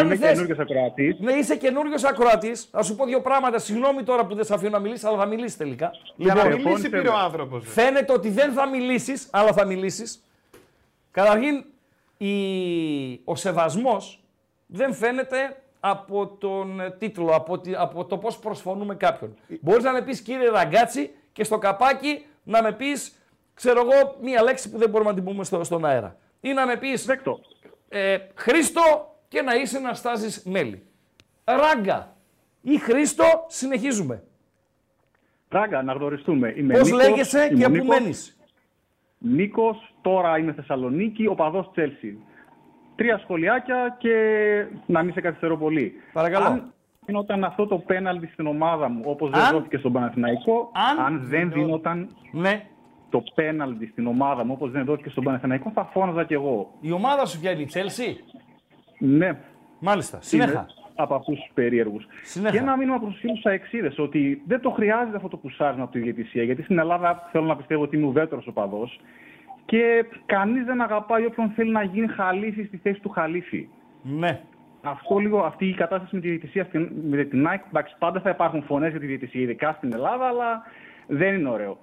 αν θες. Ναι, είσαι καινούριος ακροατής. Θα σου πω δύο πράγματα. Συγγνώμη τώρα που δεν σε αφήνω να μιλήσεις, αλλά θα μιλήσεις τελικά. Για να μιλήσει πήρε ο άνθρωπος. Φαίνεται ότι δεν θα μιλήσεις, αλλά θα μιλήσεις. Καταρχήν, ο σεβασμός δεν φαίνεται από τον τίτλο, από, τη, από το πώς προσφωνούμε κάποιον. Μπορείς να με πεις κύριε Ραγκάτσι και στο καπάκι να με πεις, ξέρω εγώ, μία λέξη που δεν μπορούμε να την πούμε στο, στον αέρα. Ή να με πεις ε, Χρήστο και να είσαι να στάζεις μέλι. Ράγκα ή Χρήστο, συνεχίζουμε. Ράγκα, να γνωριστούμε. Είμαι πώς Νίκος, λέγεσαι και που μένεις. Νίκος, τώρα είμαι Θεσσαλονίκη, οπαδός Τσέλσι. Τρία σχολιάκια και να μην σε καθυστερώ πολύ. Παρακαλώ. Αν δίνονταν αυτό το πέναλτι στην ομάδα μου, όπως δεν δόθηκε στον Παναθηναϊκό, αν, αν δεν δίνονταν ναι. το πέναλτι στην ομάδα μου, όπως δεν δόθηκε στον Παναθηναϊκό, θα φώναζα κι εγώ. Η ομάδα σου βγαίνει η Τσέλσι. Ναι. Μάλιστα. Συνέχα. Από αυτούς τους περίεργους. Και ένα μήνυμα προς τους φίλους αεξίδες, ότι δεν το χρειάζεται αυτό το πουσάρισμα από τη διαιτησία, γιατί στην Ελλάδα θέλω να πιστεύω ότι είμαι ουδέτερος οπαδός. Και κανείς δεν αγαπάει όποιον θέλει να γίνει χαλίφη στη θέση του χαλίφη. Ναι. Αυτό λίγο, αυτή η κατάσταση με τη διαιτησία, με την ΑΕΚ, εντάξει, πάντα θα υπάρχουν φωνές για τη διαιτησία, ειδικά στην Ελλάδα, αλλά δεν είναι ωραίο.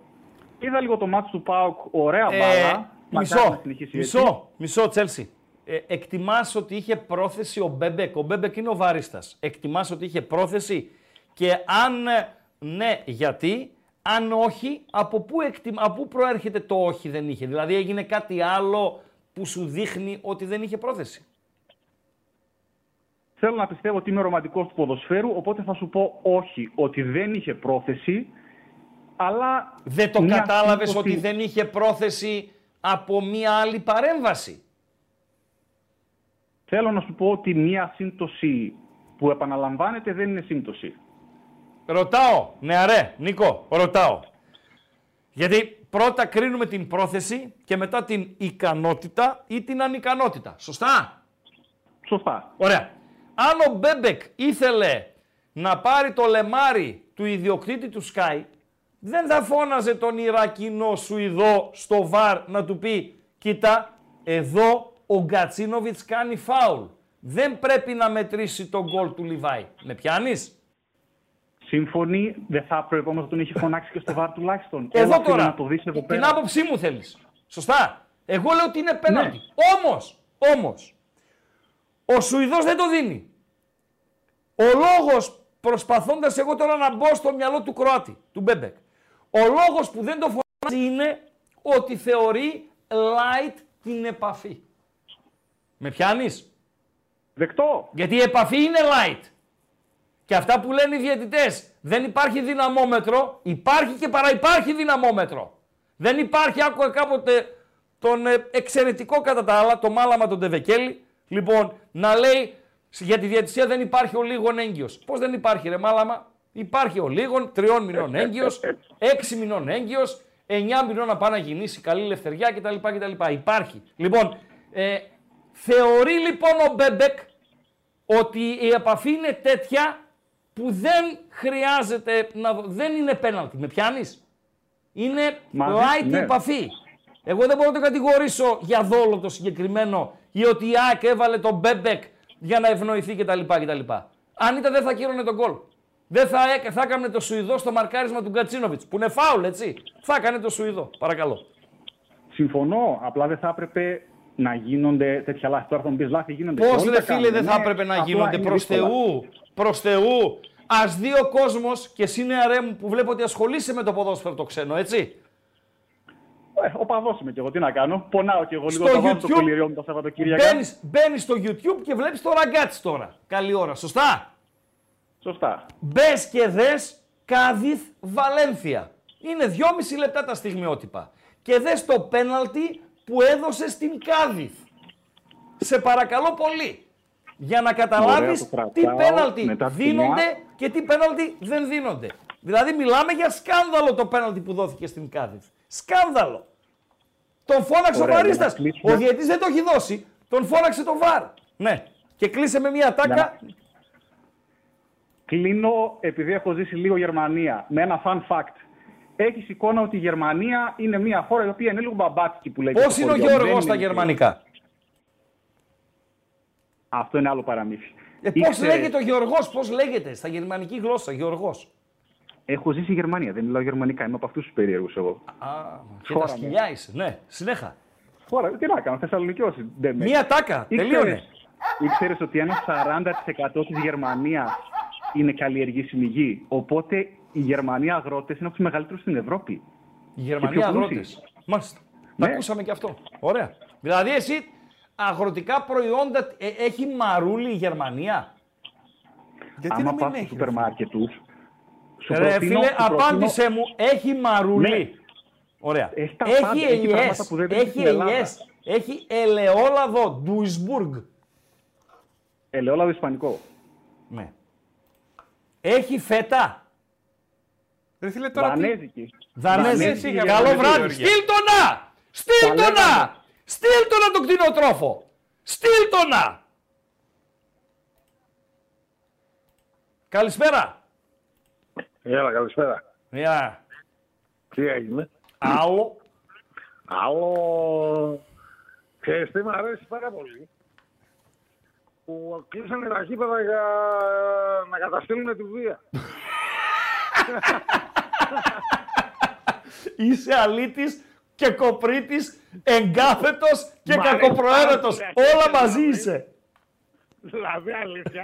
Είδα λίγο το μάτσο του ΠΑΟΚ, ωραία ε, μπάλα. Μισό, μισό, μισό, Τσέλσι. Ε, εκτιμάς ότι είχε πρόθεση ο Μπέμπεκ, ο Μπέμπεκ είναι ο βαρίστας. Εκτιμάς ότι είχε πρόθεση και αν ναι, γιατί. Αν όχι, από πού εκτιμ... προέρχεται το όχι δεν είχε. Δηλαδή έγινε κάτι άλλο που σου δείχνει ότι δεν είχε πρόθεση. Θέλω να πιστεύω ότι είμαι ρομαντικός του ποδοσφαίρου, οπότε θα σου πω όχι, ότι δεν είχε πρόθεση, αλλά... Δεν το κατάλαβες σύμποση... ότι δεν είχε πρόθεση από μία άλλη παρέμβαση. Θέλω να σου πω ότι μία σύμπτωση που επαναλαμβάνεται δεν είναι σύμπτωση. Ρωτάω, νεαρέ, Νίκο, ρωτάω. Γιατί πρώτα κρίνουμε την πρόθεση και μετά την ικανότητα ή την ανικανότητα. Σωστά? Σωστά. Ωραία. Αν ο Μπέμπεκ ήθελε να πάρει το λεμάρι του ιδιοκτήτη του Sky, δεν θα φώναζε τον Ιρακινό Σουηδό στο βαρ να του πει «Κοίτα, εδώ ο Γκατσίνοβιτς κάνει φάουλ. Δεν πρέπει να μετρήσει τον γκολ του Λιβάη». Με πιάνεις? Σύμφωνοι, δεν θα έπρεπε όμως να τον είχε φωνάξει και στο βαρ τουλάχιστον. Εδώ τώρα, να το δεις εδώ πέρα. Την άποψή μου θέλεις. Σωστά. Εγώ λέω ότι είναι πέναλτι. Ναι. Όμως, όμως, ο Σουηδός δεν το δίνει. Ο λόγος, προσπαθώντας εγώ τώρα να μπω στο μυαλό του Κροάτη, του Μπέμπεκ, ο λόγος που δεν το φωνάζει είναι ότι θεωρεί light την επαφή. Με πιάνεις? Δεκτό. Γιατί η επαφή είναι light. Και αυτά που λένε οι διαιτητές, δεν υπάρχει δυναμόμετρο, υπάρχει και παραυπάρχει δυναμόμετρο. Δεν υπάρχει, άκουγα κάποτε τον εξαιρετικό κατά τα άλλα, το μάλαμα τον Τεβεκέλη, λοιπόν, να λέει για τη διαιτησία δεν υπάρχει ο λίγον έγκυος. Πώς δεν υπάρχει ρε μάλαμα? Υπάρχει ο λίγον, τριών μηνών έγκυος, έξι μηνών έγκυος, εννιά μηνών να πάει να γεννήσει καλή ελευθεριά κτλ. κτλ. Υπάρχει. Λοιπόν, ε, θεωρεί λοιπόν ο Μπέμπεκ ότι η επαφή είναι τέτοια που δεν χρειάζεται να... δεν είναι πέναλτι. Με πιάνεις? Είναι light ναι. επαφή. Εγώ δεν μπορώ να το κατηγορήσω για δόλο το συγκεκριμένο ή ότι η ΑΕΚ έβαλε τον Μπέμπεκ για να ευνοηθεί κτλ. κτλ. Αν ήταν δεν θα κύρωνε τον γκολ. Δεν θα, θα έκανε το Σουηδό στο μαρκάρισμα του Γκατσίνοβιτς, που είναι φάουλ, έτσι. Θα έκανε το Σουηδό. Παρακαλώ. Συμφωνώ. Απλά δεν θα έπρεπε να γίνονται τέτοια λάθη. Τώρα θα μου πεις λάθη γίνονται. Πώς ρε φίλε δεν θα έπρεπε να γίνονται? Προς Θεού. Προς Θεού, ας δει ο κόσμος και εσύ νεαρέ μου που βλέπω ότι ασχολείσαι με το ποδόσφαιρο το ξένο, έτσι. Ε, οπαδός είμαι κι εγώ, τι να κάνω. Πονάω κι εγώ λίγο τα βάζω το κολληριό μου τα Σαββατοκύριακα. Μπαίνεις, μπαίνεις στο YouTube και βλέπεις το Ραγκάτσι τώρα. Καλή ώρα, σωστά. Σωστά. Μπες και δες Κάδιθ Βαλένθια. Είναι δυόμιση λεπτά τα στιγμιότυπα. Και δες το πέναλτι που έδωσε στην Κάδιθ. Σε παρακαλώ πολύ. Για να καταλάβεις ωραία, τι πέναλτι δίνονται και τι πέναλτι δεν δίνονται. Δηλαδή μιλάμε για σκάνδαλο το πέναλτι που δόθηκε στην Κάδιθ. Σκάνδαλο. Τον φώναξε ωραία, ο βαρίστας. Ο διαιτής δεν το έχει δώσει. Τον φώναξε το βαρ. Ναι. Και κλείσε με μια τάκα. Να... Κλείνω επειδή έχω ζήσει λίγο Γερμανία. Με ένα fun fact. έχεις εικόνα ότι η Γερμανία είναι μια χώρα η οποία είναι λίγο μπαμπάτσικη που λέγεται. Πώς είναι ο Γεωργός στα γερμανικά? Αυτό είναι άλλο παραμύθι. Ε, πώς Είτε... λέγεται ο Γεωργός, πώς λέγεται στα γερμανική γλώσσα, Γεωργός? Έχω ζήσει στη Γερμανία, δεν μιλάω γερμανικά, είμαι από αυτούς τους περίεργους εγώ. Α, και τα σκυλιά είσαι, ναι, συνέχα. Χώρα, τι να κάνω, Θεσσαλονικιός. Μία τάκα, τελείωνε. Ήξερες ότι ένα σαράντα τοις εκατό της Γερμανίας είναι καλλιεργήσιμη γη, οπότε οι Γερμανοί αγρότες είναι από τους μεγαλύτερους στην Ευρώπη. Οι Γερμανοί αγρότες. Μάλιστα. Ναι. Τα ακούσαμε και αυτό. Ωραία. Δηλαδή, εσύ αγροτικά προϊόντα ε, έχει μαρούλι η Γερμανία. Γιατί άμα πας στο σούπερ μάρκετ τους. Ρε προτείνω, φίλε, απάντησε προτείνω... μου, έχει μαρούλι. Ναι. Ωραία. Έχει ελιές, έχει ελιές, έχει ελαιόλαδο, Ντουισμπουργκ. Ελαιόλαδο ισπανικό. Ναι. Έχει φέτα. Δανέζικη. Δανέζικη. Καλό βράδυ. Στείλ το να! Στείλ το να! Στείλ το να τον κτηνοτρόφο! Στείλ το να! Καλησπέρα. Έλα, καλησπέρα. Έλα. Τι έγινε? Άλλο. Άλλο. Ξέρεις τι μ' αρέσει πάρα πολύ? Που κλείσανε τα γήπεδα για να καταστήλουν τη βία. Είσαι αλήτης και κοπρίτης, εγκάθετος και Μαρή, κακοπροαίρετος. Όλα μαζί δηλαδή, είσαι. Δηλαδή αλήθεια.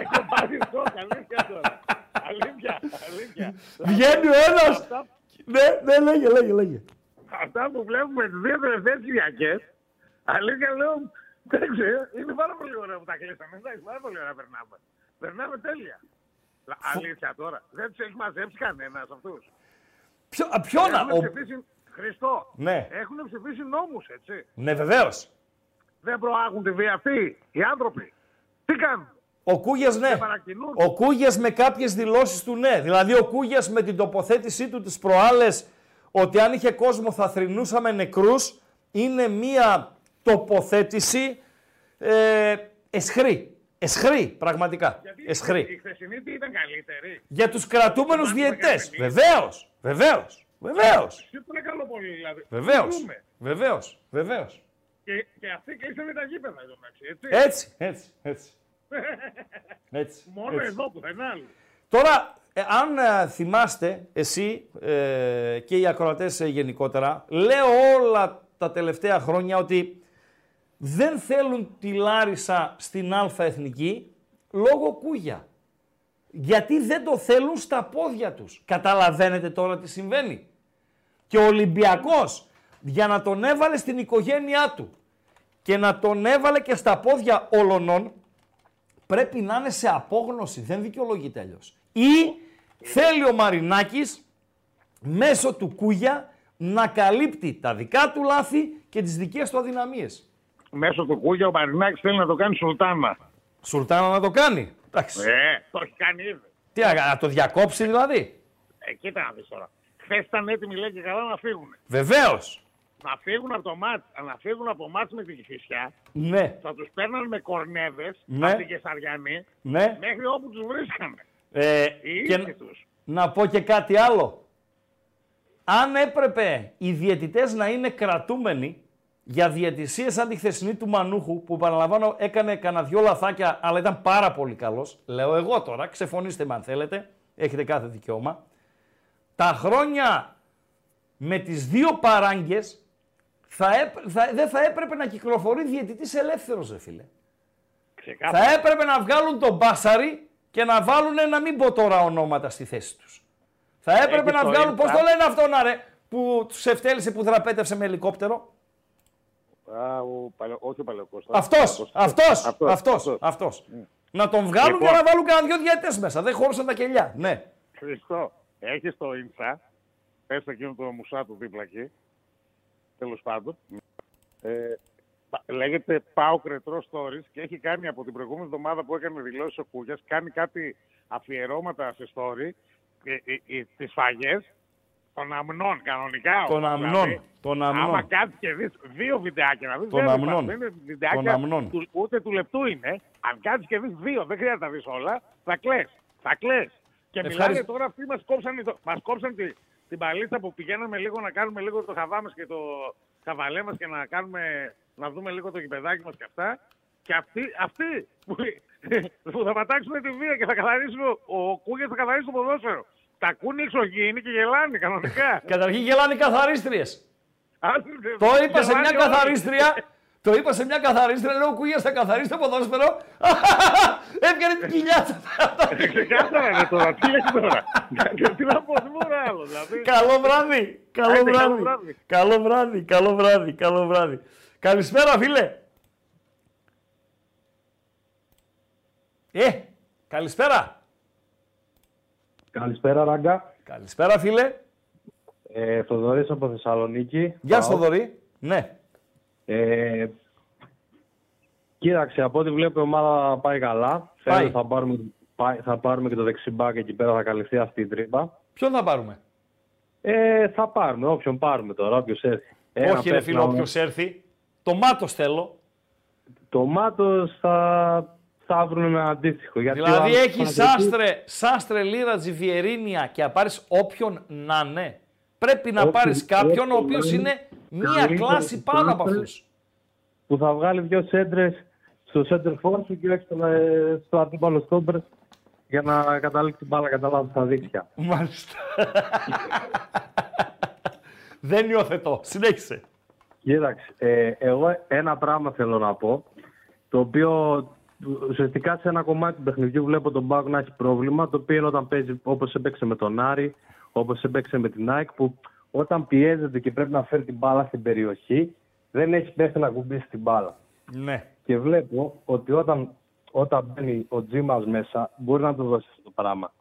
Έχω πάρει σοκ, αλήθεια τώρα. Αλήθεια, αλήθεια. Βγαίνει ο ένας. Αυτά... Ναι, ναι, λέγε, λέγε, λέγε. Αυτά που βλέπουμε τις δύο τελευταίες Κυριακές, αλήθεια λέω, δεν ξέρω, είναι πάρα πολύ ωραία που τα κλείσαμε. Εντάξει, πάρα πολύ ωραία περνάμε. Περνάμε τέλεια. Αλήθεια τώρα. Δεν του έχει μαζέψει κανένα αυτού. Ποιον να. Ο... Χριστό. Ναι. Έχουν ψηφίσει νόμους, έτσι. Ναι, βεβαίως. Δεν προάγουν τη βία αυτοί οι άνθρωποι. Τι κάνουν? Ο Κούγιας, ναι. Ο Κούγιας με κάποιες δηλώσεις του, ναι. Δηλαδή, ο Κούγιας με την τοποθέτησή του τις προάλλες ότι αν είχε κόσμο θα θρηνούσαμε νεκρούς, είναι μία τοποθέτηση ε, εσχρή. Εσχρή, πραγματικά. Γιατί εσχρή. Η χθεσινή τι ήταν καλύτερη? Για τους κρατούμενους διαιτητές. Βεβαίως, βεβαίως, βεβαίως. Ποιος είναι καλό πολύ, δηλαδή. Βεβαίως, βεβαίως, βεβαίως. Και, και αυτοί κλείσανε τα γήπεδα, εντάξει, έτσι. Έτσι, έτσι, έτσι. Μόνο έτσι. Εδώ πουθενά άλλο. Τώρα, ε, αν ε, θυμάστε, εσύ ε, και οι ακροατές ε, γενικότερα, λέω όλα τα τελευταία χρόνια ότι δεν θέλουν τη Λάρισα στην Αλφα Εθνική λόγω Κούγια. Γιατί δεν το θέλουν στα πόδια τους. Καταλαβαίνετε τώρα τι συμβαίνει. Και ο Ολυμπιακός για να τον έβαλε στην οικογένειά του και να τον έβαλε και στα πόδια όλων πρέπει να είναι σε απόγνωση. Δεν δικαιολογείται αλλιώς. Ή θέλει ο Μαρινάκης μέσω του Κούγια να καλύπτει τα δικά του λάθη και τις δικές του αδυναμίες. Μέσω του Κούγια ο Μαρινάκης θέλει να το κάνει Σουλτάνα. Σουλτάνα να το κάνει. Εντάξει. Ε, το έχει κάνει ήδη. Τι, να το διακόψει δηλαδή. Ε, κοίτα να δεις τώρα. Χθες ήταν έτοιμοι, λέει, και καλά να φύγουν. Βεβαίως. Να φύγουν από το μάτς, να φύγουν από μάτς με την Κηφισιά. Ναι. Θα τους παίρναν με κορνέδες, ναι, από την Κεσαριανή, ναι, μέχρι όπου τους βρίσκανε. Ε, και τους. Να πω και κάτι άλλο. Αν έπρεπε οι διαιτητές να είναι κρατούμενοι για διαιτησίες σαν τη χθεσινή του Μανούχου, που παραλαμβάνω έκανε κανένα δυο λαθάκια, αλλά ήταν πάρα πολύ καλός, λέω εγώ τώρα, ξεφωνήστε με αν θέλετε, έχετε κάθε δικαίωμα. Τα χρόνια με τις δύο παράγκες θα έπ, θα, δεν θα έπρεπε να κυκλοφορεί διαιτητής ελεύθερος, ρε φίλε. Ξεκάθα. Θα έπρεπε να βγάλουν τον Μπάσαρη και να βάλουν, να μην πω τώρα ονόματα στη θέση τους. Θα έπρεπε Έχει να βγάλουν, πώς το λένε αυτό να ρε, που τους ευτέλισε, που δραπέτευσε με ελικόπτερο. Α, ο παλαι... όχι ο Παλαιοκώστας. Αυτός, αυτός, αυτός, αυτός, αυτός. Mm. Να τον βγάλουν λοιπόν, για να βάλουν κανένα δυο διαιτές μέσα. Δεν χώρισαν τα κελιά. Ναι. Χριστό, έχεις το ίνσα. Πες εκείνο το μουσά του δίπλα εκεί. Τέλος πάντων. Ε, λέγεται Πάω Κρετρό Stories και έχει κάνει από την προηγούμενη εβδομάδα που έκανε δηλώσεις ο Κούγιας, κάνει κάτι αφιερώματα σε story, ε, ε, ε, τις φαγές. Των αμνών, κανονικά. Των αμνών. Δηλαδή, τον αμνών. Άμα κάτι και δεις δύο βιντεάκια να δεις. Των αμνών. Δεν είναι βιντεάκια του, ούτε του λεπτού είναι. Αν κάτι και δεις δύο, δεν χρειάζεται να δεις όλα. Θα κλαις. Θα κλαις. Και Ευχαρισ... μιλάνε τώρα αυτοί, μας κόψαν, μας κόψαν τη, την παλίτσα που πηγαίναμε λίγο να κάνουμε λίγο το χαβά μας και το χαβαλέ μας και να, κάνουμε, να δούμε λίγο το γηπεδάκι μας και αυτά. Και αυτοί, αυτοί που, που θα πατάξουν τη βία και θα καθαρίσουν, ο Κούγιας θα καθαρίσει το ποδόσφαιρο. Τα ακούνε εξωγήινοι και γελάνε κανονικά. Καταρχήν γελάνε οι καθαρίστριες. Το είπα σε μια καθαρίστρια. Το είπα σε μια καθαρίστρια, λέω Κούγιας θα καθαρίσει το ποδόσφαιρο. Έπιανε την κοιλιά σας. Ξεκάθαρα τώρα, τι λες τώρα. Τι να πω, τι μπορεί άλλο δηλαδή. Καλό βράδυ, καλό βράδυ. Καλό βράδυ, καλό βράδυ, καλό βράδυ. Καλησπέρα φίλε. Ε, καλησπέρα. Καλησπέρα Ράγκα. Καλησπέρα φίλε. Ε, Θοδωρής από Θεσσαλονίκη. Γεια σου Θοδωρή. Ναι. Ε, κοίταξε, από ό,τι βλέπω η ομάδα πάει καλά. Πάει. Θα, πάρουμε, θα πάρουμε και το δεξιμπάκ εκεί πέρα, θα καλυφθεί αυτή η τρύπα. Ποιον θα πάρουμε? Ε, θα πάρουμε, όποιον πάρουμε τώρα, όποιος έρθει. Ένα όχι ρε φίλε, όποιος έρθει. Το Μάτος θέλω. Το Μάτος θα, θα βρούμε με αντίστοιχο. Γιατί δηλαδή αν... έχει σάστρε, σάστρε, Λίρα, Τζιβιερίνια και να πάρεις όποιον να είναι. Πρέπει να πάρεις κάποιον ο οποίος είναι μία κλάση πάνω από αυτούς. Που θα βγάλει δύο σέντρες στο center force και έξω στο αντίπαλο στόμπερ για να καταλήξει την μπάλα κατά τα δίκτυα. Μάλιστα. Δεν υιοθετώ. Συνέχισε. Κοίταξε, ε, εγώ ένα πράγμα θέλω να πω, το οποίο ουσιαστικά σε ένα κομμάτι του παιχνιδιού βλέπω τον Μπάγκο να έχει πρόβλημα, το οποίο όταν παίζει όπως έπαιξε με τον Άρη, όπως έπαιξε με την ΑΕΚ, που όταν πιέζεται και πρέπει να φέρει την μπάλα στην περιοχή, δεν έχει πέσει να κουμπίσει την μπάλα. Ναι. Και βλέπω ότι όταν, όταν μπαίνει ο Τζίμας μέσα, μπορεί να το δώσει αυτό το πράγμα.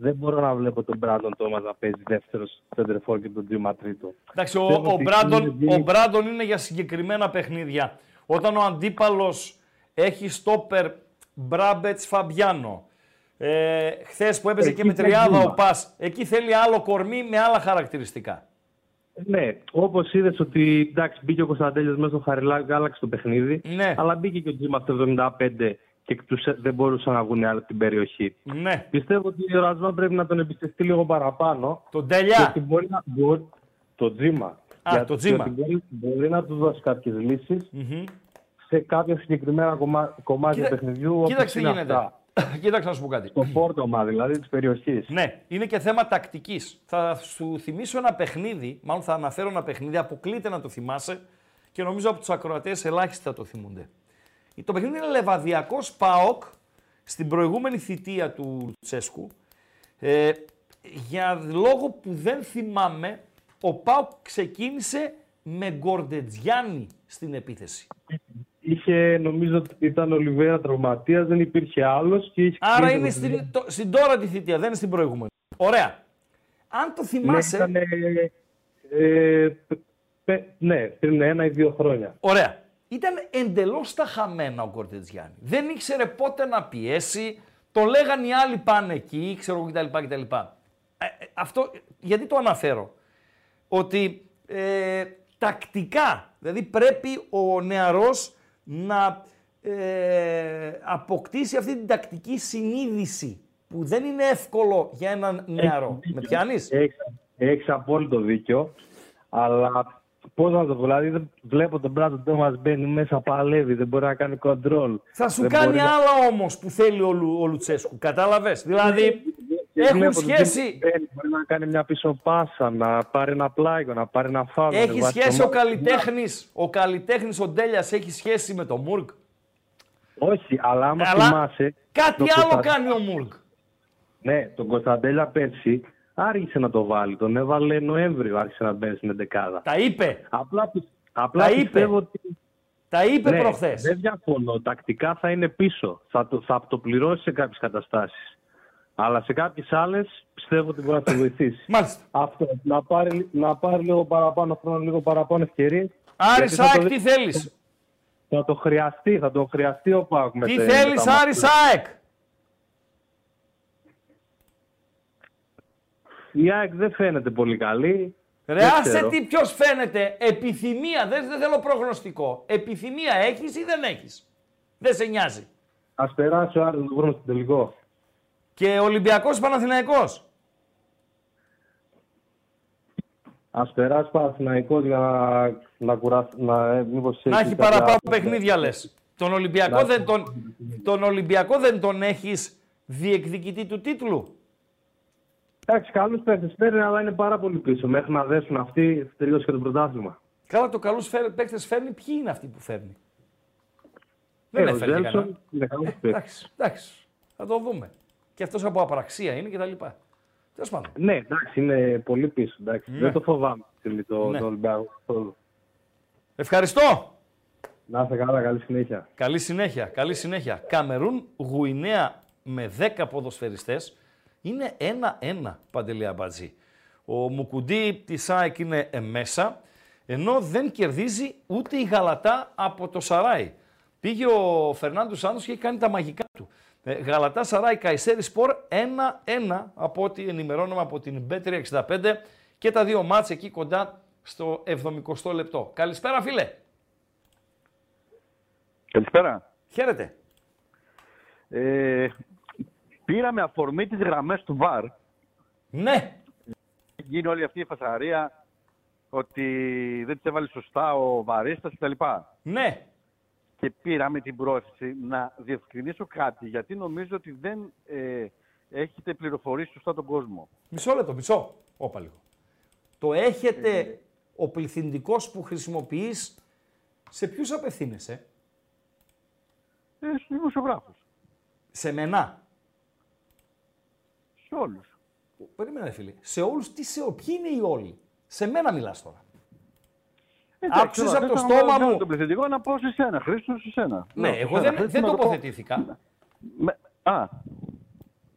Δεν μπορώ να βλέπω τον Μπράντον Τόμας να παίζει δεύτερο σέντερφορ και τον Τζίμα τρίτο. Εντάξει, ο, ο, ο, ο Μπράντον είναι για συγκεκριμένα παιχνίδια. Όταν ο αντίπαλος έχει στόπερ Μπράμπετς Φαμπιάνο, Ε, χθες που έπαιζε εκεί και με τριάδα ο Πας, εκεί θέλει άλλο κορμί με άλλα χαρακτηριστικά. Ναι, όπως είδες ότι εντάξει, μπήκε ο Κωνσταντέλιος μέσα στο Χαριλάκη, άλλαξε το παιχνίδι. Ναι. Αλλά μπήκε και ο Τζίμα στο εβδομήντα πέντε και τους, δεν μπορούσαν να βγουν άλλοι την περιοχή. Ναι. Πιστεύω ότι ο Ρασβάν πρέπει να τον εμπιστευτεί λίγο παραπάνω. Τον Τελιά. Το Τζίμα. Α, το Τζίμα. Μπορεί, μπορεί να του δώσει κάποιες λύσεις mm-hmm. σε κάποια συγκεκριμένα κομμά, κομμάτια Κοίτα, παιχνιδιού. Κοίταξε τι γίνεται. Αυτά. Κοίταξα να σου πω κάτι. Το πόρτωμα δηλαδή της περιοχής. Ναι, είναι και θέμα τακτικής. Θα σου θυμίσω ένα παιχνίδι, μάλλον θα αναφέρω ένα παιχνίδι, αποκλείται να το θυμάσαι και νομίζω από τους ακροατές ελάχιστα το θυμούνται. Το παιχνίδι είναι Λεβαδιακός ΠΑΟΚ στην προηγούμενη θητεία του Τσέσκου. Ε, για λόγο που δεν θυμάμαι, ο ΠΑΟΚ ξεκίνησε με Γκορντετζιάννη στην επίθεση. Είχε, νομίζω ότι ήταν ο Λιβέρα τραυματίας, δεν υπήρχε άλλος. Και είχε άρα είναι στην, το, στην τώρα τη θητεία, δεν είναι στην προηγούμενη. Ωραία. Αν το θυμάσαι... Ναι, ήταν, ε, πε, ναι πριν ένα ή δύο χρόνια. Ωραία. Ήταν εντελώς τα χαμένα ο Γκορντετζιάννη. Δεν ήξερε πότε να πιέσει, το λέγανε οι άλλοι πάνε εκεί, ξέρω κτλ. κτλ. Ε, αυτό, γιατί το αναφέρω. Ότι ε, τακτικά, δηλαδή πρέπει ο νεαρός να ε, αποκτήσει αυτή την τακτική συνείδηση που δεν είναι εύκολο για έναν νεαρό. Με πιάνεις? Έχεις απόλυτο δίκιο, αλλά πώς να το πω, δηλαδή βλέπω τον Μπράντον Τόμας μπαίνει μέσα, παλεύει, δεν μπορεί να κάνει κοντρόλ. Θα σου δεν κάνει να... άλλα όμως που θέλει ο, Λου, ο Λουτσέσκου, κατάλαβες, δηλαδή... Έχουν σχέση. Μπορεί να κάνει μια πίσω πάσα, να πάρει ένα πλάγιο, να πάρει ένα φάουλ. Έχει σχέση ο καλλιτέχνης. Ο καλλιτέχνης ο Ντέλιας έχει σχέση με τον Μουρκ. Όχι, αλλά άμα αλλά θυμάσαι. Κάτι άλλο Κωνσταντ... κάνει ο Μουρκ. Ναι, τον Κωνσταντέλια πέρσι άρχισε να το βάλει. Τον έβαλε Νοέμβριο, άρχισε να μπαίνει στην εντεκάδα. Τα είπε. Απλά, απλά τα πιστεύω είπε. Ότι. Τα είπε ναι, προχθές. Δεν διαφωνώ. Τακτικά θα είναι πίσω. Θα το, θα το πληρώσει σε κάποιες καταστάσεις. Αλλά σε κάποιες άλλες πιστεύω ότι μπορεί να το βοηθήσει. Μάλιστα. Αυτό, να πάρει, να πάρει λίγο παραπάνω χρόνο, λίγο παραπάνω ευκαιρίες. Άρη ΣΑΕΚ, τι θέλεις? Θα το χρειαστεί, θα το χρειαστεί ο ΠΑΟΚ. Τι θέλεις Άρη ΣΑΕΚ? Η ΑΕΚ δεν φαίνεται πολύ καλή. Ρε άσε τι ποιος φαίνεται. Επιθυμία, δεν, δεν θέλω προγνωστικό. Επιθυμία έχεις ή δεν έχεις? Δεν σε νοιάζει. Ας περάσει ο Άρης να βρούμε στο τελικό. Και Ολυμπιακός Παναθηναϊκός. Ας περάσει Παναθηναϊκός για να, να κουράσει. Να, μήπως να έχει κάποια... παραπάνω παιχνίδια, λες. Τον Ολυμπιακό, δεν τον, τον Ολυμπιακό δεν τον έχεις διεκδικητή του τίτλου. Εντάξει, καλούς παίκτες φέρνει, αλλά είναι πάρα πολύ πίσω. Μέχρι να δέσουν αυτοί, τελειώσει και το πρωτάθλημα. Καλά, το καλούς παίκτες φέρνει, ποιοι είναι αυτοί που φέρνει. Ε, δεν έφερε κανένα. Ε, εντάξει, εντάξει, θα το δούμε. Και αυτός από απαραξία είναι κτλ. Ναι, εντάξει, είναι πολύ πίσω. Εντάξει. Ναι. Δεν το φοβάμαι το, ναι. το Ολυμπιακό. Ευχαριστώ. Να είστε καλά, καλή συνέχεια. Καλή συνέχεια, καλή συνέχεια. Καμερούν, Γουινέα με δέκα ποδοσφαιριστές είναι ένα ένα, Παντελή Αμπατζή. Ο Μουκουντή της ΑΕΚ είναι μέσα, ενώ δεν κερδίζει ούτε η Γαλατά από το Σαράι. Πήγε ο Φερνάντο Σάντος και έχει κάνει τα μαγικά του. Ε, Γαλατά Σαράι, Καϊσέρι Σπορ ένα ένα από ό,τι ενημερώνομαι από την μπετ τριακόσια εξήντα πέντε και τα δύο μάτς εκεί κοντά στο εβδομηκοστό λεπτό. Καλησπέρα, φίλε. Καλησπέρα. Χαίρετε. Ε, πήραμε αφορμή τις γραμμές του βαρ. Ναι. Γίνει όλη αυτή η φασαρία ότι δεν τις έβαλε σωστά ο βαρίστας κτλ. Ναι. Και πήραμε την πρόθεση να διευκρινίσω κάτι, γιατί νομίζω ότι δεν ε, έχετε πληροφορήσει σωστά τον κόσμο. Μισό λεπτό, μισό. Όπα λίγο. Το έχετε ε, ο πληθυντικός που χρησιμοποιείς, σε ποιους απευθύνεσαι? Ε, στους δημοσιογράφους. Σε μενά. Σε όλους. Περίμενε, φίλε. Σε όλους, τι σε ποιοι είναι οι όλοι. Σε μένα μιλάς τώρα. Άκουσες από το στόμα μου. Τον πληθυντικό να πω σε σένα, Χρήστο, σε σένα. Ναι, εγώ σένα, δεν, Χρήστο, δεν τοποθετήθηκα. Με, α.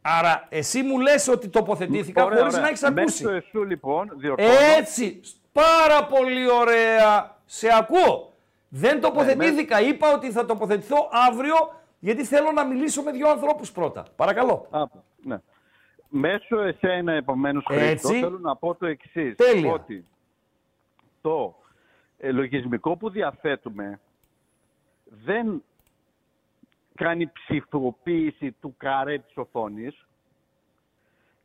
Άρα, εσύ μου λες ότι τοποθετήθηκα ωραία, χωρίς ωραία. να έχεις ακούσει. Μέχρι το εσού, λοιπόν, διορθώνω. Έτσι, πάρα πολύ ωραία. Σε ακούω. Δεν τοποθετήθηκα. Ναι, είπα ότι θα τοποθετηθώ αύριο, γιατί θέλω να μιλήσω με δύο ανθρώπους πρώτα. Παρακαλώ. Α, ναι. Μέσω εσένα, επομένως, Χρήστο, θέλω να πω το εξής. Τέλεια. Ότι το... λογισμικό που διαθέτουμε δεν κάνει ψηφοποίηση του καρέ της οθόνης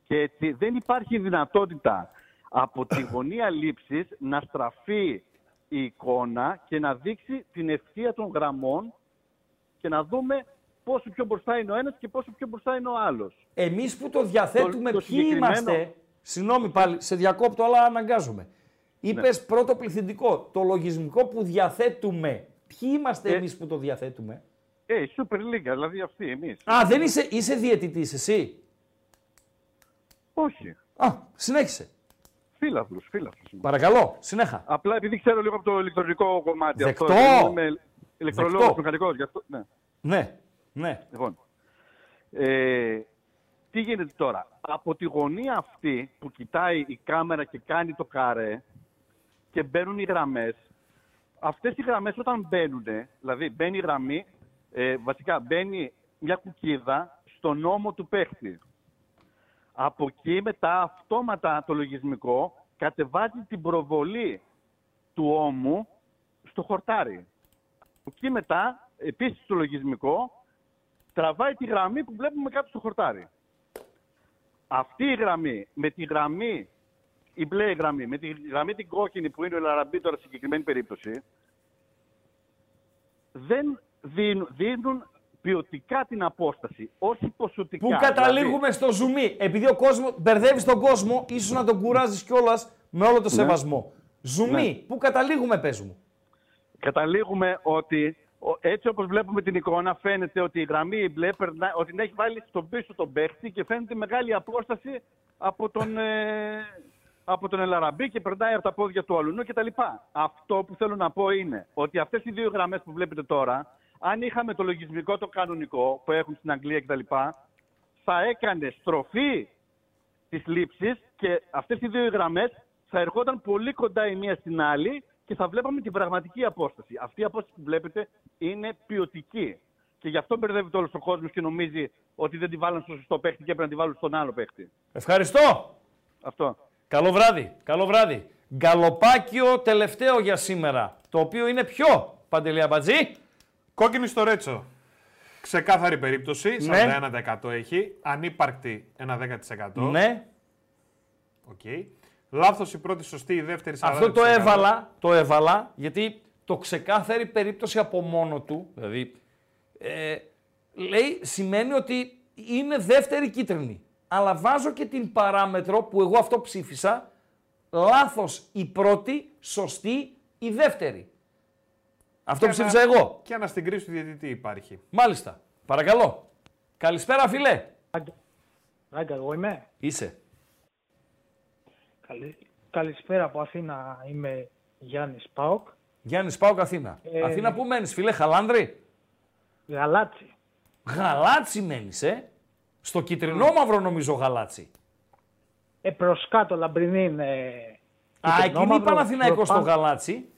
και έτσι δεν υπάρχει δυνατότητα από τη γωνία λήψης να στραφεί η εικόνα και να δείξει την ευθεία των γραμμών και να δούμε πόσο πιο μπροστά είναι ο ένας και πόσο πιο μπροστά είναι ο άλλος. Εμείς που το διαθέτουμε, το, το ποιοι συγκεκριμένο... είμαστε, συγγνώμη πάλι, σε διακόπτω αλλά αναγκάζομαι. Είπες ναι. πρώτο πληθυντικό, το λογισμικό που διαθέτουμε. Ποιοι είμαστε ε, εμείς που το διαθέτουμε? Ε, η Super League, δηλαδή αυτοί εμείς. Α, δεν είσαι, είσαι διαιτητής εσύ? Όχι. Α, συνέχισε. Φίλαθλος, φίλαθλος. Παρακαλώ, συνέχα. Απλά επειδή ξέρω λίγο από το ηλεκτρονικό κομμάτι. Δεκτό. Αυτό, είμαι ηλεκτρολόγος, μηχανικός, γι' αυτό, ναι. Ναι, ναι. Λοιπόν, ε, τι γίνεται τώρα? Από τη γωνία αυτή που κοιτάει η κάμερα και κάνει το καρέ, και μπαίνουν οι γραμμές. Αυτές οι γραμμές όταν μπαίνουν, δηλαδή μπαίνει η γραμμή, ε, βασικά μπαίνει μια κουκίδα στον ώμο του παίχτη. Από εκεί μετά αυτόματα το λογισμικό κατεβάζει την προβολή του ώμου στο χορτάρι. Από εκεί μετά επίσης το λογισμικό τραβάει τη γραμμή που βλέπουμε κάτω στο χορτάρι. Αυτή η γραμμή με τη γραμμή η μπλε γραμμή, με τη γραμμή την κόκκινη που είναι ο Λαραμπή τώρα, συγκεκριμένη περίπτωση, δεν δίνουν, δίνουν ποιοτικά την απόσταση, όχι ποσοτικά. Που καταλήγουμε δηλαδή... στο ζουμί. Επειδή ο κόσμος, μπερδεύεις τον κόσμο, ίσως να τον κουράζεις κιόλας με όλο το σεβασμό. Ναι. Ζουμί, ναι. Που καταλήγουμε, πες μου. Καταλήγουμε ότι, έτσι όπως βλέπουμε την εικόνα, φαίνεται ότι η γραμμή η μπλε, ότι την έχει βάλει στον πίσω τον παίχτη και φαίνεται μεγάλη απόσταση από τον... Ε... από τον Ελαραμπή και περνάει από τα πόδια του Αλουνού κτλ. Αυτό που θέλω να πω είναι ότι αυτές οι δύο γραμμές που βλέπετε τώρα, αν είχαμε το λογισμικό το κανονικό που έχουν στην Αγγλία κτλ., θα έκανε στροφή της λήψης και αυτές οι δύο γραμμές θα ερχόταν πολύ κοντά η μία στην άλλη και θα βλέπαμε την πραγματική απόσταση. Αυτή η απόσταση που βλέπετε είναι ποιοτική. Και γι' αυτό μπερδεύεται όλος ο κόσμος και νομίζει ότι δεν τη βάλαν στο σωστό παίχτη και έπρεπε να τη βάλουν στον άλλο παίχτη. Ευχαριστώ. Αυτό. Καλό βράδυ, καλό βράδυ. Γκαλοπάκιο τελευταίο για σήμερα, το οποίο είναι ποιο, Παντελή Αμπατζή? Κόκκινη στο Ρέτσο. Ξεκάθαρη περίπτωση, ναι. σαράντα ένα τοις εκατό έχει, ανύπαρκτη ένα δέκα τοις εκατό. Ναι. Οκ. Okay. Λάθος η πρώτη, σωστή η δεύτερη. Αυτό το έβαλα, το έβαλα, γιατί το ξεκάθαρη περίπτωση από μόνο του, δηλαδή, ε, λέει, σημαίνει ότι είναι δεύτερη κίτρινη. Αλλά βάζω και την παράμετρο που εγώ αυτό ψήφισα, λάθος η πρώτη, σωστή η δεύτερη. Αυτό και ψήφισα ανα... εγώ. Και αναστηγκρίσει του διαιτητή υπάρχει. Μάλιστα. Παρακαλώ. Καλησπέρα φίλε. Ράγκα, εγώ είμαι. Είσαι. Καλη... Καλησπέρα από Αθήνα, είμαι Γιάννης Πάοκ. Γιάννης Πάοκ, Αθήνα. Ε... Αθήνα πού μένεις φίλε, Χαλάνδρη? Γαλάτσι. Γαλάτσι μένεις, ε. Στο κίτρινό μαύρο νομίζω Γαλάτσι. Ε, προς κάτω, Λαμπρινή είναι. Α, εκείνη η Παναθηναϊκός στο Γαλάτσι.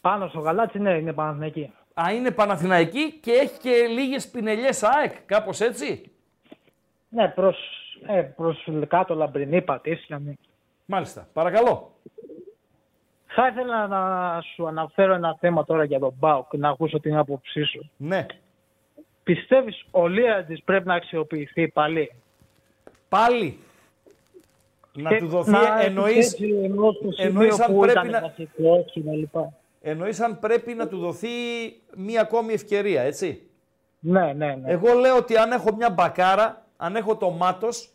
Πάνω στο Γαλάτσι, ναι, είναι Παναθηναϊκή. Α, είναι Παναθηναϊκή και έχει και λίγες πινελιές ΑΕΚ, κάπως έτσι. Ναι, προς, ε, προς κάτω, Λαμπρινή, Πατήσια. Ναι. Μάλιστα, παρακαλώ. Θα ήθελα να σου αναφέρω ένα θέμα τώρα για τον ΠΑΟΚ, να ακούσω την άποψή σου. Ναι. Πιστεύεις ο Λίαντζης πρέπει να αξιοποιηθεί πάλι? Πάλι. Να του δοθεί, να εννοείς, εννοείς, αν πρέπει να... εννοείς αν πρέπει να του δοθεί μία ακόμη ευκαιρία, έτσι. Ναι, ναι, ναι. Εγώ λέω ότι αν έχω μια μπακάρα, αν έχω το Μάτος,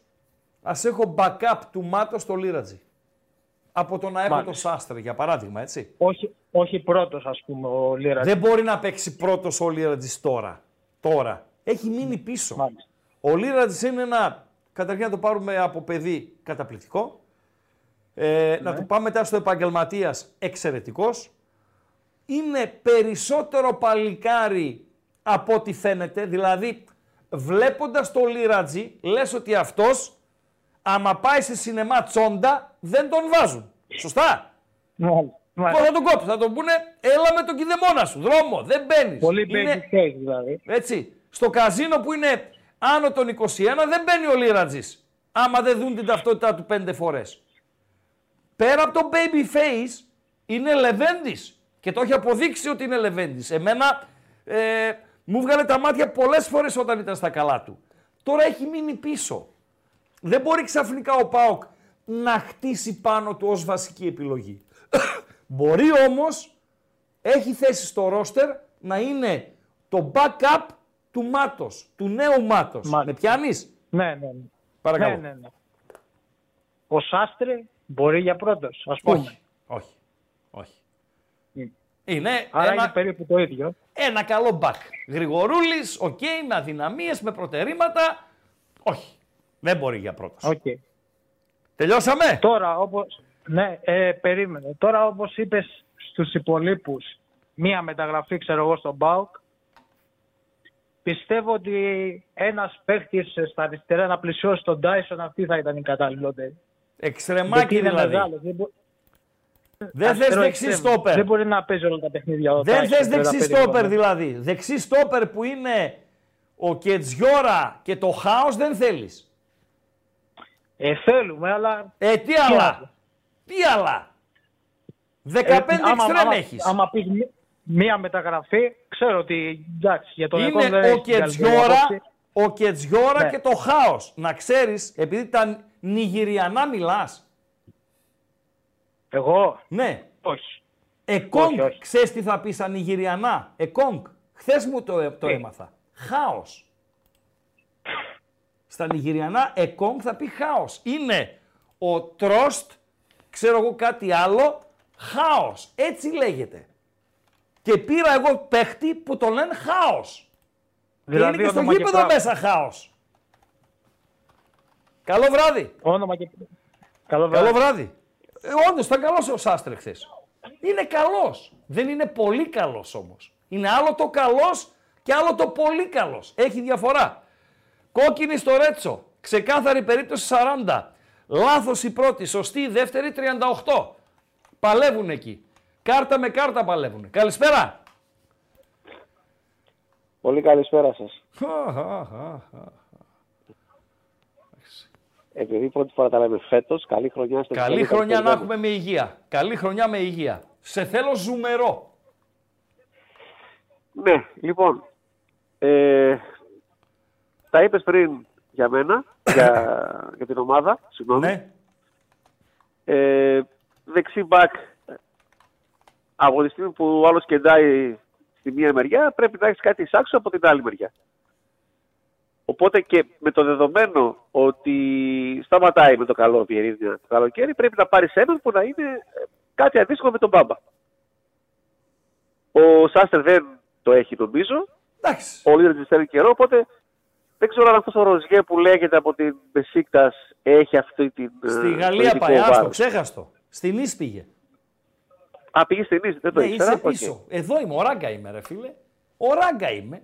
ας έχω backup του Μάτος στο Λίρατζι. Από το να έχω Μάλιστα. το Σάστρε, για παράδειγμα, έτσι. Όχι, όχι πρώτος, ας πούμε, ο Λίρατζι. Δεν μπορεί να παίξει πρώτος ο Λίρατζις τώρα. Τώρα. Έχει μείνει πίσω. Μάλιστα. Ο Λίρατζις είναι ένα... Καταρχήν να το πάρουμε από παιδί καταπληκτικό, ε, ναι. να το πάμε μετά στο επαγγελματίας εξαιρετικός. Είναι περισσότερο παλικάρι από ό,τι φαίνεται, δηλαδή βλέποντας το Λίρατζι λες ότι αυτός άμα πάει σε σινεμά τσόντα δεν τον βάζουν. Σωστά. Ναι. Πώς θα τον κόψουν, θα τον πούνε έλα με τον κηδεμόνα σου, δρόμο, δεν μπαίνεις. Πολύ είναι... baby δηλαδή. Έτσι, στο καζίνο που είναι... Άνω των είκοσι ένα δεν μπαίνει ο Λίρατζης, άμα δεν δουν την ταυτότητά του πέντε φορές. Πέρα από το baby face είναι λεβέντης και το έχει αποδείξει ότι είναι λεβέντης. Εμένα ε, μου βγάλε τα μάτια πολλές φορές όταν ήταν στα καλά του. Τώρα έχει μείνει πίσω. Δεν μπορεί ξαφνικά ο ΠΑΟΚ να χτίσει πάνω του ως βασική επιλογή. Μπορεί όμως, έχει θέση στο ρόστερ να είναι το backup του Μάτος, του νέου Μάτος. Μάλιστα. Με πιάνεις? Ναι, ναι, ναι. Παρακαλώ. Ναι, ναι, ναι. Ο Σάστρε μπορεί για πρώτος, ας πούμε. Όχι, όχι, όχι. Mm. Είναι Άρα ένα... είναι περίπου το ίδιο. Ένα καλό μπακ. Γρηγορούλης, οκ, okay, με αδυναμίες, με προτερήματα. Όχι, δεν μπορεί για πρώτος. Okay. Τελειώσαμε. Τώρα, όπως... Ναι, ε, περίμενε. Τώρα, όπως είπες στους υπολείπους, μία μεταγραφή, ξέρω εγώ, στον ΠΑΟΚ. Πιστεύω ότι ένας παίχτης στα αριστερά να πλησιώσει τον Τάισον, αυτή θα ήταν η καταλληλότερη. Εξτρεμάκι δηλαδή. Μεγάλο, δεν μπο... δεν θες δεξί στόπερ. Δεν μπορεί να παίζει όλα τα παιχνίδια. Δεν θες δεξί στόπερ δηλαδή. Δεξί στόπερ που είναι ο Κετζιόρα και το χάος δεν θέλεις. Ε, θέλουμε, αλλά... Ε, τι άλλα. Τι άλλα. δεκαπέντε εξτρέμ έχεις. Άμα πει... Μία μεταγραφή, ξέρω ότι εντάξει, για τον εικόνα δεν έχει καλή. Ο Κετζιόρα ναι. και το χάος. Να ξέρεις, επειδή τα Νιγηριανά μιλάς. Εγώ. Ναι. Όχι. Εκόνγκ, ξέρεις τι θα πει στα Νιγηριανά. Εκόνγκ. Χθες μου το, το ε. έμαθα. Χάος. Στα Νιγηριανά, εκόνγκ θα πει χάος. Είναι ο τρόστ, ξέρω εγώ κάτι άλλο, χάος. Έτσι λέγεται. Και πήρα εγώ παίχτη που το λένε χάος. Δηλαδή, είναι και στο γήπεδο πράγμα. Μέσα χάος. Καλό βράδυ. Όνομα και... Καλό βράδυ. Καλό βράδυ. Ε, όντως, ήταν καλός ο Σάστρε χθες. Είναι καλός. Δεν είναι πολύ καλός όμως. Είναι άλλο το καλός και άλλο το πολύ καλός. Έχει διαφορά. Κόκκινη στο Ρέτσο. Ξεκάθαρη περίπτωση σαράντα. Λάθος η πρώτη, σωστή η δεύτερη τριάντα οκτώ. Παλεύουν εκεί. Κάρτα με κάρτα παλεύουν. Καλησπέρα. Πολύ καλησπέρα σας. Επειδή πρώτη φορά τα λέμε φέτος, καλή χρονιά στο Καλή χρονιά να έχουμε με υγεία. Καλή χρονιά με υγεία. Σε θέλω ζουμερό. Ναι, λοιπόν. Ε, τα είπες πριν για μένα, για, για την ομάδα. Συγγνώμη. Ναι. Ε, δεξί μπακ, από τη στιγμή που ο άλλος κεντάει στη μία μεριά, πρέπει να έχεις κάτι εισάξιο από την άλλη μεριά. Οπότε και με το δεδομένο ότι σταματάει με το καλό Βιερίνια το καλοκαίρι, πρέπει να πάρεις έναν που να είναι κάτι αντίστοιχο με τον Μπάμπα. Ο Σάστερ δεν το έχει, τον Μπίζο. Nice. Ο Λίρτζης θέλει καιρό, οπότε δεν ξέρω αν αυτός ο Ροζιέ που λέγεται από την Μπεσίκτας έχει αυτή την... Στη Γαλλία πάει, άστο, ξέχαστο. Στη Νις πήγε. Α, πήγε στη Νις, δεν το ναι, ήξερα. Πίσω. Okay. Εδώ είμαι, ο Ράγκα είμαι ρε φίλε. Ο Ράγκα είμαι.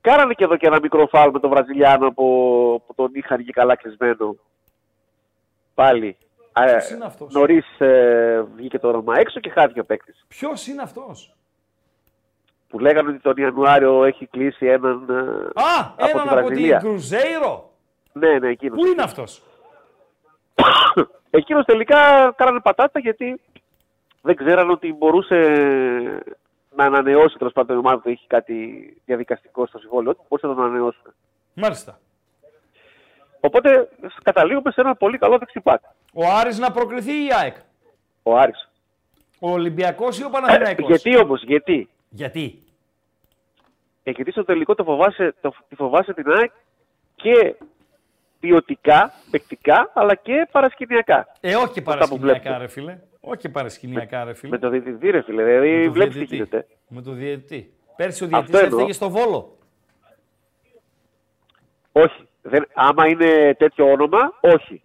Κάνανε και εδώ και ένα μικρό φάουλ με τον Βραζιλιάνο που, που τον είχαν και καλά κλεισμένο. Πάλι. Ποιος είναι αυτός? Νωρίς ε, βγήκε το όνομα έξω και χάθηκε ο παίκτης. Ποιος είναι αυτός? Που λέγανε ότι τον Ιανουάριο έχει κλείσει έναν Α, από έναν τη Βραζιλία. Από την Κρουζέιρο. Ναι, ναι, εκείνος. Πού είναι αυτός? Εκείνος τελικά κάνανε πατάτα γιατί δεν ξέραν ότι μπορούσε να ανανεώσει, τέλος πάντων η ομάδα που είχε κάτι διαδικαστικό στο συμβόλαιο, μπορούσε να τον ανανεώσει. Μάλιστα. Οπότε καταλήγουμε σε ένα πολύ καλό δεξιμπάκ. Ο Άρης να προκριθεί ή η ΑΕΚ? Ο Άρης. Ο Ολυμπιακός ή ο Παναθηναϊκός? Γιατί όμως, γιατί. Γιατί. Ε, γιατί στο τελικό το φοβάσαι, το, τη φοβάσαι την ΑΕΚ και ποιοτικά, παικτικά, αλλά και παρασκηνιακά. Ε, όχι παρασκηνιακά ρε φίλε. Όχι παρασκηνιακά ρε φίλε. Με το διαιτητή ρε φίλε, δηλαδή βλέπεις τι γίνεται. Με το διαιτητή. Πέρσι ο διαιτητής έφταιγε στο Βόλο. Όχι. Δεν, άμα είναι τέτοιο όνομα, όχι.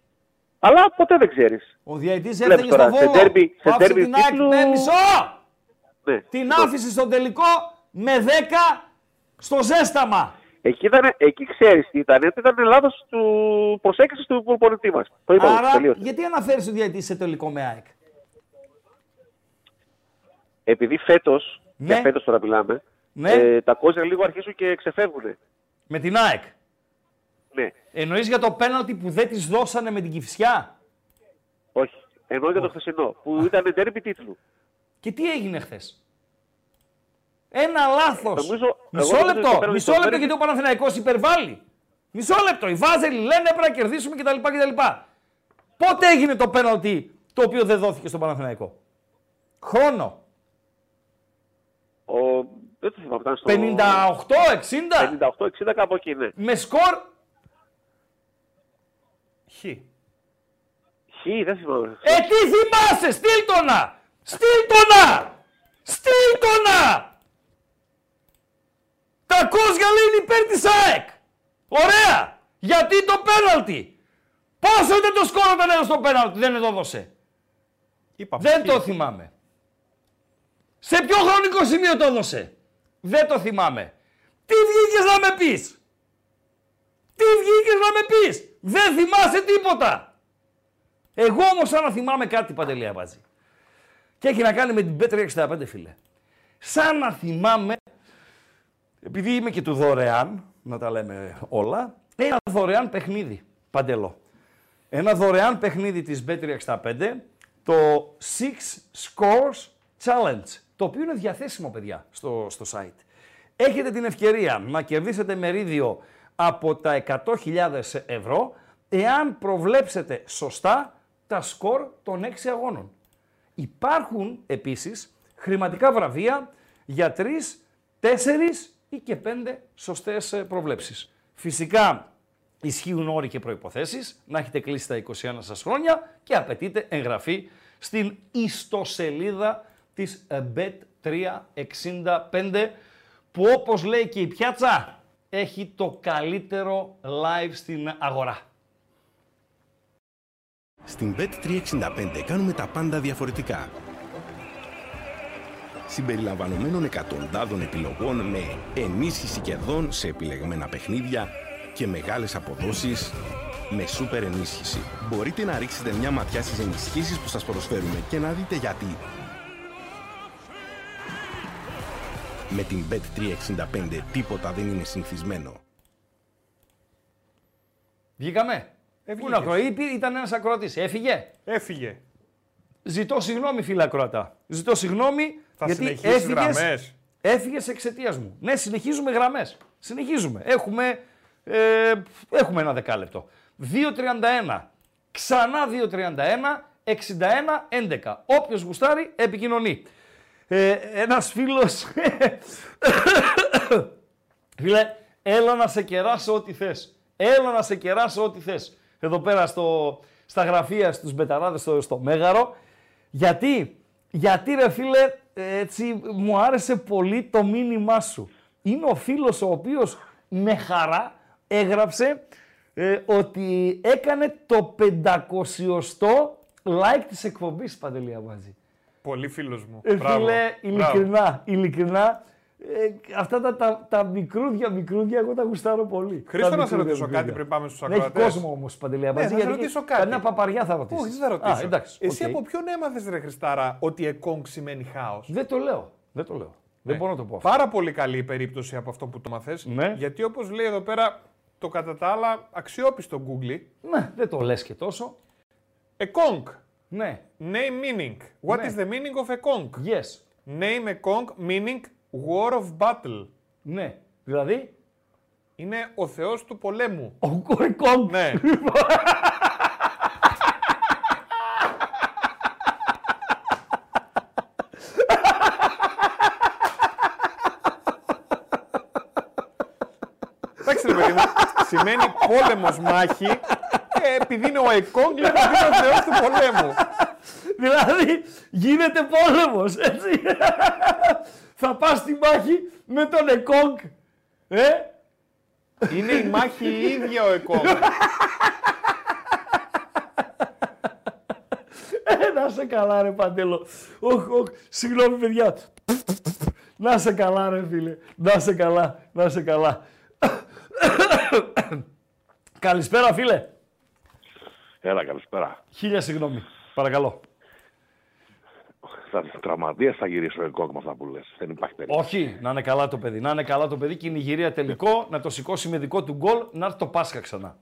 Αλλά ποτέ δεν ξέρεις. Ο διαιτητής έφταιγε στο Βόλο. Σε τέρμι, σε τέρμι την τίτλου... ΑΕΚ, ναι, μισό! Ναι, την τότε. Άφησε στον τελικό με δέκα στο ζέσταμα. Εκεί, ήταν, εκεί ξέρεις τι ήταν. Ήταν λάθος του προσέγγισης του προπονητή μας. Το είπαμε, άρα τελείωσε. Γιατί αναφέρεις το διαιτητή σε τελικό με ΑΕΚ? Επειδή φέτος, ναι, και φέτος τώρα μιλάμε, ναι, ε, τα κόζια λίγο αρχίζουν και ξεφεύγουν. Με την ΑΕΚ. Ναι. Εννοείς για το πέναλτι που δεν τις δώσανε με την Κηφισιά? Όχι. Εννοώ για το χθεσινό που ήταν ντέρμπι τίτλου. Και τι έγινε χθες? Ένα λάθος. Νομίζω, μισό λεπτό, μισό λεπτό γιατί ο Παναθηναϊκός υπερβάλλει. Μισό λεπτό. Οι Βάζελοι λένε πρέπει να κερδίσουμε κτλ. κτλ. Πότε έγινε το πέναλτι το οποίο δεν δόθηκε στον Παναθηναϊκό? Χρόνο. Ο... Δεν το θυμάμαι, ήταν στο... πενήντα οκτώ εξήντα κάπου εκεί, ναι. Με σκορ... Χ. Χ, δεν θυμάμαι. Ε, τι θυμάσαι, στείλτονα! Στείλτονα! Στείλτονα! Τα κόζια λένε υπέρ της ΑΕΚ. Ωραία! Γιατί το πέναλτι? Πόσο ήταν το σκορ όταν έδωσε το πέναλτι? Δεν το δώσε. Είπα, δεν το θυμάμαι. Σε ποιο χρονικό σημείο το έδωσε? Δεν το θυμάμαι. Τι βγήκες να με πεις? Τι βγήκες να με πεις? Δεν θυμάσαι τίποτα. Εγώ όμως σαν να θυμάμαι κάτι, Παντελή Αμπάτζη. Και έχει να κάνει με την μπετ τριακόσια εξήντα πέντε, φίλε. Σαν να θυμάμαι, επειδή είμαι και του δωρεάν, να τα λέμε όλα, ένα δωρεάν παιχνίδι, Παντελό. Ένα δωρεάν παιχνίδι της μπετ τριακόσια εξήντα πέντε, το Six Scores Challenge, το οποίο είναι διαθέσιμο, παιδιά, στο, στο site. Έχετε την ευκαιρία να κερδίσετε μερίδιο από τα εκατό χιλιάδες ευρώ, εάν προβλέψετε σωστά τα σκορ των έξι αγώνων. Υπάρχουν επίσης χρηματικά βραβεία για τρεις, τέσσερις ή και πέντε σωστές προβλέψεις. Φυσικά ισχύουν όροι και προϋποθέσεις, να έχετε κλείσει τα είκοσι ένα σας χρόνια και απαιτείται εγγραφή στην ιστοσελίδα της μπετ τριακόσια εξήντα πέντε που, όπως λέει και η πιάτσα, έχει το καλύτερο live στην αγορά. Στην μπετ τριακόσια εξήντα πέντε κάνουμε τα πάντα διαφορετικά. Συμπεριλαμβανομένων εκατοντάδων επιλογών με ενίσχυση κερδών σε επιλεγμένα παιχνίδια και μεγάλες αποδόσεις με σούπερ ενίσχυση. Μπορείτε να ρίξετε μια ματιά στις ενισχύσεις που σας προσφέρουμε και να δείτε γιατί. Με την μπετ τριακόσια εξήντα πέντε τίποτα δεν είναι συνηθισμένο. Βγήκαμε. Πού να ήταν ένας ακροατής. Έφυγε. Έφυγε. Ζητώ συγγνώμη, φίλε ακροατά. Ζητώ συγγνώμη θα γιατί έφυγες, έφυγες εξαιτίας μου. Ναι, συνεχίζουμε γραμμές. Συνεχίζουμε. Έχουμε, ε, έχουμε ένα δεκάλεπτο. δύο τριάντα ένα. Ξανά δύο τριάντα ένα. εξήντα ένα έντεκα. Όποιος γουστάρει, επικοινωνεί. Ε, ένας φίλος... Φίλε, έλα να σε κεράσω ό,τι θες. Έλα να σε κεράσω ό,τι θες. Εδώ πέρα στο, στα γραφεία, στους μπεταράδες, στο, στο Μέγαρο. Γιατί, γιατί ρε φίλε, έτσι, μου άρεσε πολύ το μήνυμά σου. Είναι ο φίλος ο οποίος με χαρά έγραψε ε, ότι έκανε το πεντακόσιοστό like της εκπομπής, Παντελή Αμπάζη. Πολύ φίλος μου. Ε, φίλε, ειλικρινά, ειλικρινά. Ε, αυτά τα, τα, τα μικρούδια, μικρούδια, εγώ τα γουστάρω πολύ. Χρήστο, να σε ρωτήσω μικρούδια. κάτι πριν πάμε στους ακροατές. Έχει κόσμο όμως, Παντελή Αμπάζη. Ναι, θα ρωτήσω κάτι. Καμιά παπαριά θα ρωτήσεις. Όχι, δεν θα ρωτήσω. Α, εντάξει, εσύ okay. από ποιον έμαθες, ρε Χριστάρα, ότι εκόν σημαίνει χάος? Δεν το λέω. Δεν το λέω. Ναι. Δεν μπορώ να το πω αυτό. Πάρα πολύ καλή η περίπτωση από αυτό που το μαθες. Ναι. Γιατί όπως λέει εδώ πέρα, το κατά τα άλλα αξιόπιστο Google. Ναι, δεν το λες και τόσο. Ekong. Ναι. Name meaning. What ναι. is the meaning of Ekong? Yes. Name Ekong meaning war of battle. Ναι. Δηλαδή? Είναι ο θεός του πολέμου. Ο Ekong. Ναι. Σημαίνει πόλεμος μάχη, ε, επειδή είναι ο Εκόνγκ, είναι ο θεός του πολέμου. Δηλαδή, γίνεται πόλεμος, έτσι. Θα πας στη μάχη με τον Εκόνγκ, ε. Είναι η μάχη η ίδια ο Εκόνγκ. Ε, να σε καλά ρε Παντέλο. Οχ, οχ, συγγνώμη παιδιά. Να σε καλά ρε φίλε, να σε καλά, να σε καλά. Καλησπέρα, φίλε. Έλα, καλησπέρα. Χίλια συγγνώμη. Παρακαλώ. Θα τραυματίες θα γυρίσω εγώ με αυτά που λες. Δεν υπάρχει περίπτωση. Όχι, να είναι καλά το παιδί. Να είναι καλά το παιδί και η Νιγηρία τελικό, να το σηκώσει με δικό του γκολ, να έρθει το Πάσχα ξανά.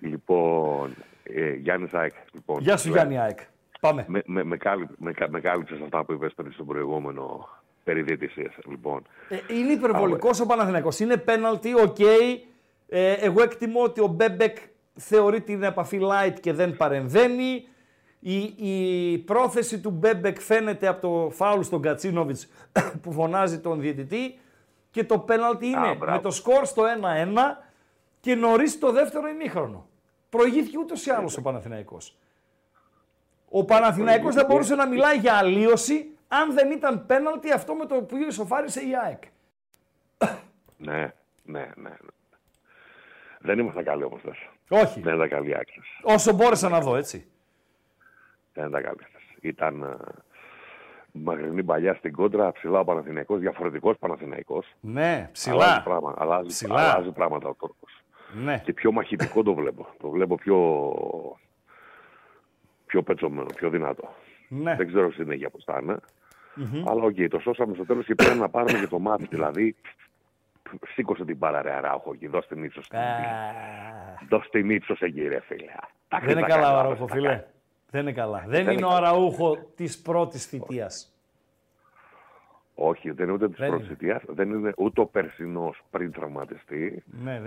Λοιπόν, ε, Γιάννης ΑΕΚ. Λοιπόν, γεια σου, Γιάννη ΑΕΚ. Πάμε. Με, με, με, κάλυ, με, με κάλυψες αυτά που είπες πριν στον προηγούμενο... Περί διαιτησίας, λοιπόν. Ε, είναι υπερβολικός ο Παναθηναϊκός. Είναι πέναλτι, οκ. Okay. Ε, εγώ εκτιμώ ότι ο Μπέμπεκ θεωρεί την επαφή light και δεν παρεμβαίνει. Η, η πρόθεση του Μπέμπεκ φαίνεται από το φάουλ στον Κατσίνοβιτς που φωνάζει τον διαιτητή. Και το πέναλτι είναι Α, με το σκορ στο ένα ένα και νωρίς το δεύτερο ημίχρονο. Προηγήθηκε ούτως ή άλλως ο Παναθηναϊκός. Ο Παναθηναϊκός δεν μπορούσε να μιλάει για αλλίωση. Αν δεν ήταν πέναλτι αυτό με το οποίο ισοφάρισε η ΑΕΚ. Ναι, ναι, ναι. Δεν ήμασταν καλοί όμως τόσο. Όχι. Δεν ήταν καλή άξιες. Όσο μπόρεσα να δω, έτσι. Δεν ήταν καλή. Ήταν μαγρινή παλιά στην κόντρα, ψηλά ο Παναθηναϊκός, διαφορετικός Παναθηναϊκός. Ναι, ψηλά. Αλλάζει, πράγμα, αλλάζει, ψηλά. αλλάζει πράγματα ο Τούρκος. Ναι. Και πιο μαχητικό το βλέπω. Το βλέπω πιο, πιο πετσωμένο, πιο δυνατό. Ναι. Δεν ξέρω τι είναι για πώ θα είναι. Αλλά οκ, okay, το σώσαμε στο τέλος και πρέπει να πάρουμε και το μάτι. Δηλαδή, σήκωσε την μπάλα ρε Αράουχο και δώσε την ύψο. Δώσε την ύψο εκεί, ρε φίλε. Δεν είναι καλά ο Αράουχο, φίλε. Δεν είναι καλά. Δεν είναι ο Αράουχο της πρώτης θητείας. Όχι, δεν είναι ούτε της πρώτης θητείας. Δεν είναι ούτε ο περσινός πριν τραυματιστεί.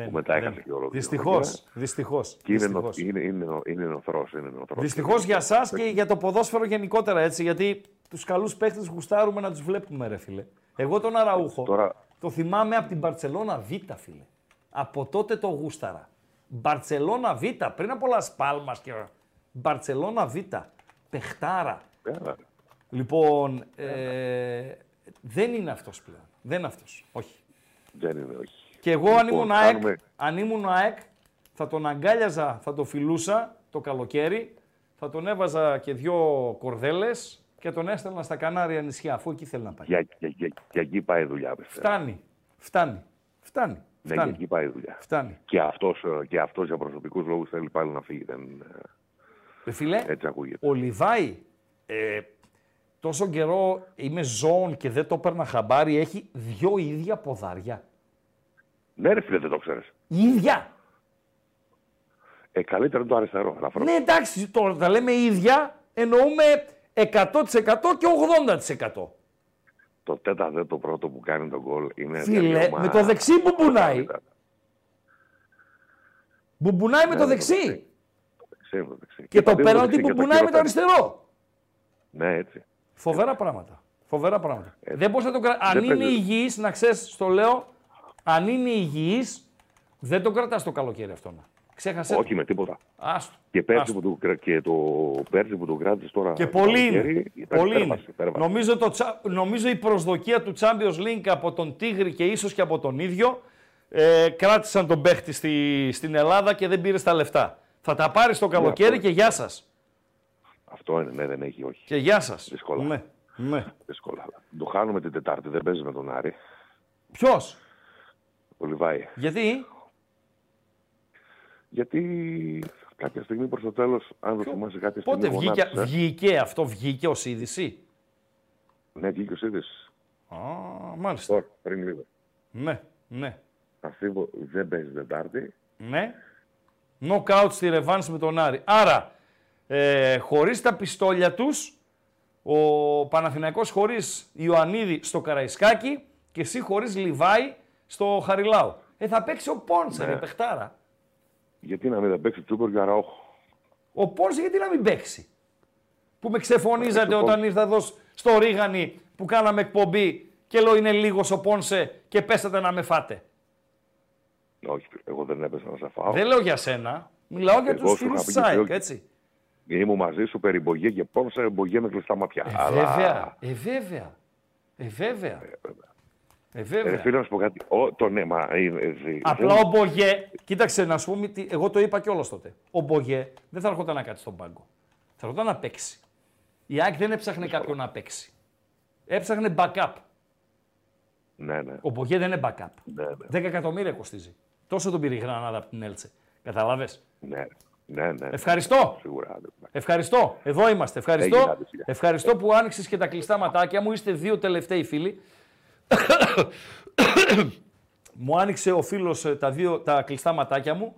Που μετά έχασε και όλο. Δυστυχώς. Δυστυχώς. Είναι νοθρός. Δυστυχώς για εσάς και για το ποδόσφαιρο γενικότερα έτσι. Γιατί τους καλούς παίχτες γουστάρουμε να τους βλέπουμε, ρε φίλε. Εγώ τον Αραούχο το θυμάμαι από την Μπαρτσελώνα Β, φίλε. Από τότε το γούσταρα. Μπαρτσελώνα Β, πριν από όλα σπάλμα και ώρα. Μπαρτσελώνα Β. Πεχτάρα. Λοιπόν. Δεν είναι αυτός πλέον. Δεν είναι αυτός. Όχι. Δεν είναι, όχι. Και εγώ λοιπόν, αν, ήμουν ΑΕΚ, κάνουμε... αν ήμουν ΑΕΚ θα τον αγκάλιαζα, θα τον φιλούσα το καλοκαίρι, θα τον έβαζα και δυο κορδέλες και τον έστελνα στα Κανάρια νησιά, αφού εκεί θέλει να πάει. Για, για, για, για εκεί πάει η δουλειά. Φτάνει. Φτάνει. Φτάνει. Ναι, για εκεί πάει η δουλειά. Φτάνει. Και αυτός, και αυτός για προσωπικούς λόγους θέλει πάλι να φύγει. Δεν... Ε, φίλε, έτσι ακούγεται. Ο Λιβάη... Ε, τόσο καιρό είμαι ζώων και δεν το έπαιρνα χαμπάρι, έχει δυο ίδια ποδάρια. Ναι ρε φίλε, δεν το ξέρεις. Ίδια. Ε, καλύτερα το αριστερό. Ελαφρό. Ναι εντάξει, τώρα τα λέμε ίδια, εννοούμε εκατό τοις εκατό και ογδόντα τοις εκατό. Το τέταρτο το πρώτο που κάνει τον γκολ είναι... Φίλε, τελειώμα... με το δεξί που μπουνάει. Μπουμπουνάει με το δεξί. Και το πέναλτι μπουμπουνάει με το αριστερό. Ναι, έτσι. Φοβερά πράγματα. Φοβερά πράγματα. Δεν μπορείς να το κρατάς. Αν είναι υγιής, να ξέρεις, το λέω, αν είναι υγιής, δεν το κρατάς το καλοκαίρι αυτό. Ξέχασε. Όχι με τίποτα. Άστο. Και πέρσι που το, το, το κράτησε τώρα. Και πολύ είναι. Πολύ είναι. Νομίζω, το, νομίζω η προσδοκία του Champions League από τον Τίγρη και ίσως και από τον ίδιο ε, κράτησαν τον παίχτη στη, στην Ελλάδα και δεν πήρε τα λεφτά. Θα τα πάρει το καλοκαίρι ναι, και γεια σας. Αυτό είναι, ναι, δεν έχει, όχι. Και γεια σας. Δύσκολα. Ναι. Ναι. Δύσκολα. Το χάνουμε την Τετάρτη, δεν παίζει με τον Άρη. Ποιος? Ο Λιβάη. Γιατί? Γιατί κάποια στιγμή προς το τέλος, αν δεν θυμάσαι κάποια στιγμή... Πότε βγήκε, γονάτισε, βγήκε αυτό, βγήκε ως είδηση. Ναι, βγήκε ως είδηση. Α, μάλιστα. Τώρα, πριν λίγο. Ναι, ναι. Αυτή δεν παίζει Τετάρτη. Ναι. Νοκάουτ στη ρεβάνση με τον Άρη. Άρα, ε, χωρίς τα πιστόλια τους, ο Παναθηναϊκός χωρίς Ιωαννίδη στο Καραϊσκάκι και εσύ χωρίς Λιβάη στο Χαριλάου. Ε, θα παίξει ο Πόντσα, ναι. παιχτάρα. Γιατί να μην παίξει Τσούκορ και Αραόχο. Ο Πόρση γιατί να μην παίξει. Που με ξεφωνίζατε όταν ήρθα εδώ στο Ρίγανη που κάναμε εκπομπή και λέω είναι λίγος ο Πόνσε και πέσατε να με φάτε. Όχι, εγώ δεν έπεσα να σε φάω. Δεν λέω για σένα. Μιλάω για τους φίλους ΣΑΕΚ, έτσι. Ήμουν μαζί σου περί Μπογιέ και Πόνσε, Μπογιέ με κλειστά μάτια. Ε, Αλλά... βέβαια. Ε, βέβαια. Ε, βέβαια. Ε, βέβαια. Ε, βέβαια. Ε, φίλε, να σου πω κάτι. Ο, το ναι, μα, ε, ε, ε, Απλά ε, ο Μπογιέ, κοίταξε να σου πω, εγώ το είπα κιόλας τότε. Ο Μπογιέ δεν θα έρχονταν να κάτσει στον πάγκο. Θα έρχονταν να παίξει. Η ΑΕΚ δεν έψαχνε ε, κάποιον να παίξει. Έψαχνε backup. Ναι, ναι. Ο Μπογιέ δεν είναι backup. Ναι, ναι. δέκα εκατομμύρια κοστίζει. Τόσο τον πήρε η Γρανάδα από την Έλτσε. Καταλάβες. Ναι, ναι, ναι. Ευχαριστώ. Σίγουρα, ναι. Ευχαριστώ. Εδώ είμαστε. Ευχαριστώ, Έγινε, Ευχαριστώ που άνοιξες και τα κλειστά ματάκια μου. Είστε δύο τελευταίοι φίλοι. Μου άνοιξε ο φίλος τα, δύο, τα κλειστά ματάκια μου.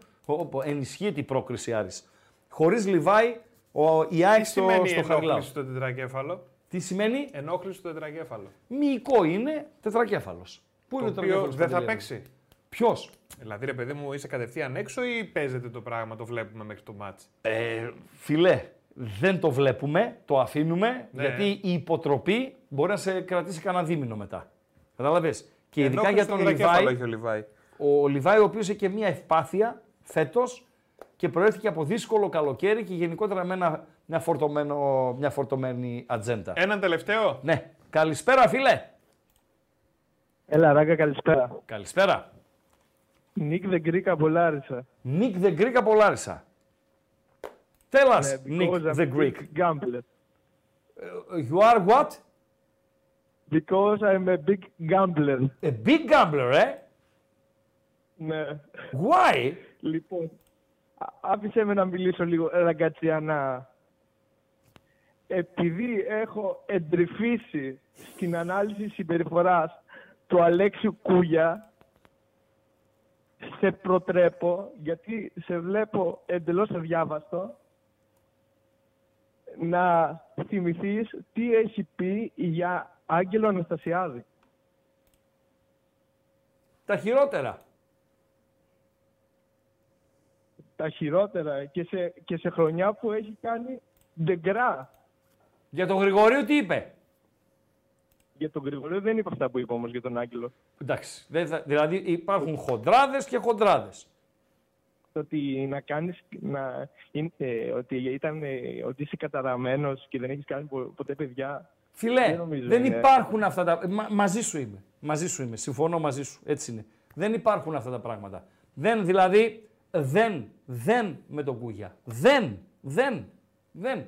Ενισχύεται η πρόκριση Άρης. Χωρίς Λιβάη, ο, η Άρης στο Χαριλάου. Τι σημαίνει ενόχληση στο τετρακέφαλο? Τι σημαίνει? Ενόχληση στο τετρακέφαλο. Μυϊκό είναι τετρακέφαλος. Πού είναι το τετρακέφαλος? Δεν θα παίξει. Ποιος? Δηλαδή ρε παιδί μου, είσαι κατευθείαν έξω ή παίζεται το πράγμα, το βλέπουμε μέχρι το μάτς? Ε, φιλέ, δεν το βλέπουμε, το αφήνουμε, ναι. γιατί η υποτροπή μπορεί να σε κρατήσει κανένα δίμηνο μετά. Καταλαβες. Και ειδικά για τον Λιβάη, ο Λιβάη, ο Λιβάη ο οποίος είχε και μία ευπάθεια φέτος και προέρχεται από δύσκολο καλοκαίρι και γενικότερα με ένα, μια, φορτωμένο, μια φορτωμένη ατζέντα. Έναν τελευταίο. Ναι. Καλησπέρα φίλε. Έλα Ράγκα, καλησπέρα. Καλησπέρα. Νίκ The Greek από Λάρισα. Νίκ The Greek από Λάρισα. Tell us, Nick the Greek. Gambler. You are what? Because I'm a big gambler. A big gambler, eh? Ναι. Why? Λοιπόν, άφησέ με να μιλήσω λίγο, Ραγκατσιανά. Επειδή έχω εντρυφήσει στην ανάλυση συμπεριφοράς του Αλέξιου Κούγια, σε προτρέπω, γιατί σε βλέπω εντελώς αδιάβαστο, να θυμηθείς τι έχει πει για Άγγελο Αναστασιάδη. Τα χειρότερα. Τα χειρότερα και σε, και σε χρονιά που έχει κάνει ντεγκρά. Για τον Γρηγορίου τι είπε? Για τον Γρηγορίου δεν είπε αυτά που είπε όμως για τον Άγγελο. Εντάξει. Δηλαδή υπάρχουν χοντράδες και χοντράδες. Ότι, να κάνεις, να, ε, ότι, ήταν, ε, ότι είσαι καταραμένος και δεν έχεις κάνει ποτέ παιδιά. Φιλέ, δεν, νομίζω, δεν υπάρχουν ναι. αυτά τα... Μα, μαζί σου είμαι. Μαζί σου είμαι. Συμφωνώ μαζί σου. Έτσι είναι. Δεν υπάρχουν αυτά τα πράγματα. Δεν, δηλαδή, δεν, δεν με τον Κούγια. Δεν, δεν, δεν.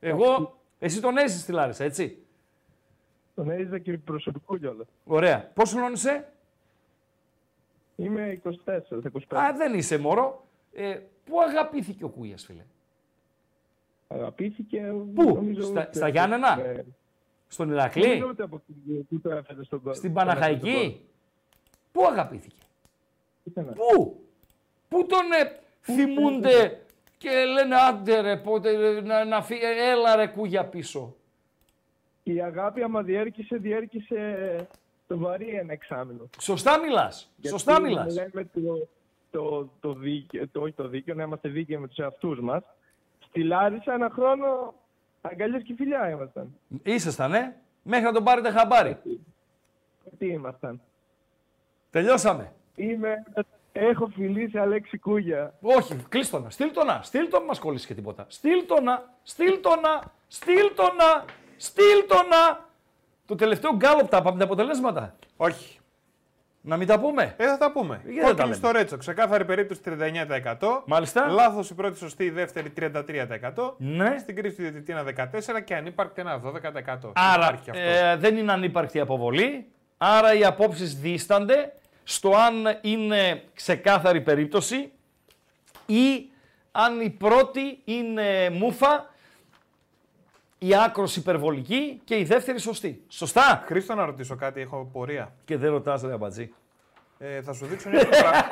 Εγώ, εσύ τον έζησες στη Λάρισα, έτσι. Τον έζησα και προσωπικό κιόλα. Ωραία. Πόσο χρόνο είσαι? Είμαι είκοσι τέσσερα είκοσι πέντε. Α, δεν είσαι μωρό. Ε, πού αγαπήθηκε ο Κούγιας, φίλε? Αγαπήθηκε... Πού? Νομίζω, στα, στα Γιάννενα? Ε... Στον Ηρακλή, στην Παναχαϊκή, πού αγαπήθηκε, πού, πού τον θυμούνται και λένε άντε ρε, πότε, να, να φύ, έλα ρε Κούγια πίσω. Η αγάπη άμα διέρκησε, διέρκησε το βαρύ ένα εξάμηνο. Σωστά μιλάς, γιατί σωστά μιλάς. Λέμε το, το, το δίκαιο, το, όχι το δίκαιο, να είμαστε δίκαιοι με τους εαυτούς μας. Στη Λάρισα ένα χρόνο αγκαλιές και φιλιά ήμασταν. Ήσασταν, ε, μέχρι να τον πάρετε χαμπάρι. Τι ήμασταν. Τελειώσαμε. Είμαι... Έχω φιλήσει Αλέξη Κούγια. Όχι, κλείστο να. Στείλ το να. Στείλ το να. Μας κολλήσει και τίποτα. Στείλ το να. Στείλ το να. Στείλ το να. Στείλ το να. Το τελευταίο γκάλωπ τα πάμε τα αποτελέσματα. Όχι. Να μην τα πούμε. Ε, θα τα πούμε. Κόκκινη στο Ρέτσο. Ξεκάθαρη περίπτωση τριάντα εννέα τοις εκατό. Μάλιστα. Λάθος η πρώτη, σωστή η δεύτερη τριάντα τρία τοις εκατό. Ναι. Στην κρίση του διαιτητή ένα δεκατέσσερα τοις εκατό και ανύπαρκτη ένα δώδεκα τοις εκατό. Άρα ε, δεν είναι ανύπαρκτη αποβολή. Άρα οι απόψεις δίστανται στο αν είναι ξεκάθαρη περίπτωση ή αν η πρώτη είναι μούφα, η άκρος υπερβολική και η δεύτερη σωστή. Σωστά! Χρήστο, να ρωτήσω κάτι, έχω πορεία. Και δεν ρωτάς, ρε αμπατζή. Ε, θα σου δείξω μια φωτογραφία.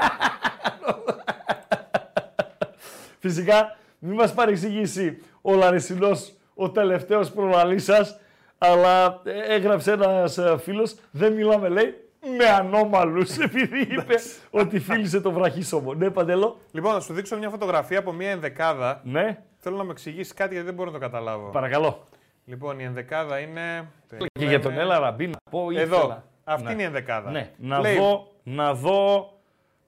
Φυσικά, μην μας παρεξηγήσει ο Λαρισινός, ο τελευταίος προλαλής σας, αλλά έγραψε ένας φίλος, δεν μιλάμε, λέει, με ανώμαλους, επειδή είπε ότι φίλησε το βραχίσωμο. Ναι, Παντέλο. Λοιπόν, θα σου δείξω μια φωτογραφία από μια ενδεκάδα. Ναι. Θέλω να με εξηγήσει κάτι γιατί δεν μπορώ να το καταλάβω. Παρακαλώ. Λοιπόν, η ενδεκάδα είναι. Και για τον Έλα Ραμπή να πω ή εδώ. Ήθελα. Αυτή ναι. είναι η ενδεκάδα. Ναι. Να, δω, να δω.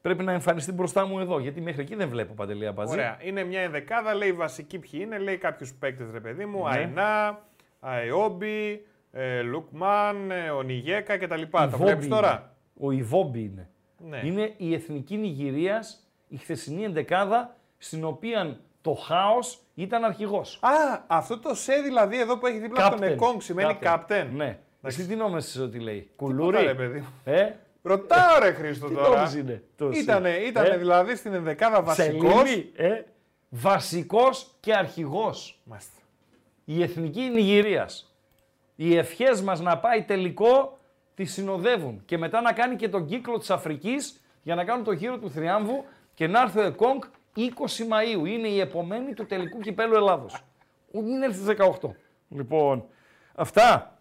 Πρέπει να εμφανιστεί μπροστά μου εδώ, γιατί μέχρι εκεί δεν βλέπω, Παντελία Μπατζή. Ωραία. Είναι μια ενδεκάδα, λέει βασική ποιοι είναι, λέει κάποιου παίκτε, ρε παιδί μου. Ναι. Αϊνά, Αεόμπι. Ε, Λουκμάν, ε, ο Νιγέκα κτλ. Τα βλέπεις τώρα. Ο Ιβόμπι είναι. Ναι. Είναι η εθνική Νιγηρίας, η χθεσινή εντεκάδα, στην οποία το χάος ήταν αρχηγός. Α, αυτό το σε δηλαδή εδώ που έχει δίπλα τον Εκόνγκ σημαίνει captain. Ναι. Εσύ τι νόμιζες ότι λέει. Κουλούρι. Τίποτα, ρε, παιδί. Ε? Ρωτάω ρε Χρήστο τώρα. Τι είναι. Ήτανε, ήτανε ε? δηλαδή στην ενδεκάδα βασικός. Ε? Βασικός και αρχηγός. Μάλιστα. Η εθνική Νιγηρίας. Οι ευχές μας να πάει τελικό τη συνοδεύουν και μετά να κάνει και τον κύκλο της Αφρικής για να κάνουν το γύρο του θριάμβου και να έρθει ο Εκόνγκ είκοσι Μαΐου. Είναι η επομένη του τελικού κυπέλου Ελλάδος. Μην έρθει δεκαοκτώ. Λοιπόν, αυτά.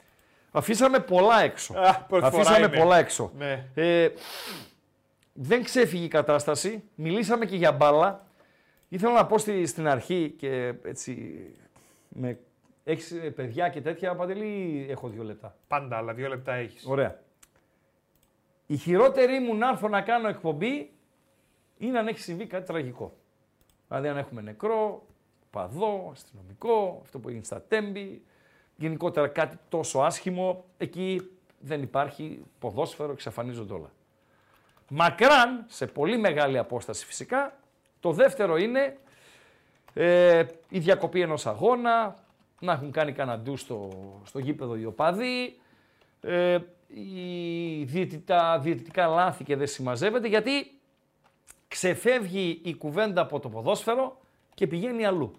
Αφήσαμε πολλά έξω. Α, Αφήσαμε είμαι. πολλά έξω. Ναι. Ε, δεν ξέφυγε η κατάσταση. Μιλήσαμε και για μπάλα. Ήθελα να πω στη, στην αρχή και έτσι με... Έχεις παιδιά και τέτοια, Παντελή, έχω δύο λεπτά. Πάντα, αλλά δύο λεπτά έχεις. Ωραία. Η χειρότερη μου να έρθω να κάνω εκπομπή είναι αν έχει συμβεί κάτι τραγικό. Δηλαδή αν έχουμε νεκρό, παδό, αστυνομικό, αυτό που έγινε στα Τέμπη, γενικότερα κάτι τόσο άσχημο, εκεί δεν υπάρχει ποδόσφαιρο, εξαφανίζονται όλα. Μακράν, σε πολύ μεγάλη απόσταση φυσικά, το δεύτερο είναι ε, η διακοπή ενός αγώνα, να έχουν κάνει κανένα ντου στο, στο γήπεδο οι οπαδοί, ε, η διαιτητά, διαιτητικά λάθη και δεν συμμαζεύεται, γιατί ξεφεύγει η κουβέντα από το ποδόσφαιρο και πηγαίνει αλλού.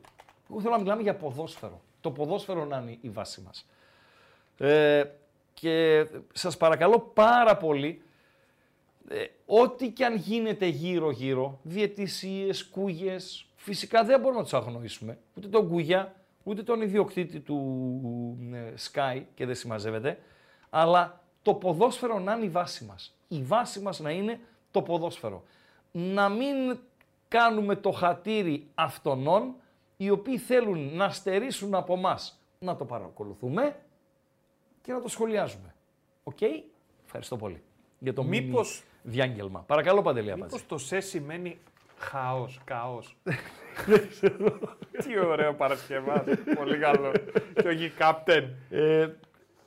Εγώ θέλω να μιλάμε για ποδόσφαιρο. Το ποδόσφαιρο να είναι η βάση μας. Ε, και σας παρακαλώ πάρα πολύ, ε, ό,τι και αν γίνεται γύρω-γύρω, διαιτησίες, κούγες, φυσικά δεν μπορούμε να τους αγνοήσουμε, ούτε τον Κούγια, ούτε τον ιδιοκτήτη του Sky και δεν συμμαζεύεται, αλλά το ποδόσφαιρο να είναι η βάση μας. Η βάση μας να είναι το ποδόσφαιρο. Να μην κάνουμε το χατήρι αυτονών, οι οποίοι θέλουν να στερήσουν από μας. Να το παρακολουθούμε και να το σχολιάζουμε. Οκ, okay? Ευχαριστώ πολύ για το μήπως... μήνυ διάγγελμα. Παρακαλώ Παντελία. Μήπως το σε σημαίνει... Χαός, καός. Τι ωραίο παρασκευάς, πολύ καλό. Και όχι κάπτεν.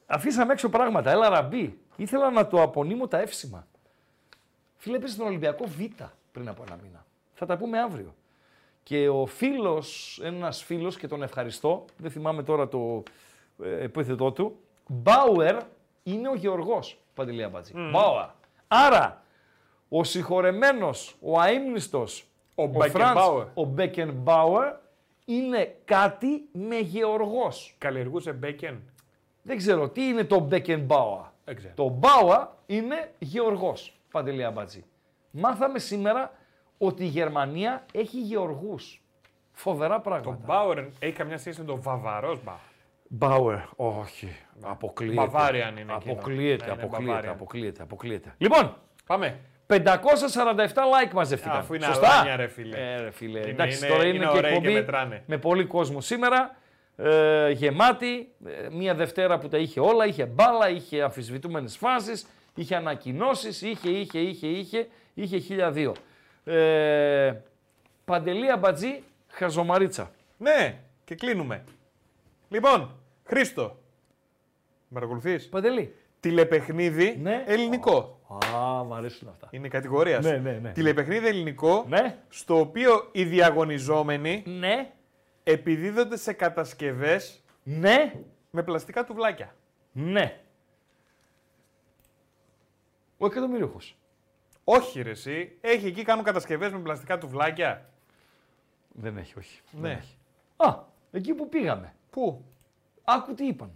Αφήσαμε έξω πράγματα, Έλα Ραμπή. Ήθελα να το απονείμω τα εύσημα. Φίλε, έπαιζε τον Ολυμπιακό Β πριν από ένα μήνα. Θα τα πούμε αύριο. Και ο φίλος, ένας φίλος και τον ευχαριστώ, δεν θυμάμαι τώρα το επίθετό του, Μπάουερ είναι ο Γεωργός, Παντελία Μπατζή. Μπάουερ. Άρα... Ο συγχωρεμένος, ο αείμνηστος, ο, ο Φραντς, ο Μπέκενμπάουερ, είναι κάτι με Γεωργός. Καλλιεργούσε Μπέκεν. Δεν ξέρω τι είναι το Μπέκενμπάουερ. Το Μπάουερ είναι Γεωργός, Παντελία Μπατζή. Μάθαμε σήμερα ότι η Γερμανία έχει Γεωργούς. Φοβερά πράγματα. Το Μπάουερ έχει καμιά σχέση με τον Βαβαρός Μπάουερ. Μπάουερ, όχι. Αποκλείεται. Μπαβάριαν είναι. Αποκλείεται, αποκλείεται, αποκλείεται, αποκλείεται. Λοιπόν, πάμε. πεντακόσια σαράντα επτά like μαζευτήκαν. Αφού είναι αλάνια ρε φίλε. Ε, ρε, φίλε. Είναι, εντάξει, είναι, τώρα είναι, είναι και εκπομπή και με πολύ κόσμο σήμερα. Ε, γεμάτη, ε, μια Δευτέρα που τα είχε όλα, είχε μπάλα, είχε αμφισβητούμενες φάσεις, είχε ανακοινώσεις, είχε, είχε, είχε, είχε, είχε χίλια δύο. Ε, Παντελή Αμπατζή, χαζομαρίτσα. Ναι, και κλείνουμε. Λοιπόν, Χρήστο, με παρακολουθείς. Παντελή. Τηλεπαιχνίδι ναι. ελληνικό. Α, μ' αρέσουν αυτά. Είναι κατηγορίας. Ναι, ναι, ναι. Τηλεπαιχνίδι ελληνικό, ναι. στο οποίο οι διαγωνιζόμενοι ναι. επιδίδονται σε κατασκευές ναι. με πλαστικά τουβλάκια. Ναι. Ο εκατομμυρίουχος. Όχι ρε εσύ. Έχει εκεί, κάνουν κατασκευές με πλαστικά τουβλάκια. Δεν έχει, όχι. Ναι. Δεν έχει. Α, εκεί που πήγαμε. Πού? Άκου τι είπαν.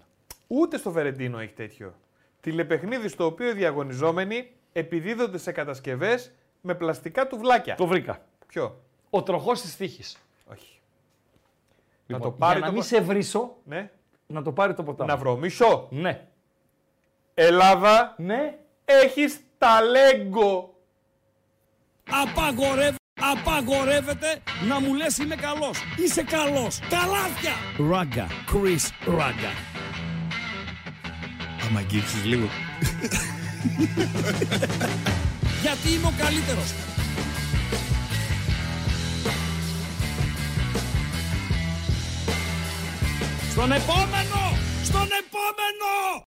Ούτε στο Βερεντίνο έχει τέτοιο. Τηλεπαιχνίδι στο οποίο οι διαγωνιζόμενοι επιδίδονται σε κατασκευές με πλαστικά τουβλάκια. Το βρήκα. Ποιο? Ο τροχός της τύχης. Όχι. Να λοιπόν, το πάρει για να το... μην σε βρίσω, ναι. να το πάρει το ποτάμι. Να βρωμίσω. Ναι. Ελλάδα, ναι. έχεις ταλέγκο. Απαγορεύεται, απαγορεύεται να μου λες είμαι καλός. Είσαι καλός. Τα λάθια. Ράγκα. Κρίς Ράγκα. Άμα αγγίξεις λίγο. Γιατί είμαι ο καλύτερος. Στον επόμενο! Στον επόμενο!